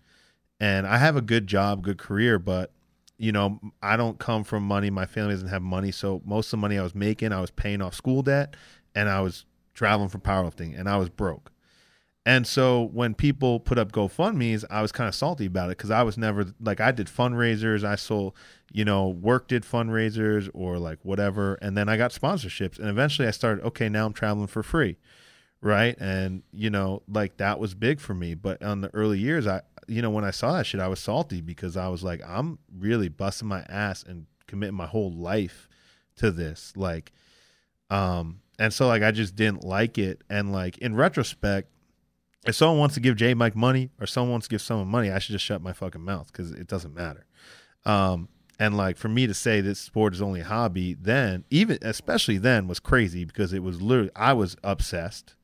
And I have a good job, good career, but, you know, I don't come from money. My family doesn't have money. So most of the money I was making, I was paying off school debt, and I was traveling for powerlifting, and I was broke. And so when people put up GoFundMes, I was kind of salty about it, because I was never like, I did fundraisers. I sold, you know, work did fundraisers or like whatever. And then I got sponsorships, and eventually I started, okay, now I'm traveling for free. Right. And, you know, like that was big for me. But on the early years, you know, when I saw that shit, I was salty, because I was like, I'm really busting my ass and committing my whole life to this. Like, and so like, I just didn't like it. And like, in retrospect, if someone wants to give J. Mike money, or someone wants to give someone money, I should just shut my fucking mouth, because it doesn't matter. And like, for me to say this sport is only a hobby then, even especially then, was crazy, because it was literally, I was obsessed,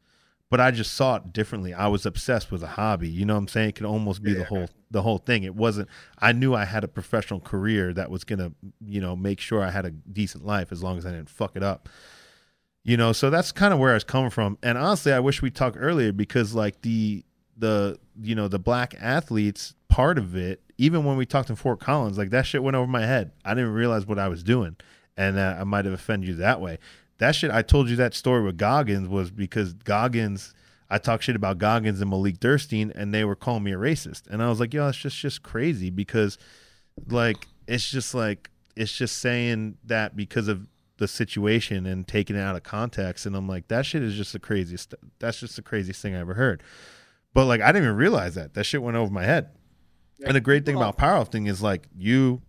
but I just saw it differently. I was obsessed with a hobby. You know what I'm saying? It could almost be the whole thing. It wasn't, I knew I had a professional career that was going to, you know, make sure I had a decent life as long as I didn't fuck it up. You know, so that's kind of where I was coming from. And honestly, I wish we talked earlier, because like the you know, the black athletes part of it, even when we talked in Fort Collins, like that shit went over my head. I didn't realize what I was doing, and I might have offended you that way. That shit, I told you that story with Goggins was because Goggins, I talked shit about Goggins and Malik Durstein, and they were calling me a racist. And I was like, yo, it's just crazy, because like, it's just saying that because of the situation and taking it out of context. And I'm like, that shit is just the craziest. That's just the craziest thing I ever heard. But like, I didn't even realize that shit went over my head. Yeah. And the great thing about powerlifting is like you,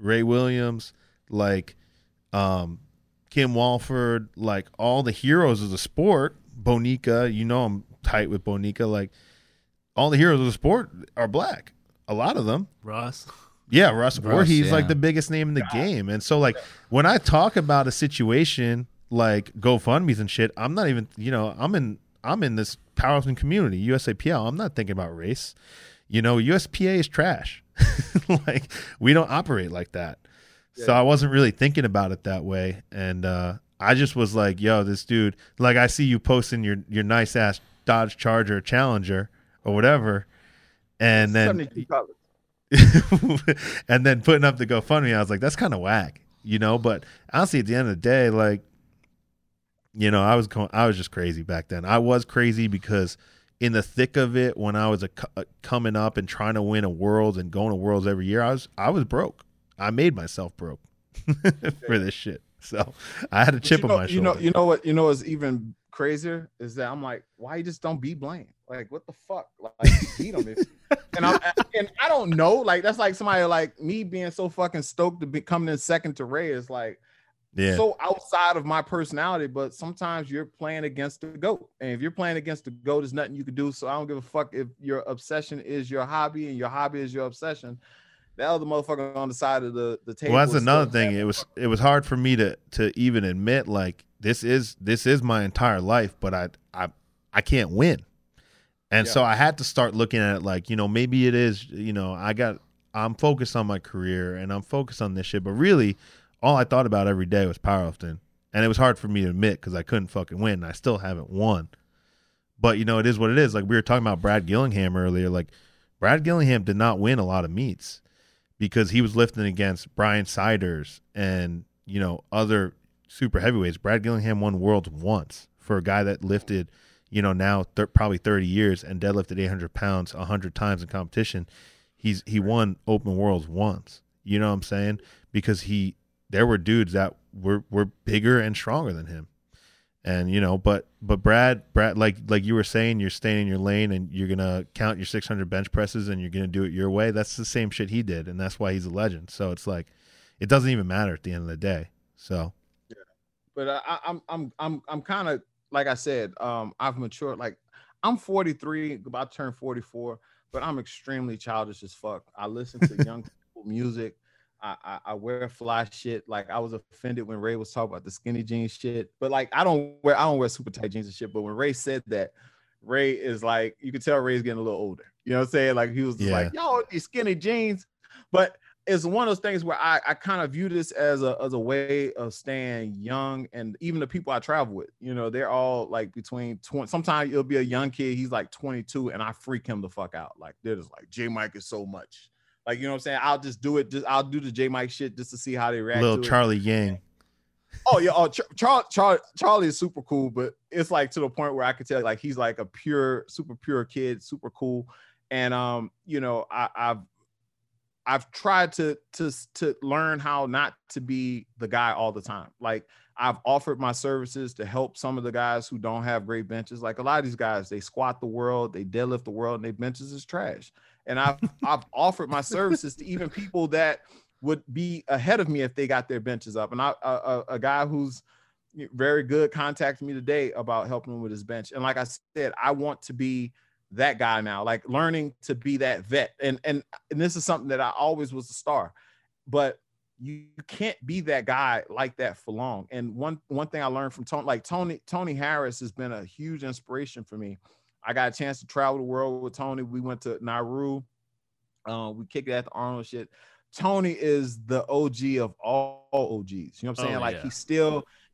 Ray Williams, like Kim Walford, like all the heroes of the sport, Bonica, you know, I'm tight with Bonica. Like all the heroes of the sport are black. A lot of them. Russ Voorhees, like the biggest name in the game. And so like when I talk about a situation like GoFundMes and shit, I'm not even, you know, I'm in this powerlifting community, USAPL. I'm not thinking about race. You know, USPA is trash. Like, we don't operate like that. Yeah. So I wasn't really thinking about it that way. And I just was like, yo, this dude, like, I see you posting your nice ass Dodge Charger, Challenger or whatever. And then and then putting up the GoFundMe, I was like, that's kind of whack, you know. But honestly, at the end of the day, like, you know, I was just crazy back then. I was crazy because in the thick of it, when I was coming up and trying to win a Worlds and going to Worlds every year, I was broke. I made myself broke for this shit. So I had a chip on my shoulder. You know what's even crazier is that I'm like, why you just don't beat Blaine? Like, what the fuck? Like, beat him. And I don't know. Like, that's like somebody like me being so fucking stoked to be coming in second to Ray is like, yeah, so outside of my personality. But sometimes you're playing against the GOAT. And if you're playing against the GOAT, there's nothing you can do. So I don't give a fuck if your obsession is your hobby and your hobby is your obsession. That other motherfucker on the side of the table. Well, that's another thing. It was hard for me to even admit, like, this is my entire life, but I can't win. And so I had to start looking at it like, you know, maybe it is, you know, I'm focused on my career and I'm focused on this shit. But really, all I thought about every day was powerlifting. And it was hard for me to admit because I couldn't fucking win. I still haven't won. But, you know, it is what it is. Like, we were talking about Brad Gillingham earlier. Like, Brad Gillingham did not win a lot of meets because he was lifting against Brian Siders and, you know, other super heavyweights. Brad Gillingham won Worlds once for a guy that lifted, you know, now probably 30 years and deadlifted 800 pounds 100 times in competition. He won Open Worlds once. You know what I'm saying? Because there were dudes that were bigger and stronger than him. And, you know, but Brad, like you were saying, you're staying in your lane and you're going to count your 600 bench presses and you're going to do it your way. That's the same shit he did. And that's why he's a legend. So it's like, it doesn't even matter at the end of the day. So, yeah. But I'm kind of, like I said, I've matured. Like, I'm 43, about to turn 44, but I'm extremely childish as fuck. I listen to young people music. I wear fly shit. Like, I was offended when Ray was talking about the skinny jeans shit. But like, I don't wear super tight jeans and shit. But when Ray said that, Ray is like, you could tell Ray's getting a little older. You know what I'm saying? Like, he was like, yo, these skinny jeans. But it's one of those things where I kind of view this as a way of staying young. And even the people I travel with, you know, they're all like between 20. Sometimes it'll be a young kid. He's like 22 and I freak him the fuck out. Like, they're just like, J Mike is so much. Like, you know what I'm saying? I'll just do it. I'll do the J Mike shit just to see how they react. Little to Charlie Yang. Oh yeah. Oh, Charlie is super cool, but it's like to the point where I could tell like, he's like a pure, super pure kid, super cool. And, you know, I've tried to learn how not to be the guy all the time. Like, I've offered my services to help some of the guys who don't have great benches. Like, a lot of these guys, they squat the world, they deadlift the world, and their benches is trash. And I've offered my services to even people that would be ahead of me if they got their benches up. And a guy who's very good contacted me today about helping him with his bench. And like I said, I want to be that guy now, like learning to be that vet. And this is something that I always was a star, but you can't be that guy like that for long. And one thing I learned from Tony, like Tony Harris has been a huge inspiration for me. I got a chance to travel the world with Tony. We went to Nauru. We kicked it at the Arnold shit. Tony is the OG of all OGs. You know what I'm saying? Like, yeah.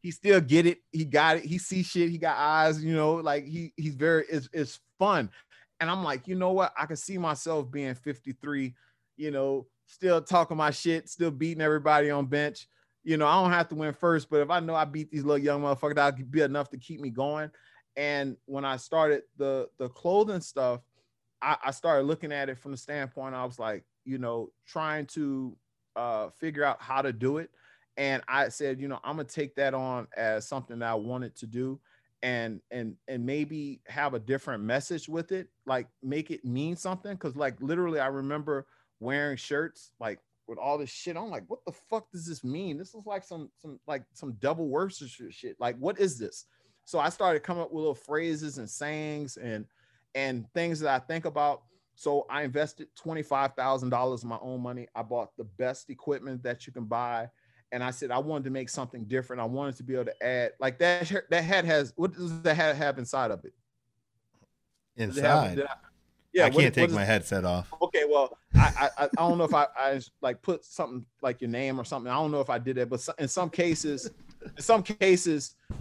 He still get it. He got it. He sees shit. He got eyes, you know, like he's very, it's fun. And I'm like, you know what? I can see myself being 53, you know, still talking my shit, still beating everybody on bench. You know, I don't have to win first, but if I know I beat these little young motherfuckers, that'll be enough to keep me going. And when I started the clothing stuff, I started looking at it from the standpoint, I was like, you know, trying to figure out how to do it. And I said, you know, I'm going to take that on as something that I wanted to do and maybe have a different message with it, like make it mean something. Cause like literally I remember wearing shirts like with all this shit. I'm like, what the fuck does this mean? This is like some double worst shit. Like, what is this? So I started coming up with little phrases and sayings and things that I think about. So I invested $25,000 of my own money. I bought the best equipment that you can buy. And I said, I wanted to make something different. I wanted to be able to add, like, that hat has, what does the hat have inside of it? Inside? Yeah, I can't take my headset off. Okay, well, I don't know if I like put something like your name or something. I don't know if I did that, but in some cases,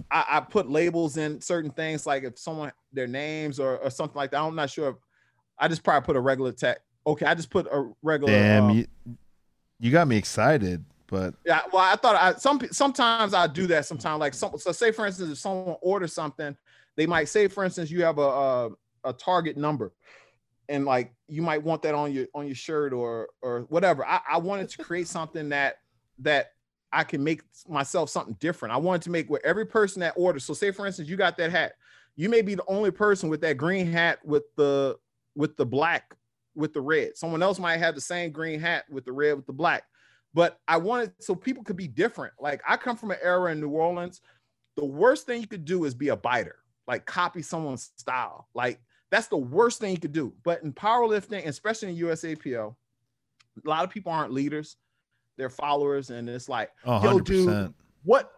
I put labels in certain things, like if someone, their names or something like that. I'm not sure. I just probably put a regular tag. Okay, I just put a regular. Damn, you got me excited. But yeah, well, I thought sometimes I do that. Sometimes, like, so say for instance, if someone orders something, they might say, for instance, you have a target number, and like you might want that on your shirt or whatever. I wanted to create something that I can make myself something different. I wanted to make where every person that orders. So say for instance, you got that hat. You may be the only person with that green hat with the black with the red. Someone else might have the same green hat with the red with the black. But I wanted so people could be different. Like, I come from an era in New Orleans. The worst thing you could do is be a biter, like copy someone's style. Like, that's the worst thing you could do. But in powerlifting, especially in USAPL, a lot of people aren't leaders. They're followers. And it's like, yo, dude, what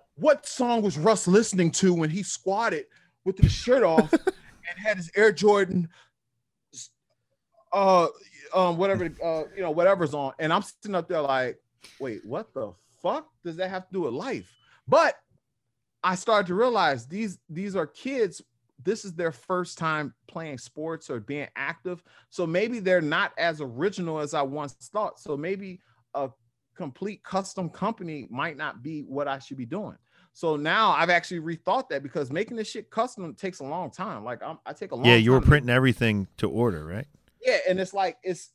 song was Russ listening to when he squatted with his shirt off and had his Air Jordan, whatever's on. And I'm sitting up there like, wait, what the fuck does that have to do with life? But I started to realize these are kids. This is their first time playing sports or being active. So maybe they're not as original as I once thought. So maybe a complete custom company might not be what I should be doing. So now I've actually rethought that, because making this shit custom takes a long time. Like, I take a long time. Yeah, you were printing everything to order, right? Yeah, and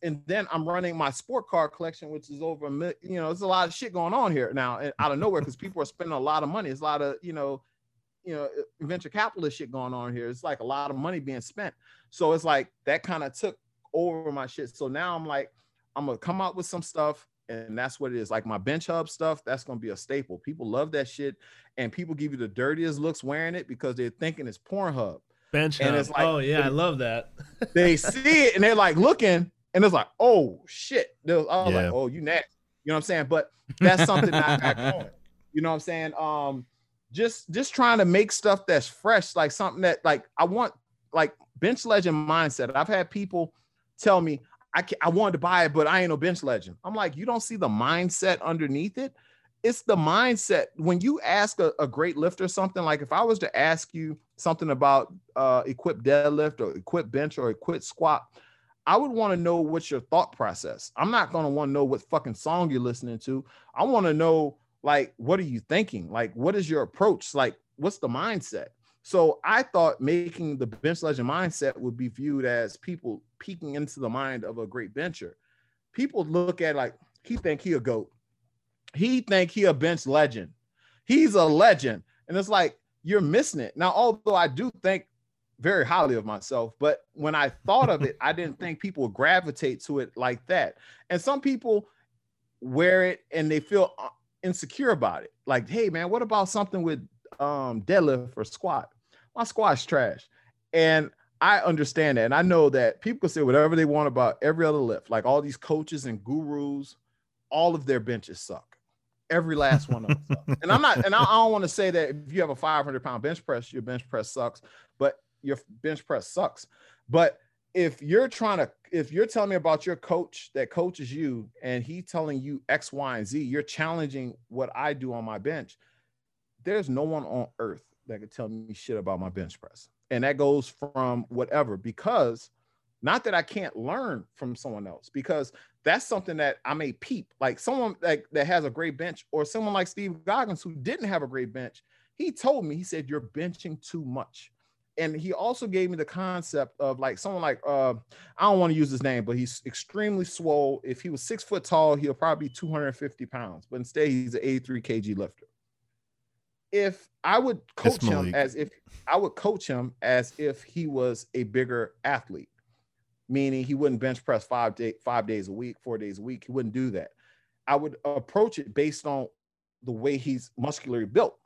and then I'm running my sport card collection, which is over, there's a lot of shit going on here now, and out of nowhere, because people are spending a lot of money. It's a lot of, venture capitalist shit going on here. It's like a lot of money being spent. So it's like that kind of took over my shit. So now I'm like, I'm going to come out with some stuff, and that's what it is. Like, my bench hub stuff, that's going to be a staple. People love that shit, and people give you the dirtiest looks wearing it because they're thinking it's Pornhub. Bench and hub. It's like, oh yeah, I love that. They see it and they're like looking, and it's like, oh shit. I was like, oh, you nasty. You know what I'm saying? But that's something I got going. You know what I'm saying? Just trying to make stuff that's fresh, like something that, like, I want, like, bench legend mindset. I've had people tell me I wanted to buy it, but I ain't no bench legend. I'm like, you don't see the mindset underneath it. It's the mindset. When you ask a great lifter something, like if I was to ask you something about equipped deadlift or equipped bench or equipped squat, I would want to know what's your thought process. I'm not going to want to know what fucking song you're listening to. I want to know, like, what are you thinking? Like, what is your approach? Like, what's the mindset? So I thought making the bench legend mindset would be viewed as people peeking into the mind of a great bencher. People look at, like, he think he a GOAT. He think he a bench legend. He's a legend. And it's like, you're missing it. Now, although I do think very highly of myself, but when I thought of it, I didn't think people would gravitate to it like that. And some people wear it and they feel insecure about it. Like, hey man, what about something with deadlift or squat? My squat's trash. And I understand that. And I know that people can say whatever they want about every other lift. Like, all these coaches and gurus, all of their benches suck. Every last one of them. And I don't want to say that if you have a 500-pound bench press, your bench press sucks. But if you're telling me about your coach that coaches you and he telling you X, Y, and Z, you're challenging what I do on my bench. There's no one on earth that could tell me shit about my bench press. And that goes from whatever, because not that I can't learn from someone else, because that's something that I may peep. Like someone like that has a great bench, or someone like Steve Goggins who didn't have a great bench. He told me, he said, you're benching too much. And he also gave me the concept of like someone like, I don't want to use his name, but he's extremely swole. If he was 6 foot tall, he'll probably be 250 pounds, but instead he's an 83 kg lifter. If I would coach him as if he was a bigger athlete, meaning he wouldn't bench press 5 days a week, 4 days a week. He wouldn't do that. I would approach it based on the way he's muscularly built.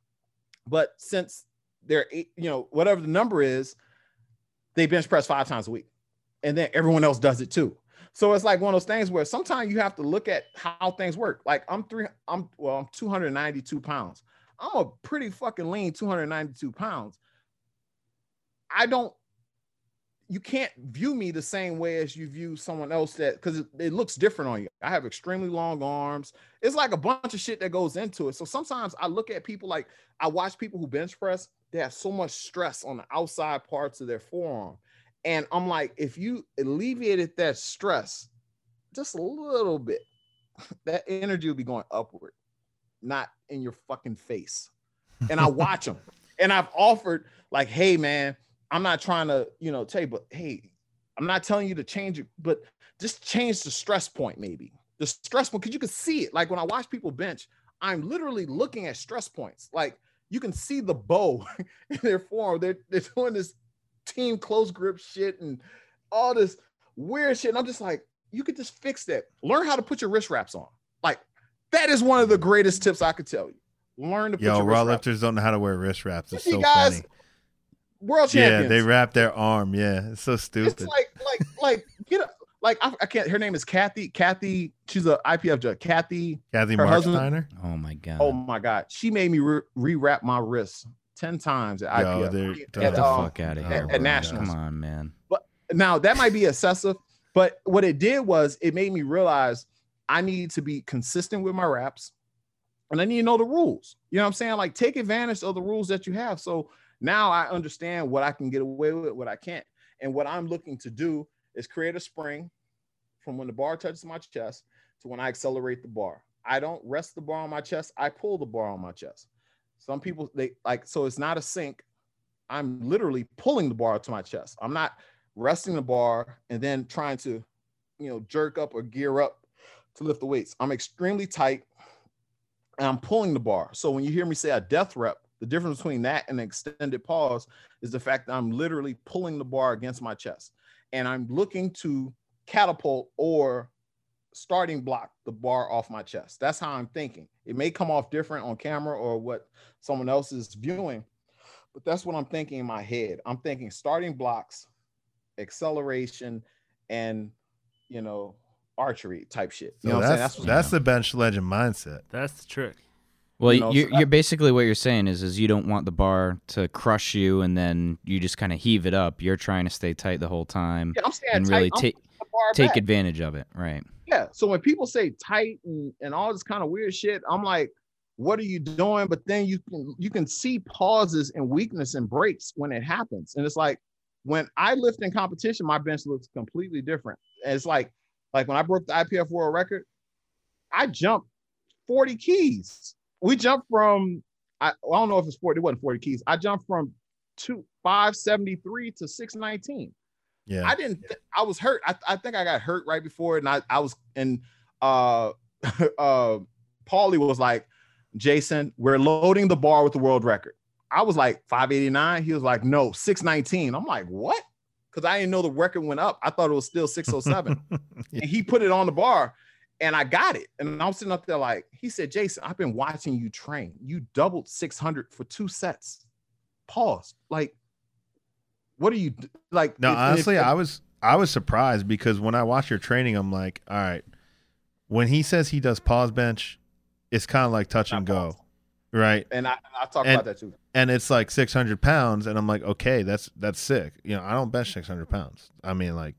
But since they're, whatever the number is, they bench press 5 times a week. And then everyone else does it too. So it's like one of those things where sometimes you have to look at how things work. Like I'm 292 pounds. I'm a pretty fucking lean 292 pounds. You can't view me the same way as you view someone else because it looks different on you. I have extremely long arms. It's like a bunch of shit that goes into it. So sometimes I look at people like I watch people who bench press. They have so much stress on the outside parts of their forearm. And I'm like, if you alleviated that stress just a little bit, that energy will be going upward, not in your fucking face. And I watch them. And I've offered like, hey, man, I'm not trying to, tell you, but hey, I'm not telling you to change it, but just change the stress point maybe. The stress point, because you can see it. Like when I watch people bench, I'm literally looking at stress points. Like you can see the bow in their forearm. They're doing this team close grip shit and all this weird shit. And I'm just like, you could just fix that. Learn how to put your wrist wraps on. Like that is one of the greatest tips I could tell you. Learn to put your raw lifters don't know how to wear wrist wraps. It's so funny. World champions. Yeah, they wrap their arm. Yeah, it's so stupid. It's like I can't. Her name is Kathy. Kathy, she's an IPF judge. Kathy Marksteiner. Oh my god, she made me rewrap my wrist 10 times at IPF. Get the fuck out of here at Nationals. Come on, man. But now that might be excessive, but what it did was it made me realize I need to be consistent with my wraps, and I need to know the rules. You know what I'm saying? Like take advantage of the rules that you have. So now I understand what I can get away with, what I can't. And what I'm looking to do is create a spring from when the bar touches my chest to when I accelerate the bar. I don't rest the bar on my chest. I pull the bar on my chest. Some people, so it's not a sink. I'm literally pulling the bar to my chest. I'm not resting the bar and then trying to, jerk up or gear up to lift the weights. I'm extremely tight and I'm pulling the bar. So when you hear me say a death rep, the difference between that and an extended pause is the fact that I'm literally pulling the bar against my chest and I'm looking to catapult or starting block the bar off my chest. That's how I'm thinking. It may come off different on camera or what someone else is viewing, but that's what I'm thinking in my head. I'm thinking starting blocks, acceleration, and, archery type shit. That's the bench legend mindset. That's the trick. Well, you're basically what you're saying is you don't want the bar to crush you, and then you just kind of heave it up. You're trying to stay tight the whole time and really take advantage of it, right? Yeah. So when people say tight and all this kind of weird shit, I'm like, what are you doing? But then you can see pauses and weakness and breaks when it happens, and it's like when I lift in competition, my bench looks completely different. And it's like when I broke the IPF world record, I jumped 40 keys. We jumped from, I don't know if it's 40, it wasn't 40 keys. I jumped from 573 to 619. Yeah. I was hurt. I think I got hurt right before it. And Paulie was like, Jason, we're loading the bar with the world record. I was like 589. He was like, no, 619. I'm like, what? Because I didn't know the record went up. I thought it was still 607. And he put it on the bar. And I got it. And I was sitting up there like, he said, Jason, I've been watching you train. You doubled 600 for 2 sets. Pause. Like, what are you like? No, honestly, I was surprised because when I watch your training, I'm like, all right, when he says he does pause bench, it's kind of like touch and go. Right. And I talk about that too. And it's like 600 pounds. And I'm like, okay, that's sick. I don't bench 600 pounds. I mean, like,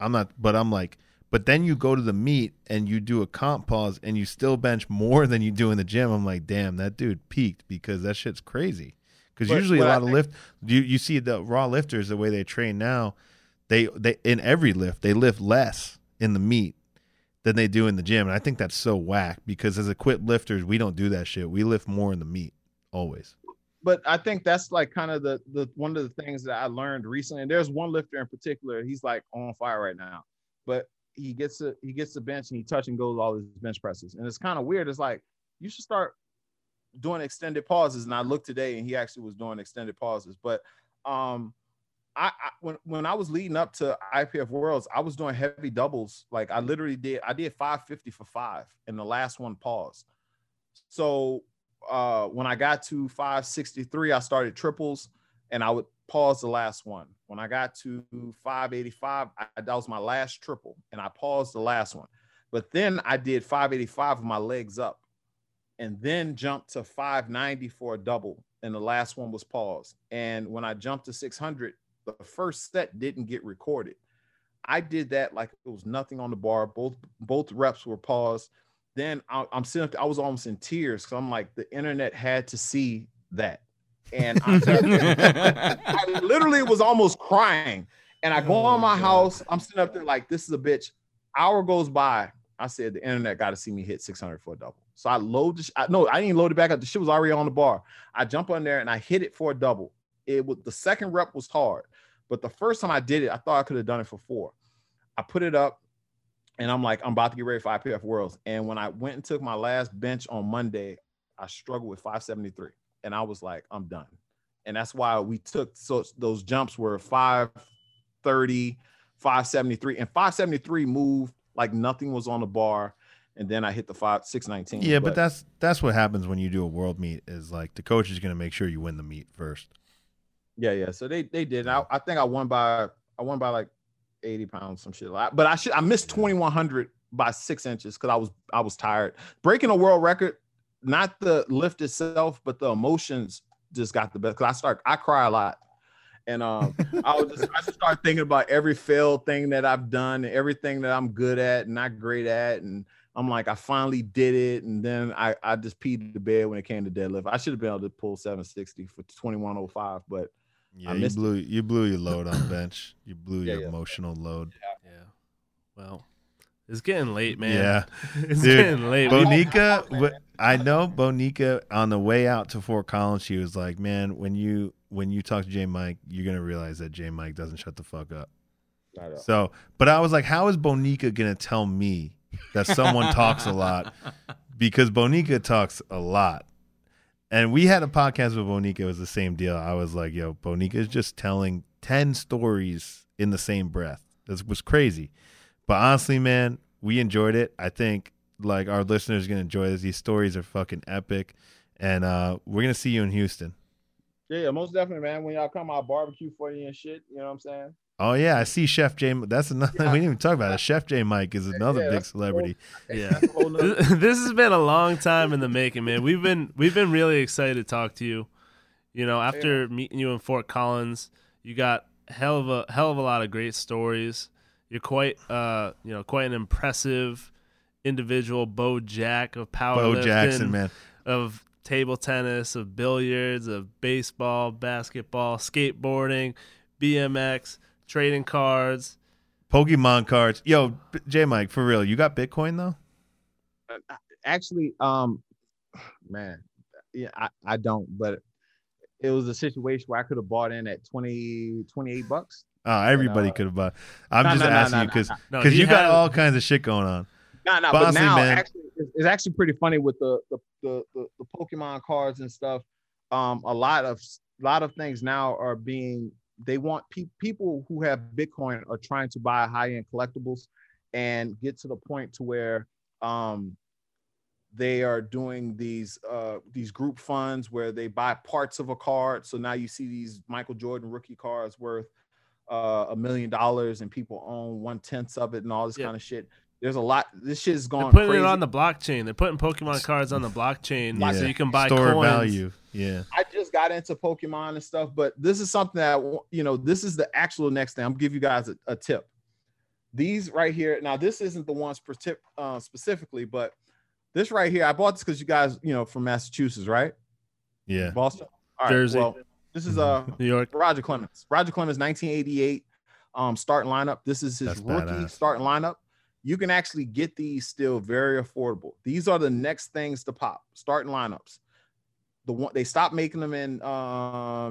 I'm not, but I'm like, but then you go to the meet and you do a comp pause and you still bench more than you do in the gym. I'm like, damn, that dude peaked because that shit's crazy. Because usually you see the raw lifters, the way they train now, they in every lift, they lift less in the meet than they do in the gym. And I think that's so whack because as equipped lifters, we don't do that shit. We lift more in the meet always. But I think that's like kind of the one of the things that I learned recently. And there's one lifter in particular, he's like on fire right now. But he gets the bench and he touch and goes all his bench presses. And it's kind of weird. It's like, you should start doing extended pauses. And I looked today and he actually was doing extended pauses. But when I was leading up to IPF Worlds, I was doing heavy doubles. Like I did 550 for 5 and the last one paused. So when I got to 563, I started triples and I would paused the last one. When I got to 585, that was my last triple, and I paused the last one. But then I did 585 with my legs up, and then jumped to 590 for a double, and the last one was paused. And when I jumped to 600, the first set didn't get recorded. I did that like it was nothing on the bar. Both reps were paused. Then I was almost in tears because I'm like, the internet had to see that. And I literally was almost crying. And I go on my house. I'm sitting up there like, this is a bitch. Hour goes by. I said, the internet got to see me hit 600 for a double. So I load the I didn't load it back up. The shit was already on the bar. I jump on there and I hit it for a double. It was, the second rep was hard. But the first time I did it, I thought I could have done it for 4. I put it up, and I'm like, I'm about to get ready for IPF Worlds. And when I went and took my last bench on Monday, I struggled with 573. And I was like, I'm done. And that's why we took, so those jumps were 530, 573. And 573 moved like nothing was on the bar. And then I hit the 619. Yeah, but that's what happens when you do a world meet, is like the coach is going to make sure you win the meet first. Yeah. So they did. I think I won by like 80 pounds, some shit. But I missed 2100 by 6 inches because I was tired. Breaking a world record, not the lift itself, but the emotions just got the best. Cause I cry a lot, and I start thinking about every failed thing that I've done, and everything that I'm good at and not great at, and I'm like, I finally did it. And then I just peed the bed when it came to deadlift. I should have been able to pull 760 for 2105, but. Yeah, you blew your load on the bench. You blew your emotional load. Yeah. Well, it's getting late, man. Yeah. It's getting late. Bonica, I know Bonica on the way out to Fort Collins, she was like, man, when you talk to J. Mike, you're going to realize that J. Mike doesn't shut the fuck up. So, but I was like, how is Bonica going to tell me that someone talks a lot? Because Bonica talks a lot. And we had a podcast with Bonica. It was the same deal. I was like, yo, Bonica is just telling 10 stories in the same breath. This was crazy. But honestly, man, we enjoyed it. I think like our listeners are going to enjoy this. These stories are fucking epic. And we're going to see you in Houston. Yeah, most definitely, man. When y'all come, I'll barbecue for you and shit. You know what I'm saying? Oh, yeah, I see Chef J. That's another thing we didn't even talk about. Chef J. Mike is another big celebrity. Cool. Yeah. This has been a long time in the making, man. We've been really excited to talk to you. You know, after meeting you in Fort Collins, you got hell of a lot of great stories. You're quite an impressive individual, Bo Jack of powerlifting, Bo Jackson, man, of table tennis, of billiards, of baseball, basketball, skateboarding, BMX. Trading cards, Pokemon cards. Yo, J. Mike, for real, you got Bitcoin though? Actually, I don't. But it was a situation where I could have bought in at $28. Oh, everybody could have bought. I'm just asking you because you got all kinds of shit going on. No. But now, man, actually, it's actually pretty funny with the Pokemon cards and stuff. A lot of things now are being. They want people who have Bitcoin are trying to buy high-end collectibles and get to the point to where they are doing these group funds where they buy parts of a card. So now you see these Michael Jordan rookie cards worth $1 million and people own 1/10 of it and all this kind of shit. There's a lot. This shit is going. They're putting it on the blockchain. They're putting Pokemon cards on the blockchain, so you can buy store coins. Value. Yeah. I just got into Pokemon and stuff, but this is something that this is the actual next thing. I'm gonna give you guys a tip. These right here. Now, this isn't the ones per tip specifically, but this right here, I bought this because you guys, from Massachusetts, right? Yeah. Boston, all right, Jersey. Well, this is New York. Roger Clemens, 1988 starting lineup. This is his rookie starting lineup. You can actually get these still very affordable. These are the next things to pop, starting lineups. They stopped making them in, I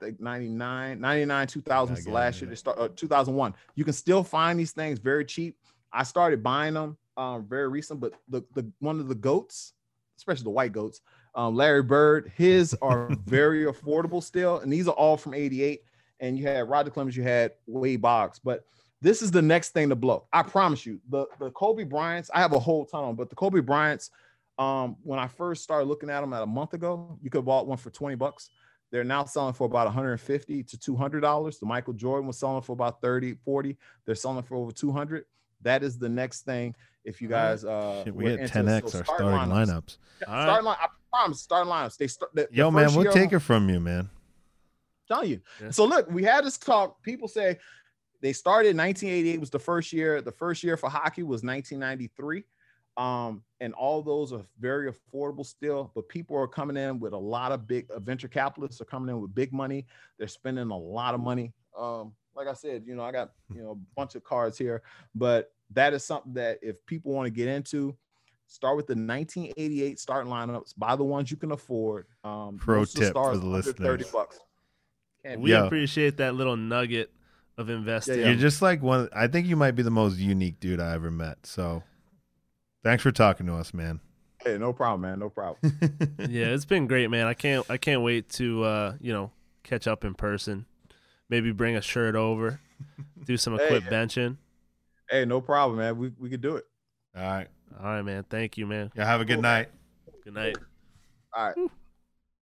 think 99, 2000 is the last year. They start 2001. You can still find these things very cheap. I started buying them very recent, but the one of the goats, especially the white goats, Larry Bird, his are very affordable still. And these are all from 88. And you had Roger Clemens, you had Wade Boggs, but this is the next thing to blow. I promise you. The Kobe Bryant's, I have a whole ton of them, but the Kobe Bryant's, when I first started looking at them a month ago, you could have bought one for $20. They're now selling for about $150 to $200. The Michael Jordan was selling for about $30, $40. They're selling for over $200. That is the next thing. If you guys, we hit 10x our starting lineups. I promise, starting lineups. Yo, man, we'll take it from you, man. Telling you. Yeah. So look, we had this talk. People say they started in 1988 was the first year. The first year for hockey was 1993. And all those are very affordable still, but people are coming in with a lot of big venture capitalists are coming in with big money. They're spending a lot of money. Like I said, you know, I got, you know, a bunch of cards here, but that is something that if people want to get into, start with the 1988 starting lineups, buy the ones you can afford. Pro tip for the listeners. $30. We appreciate that little nugget of investing. Yeah, yeah. You're just like one. I think you might be the most unique dude I ever met. So thanks for talking to us, man. Hey, no problem, man. No problem. Yeah, it's been great, man. I can't wait to, you know, catch up in person. Maybe bring a shirt over, do some equip benching. Hey, no problem, man. We could do it. All right. All right, man. Thank you, man. Yeah, have a good night. Good night. All right.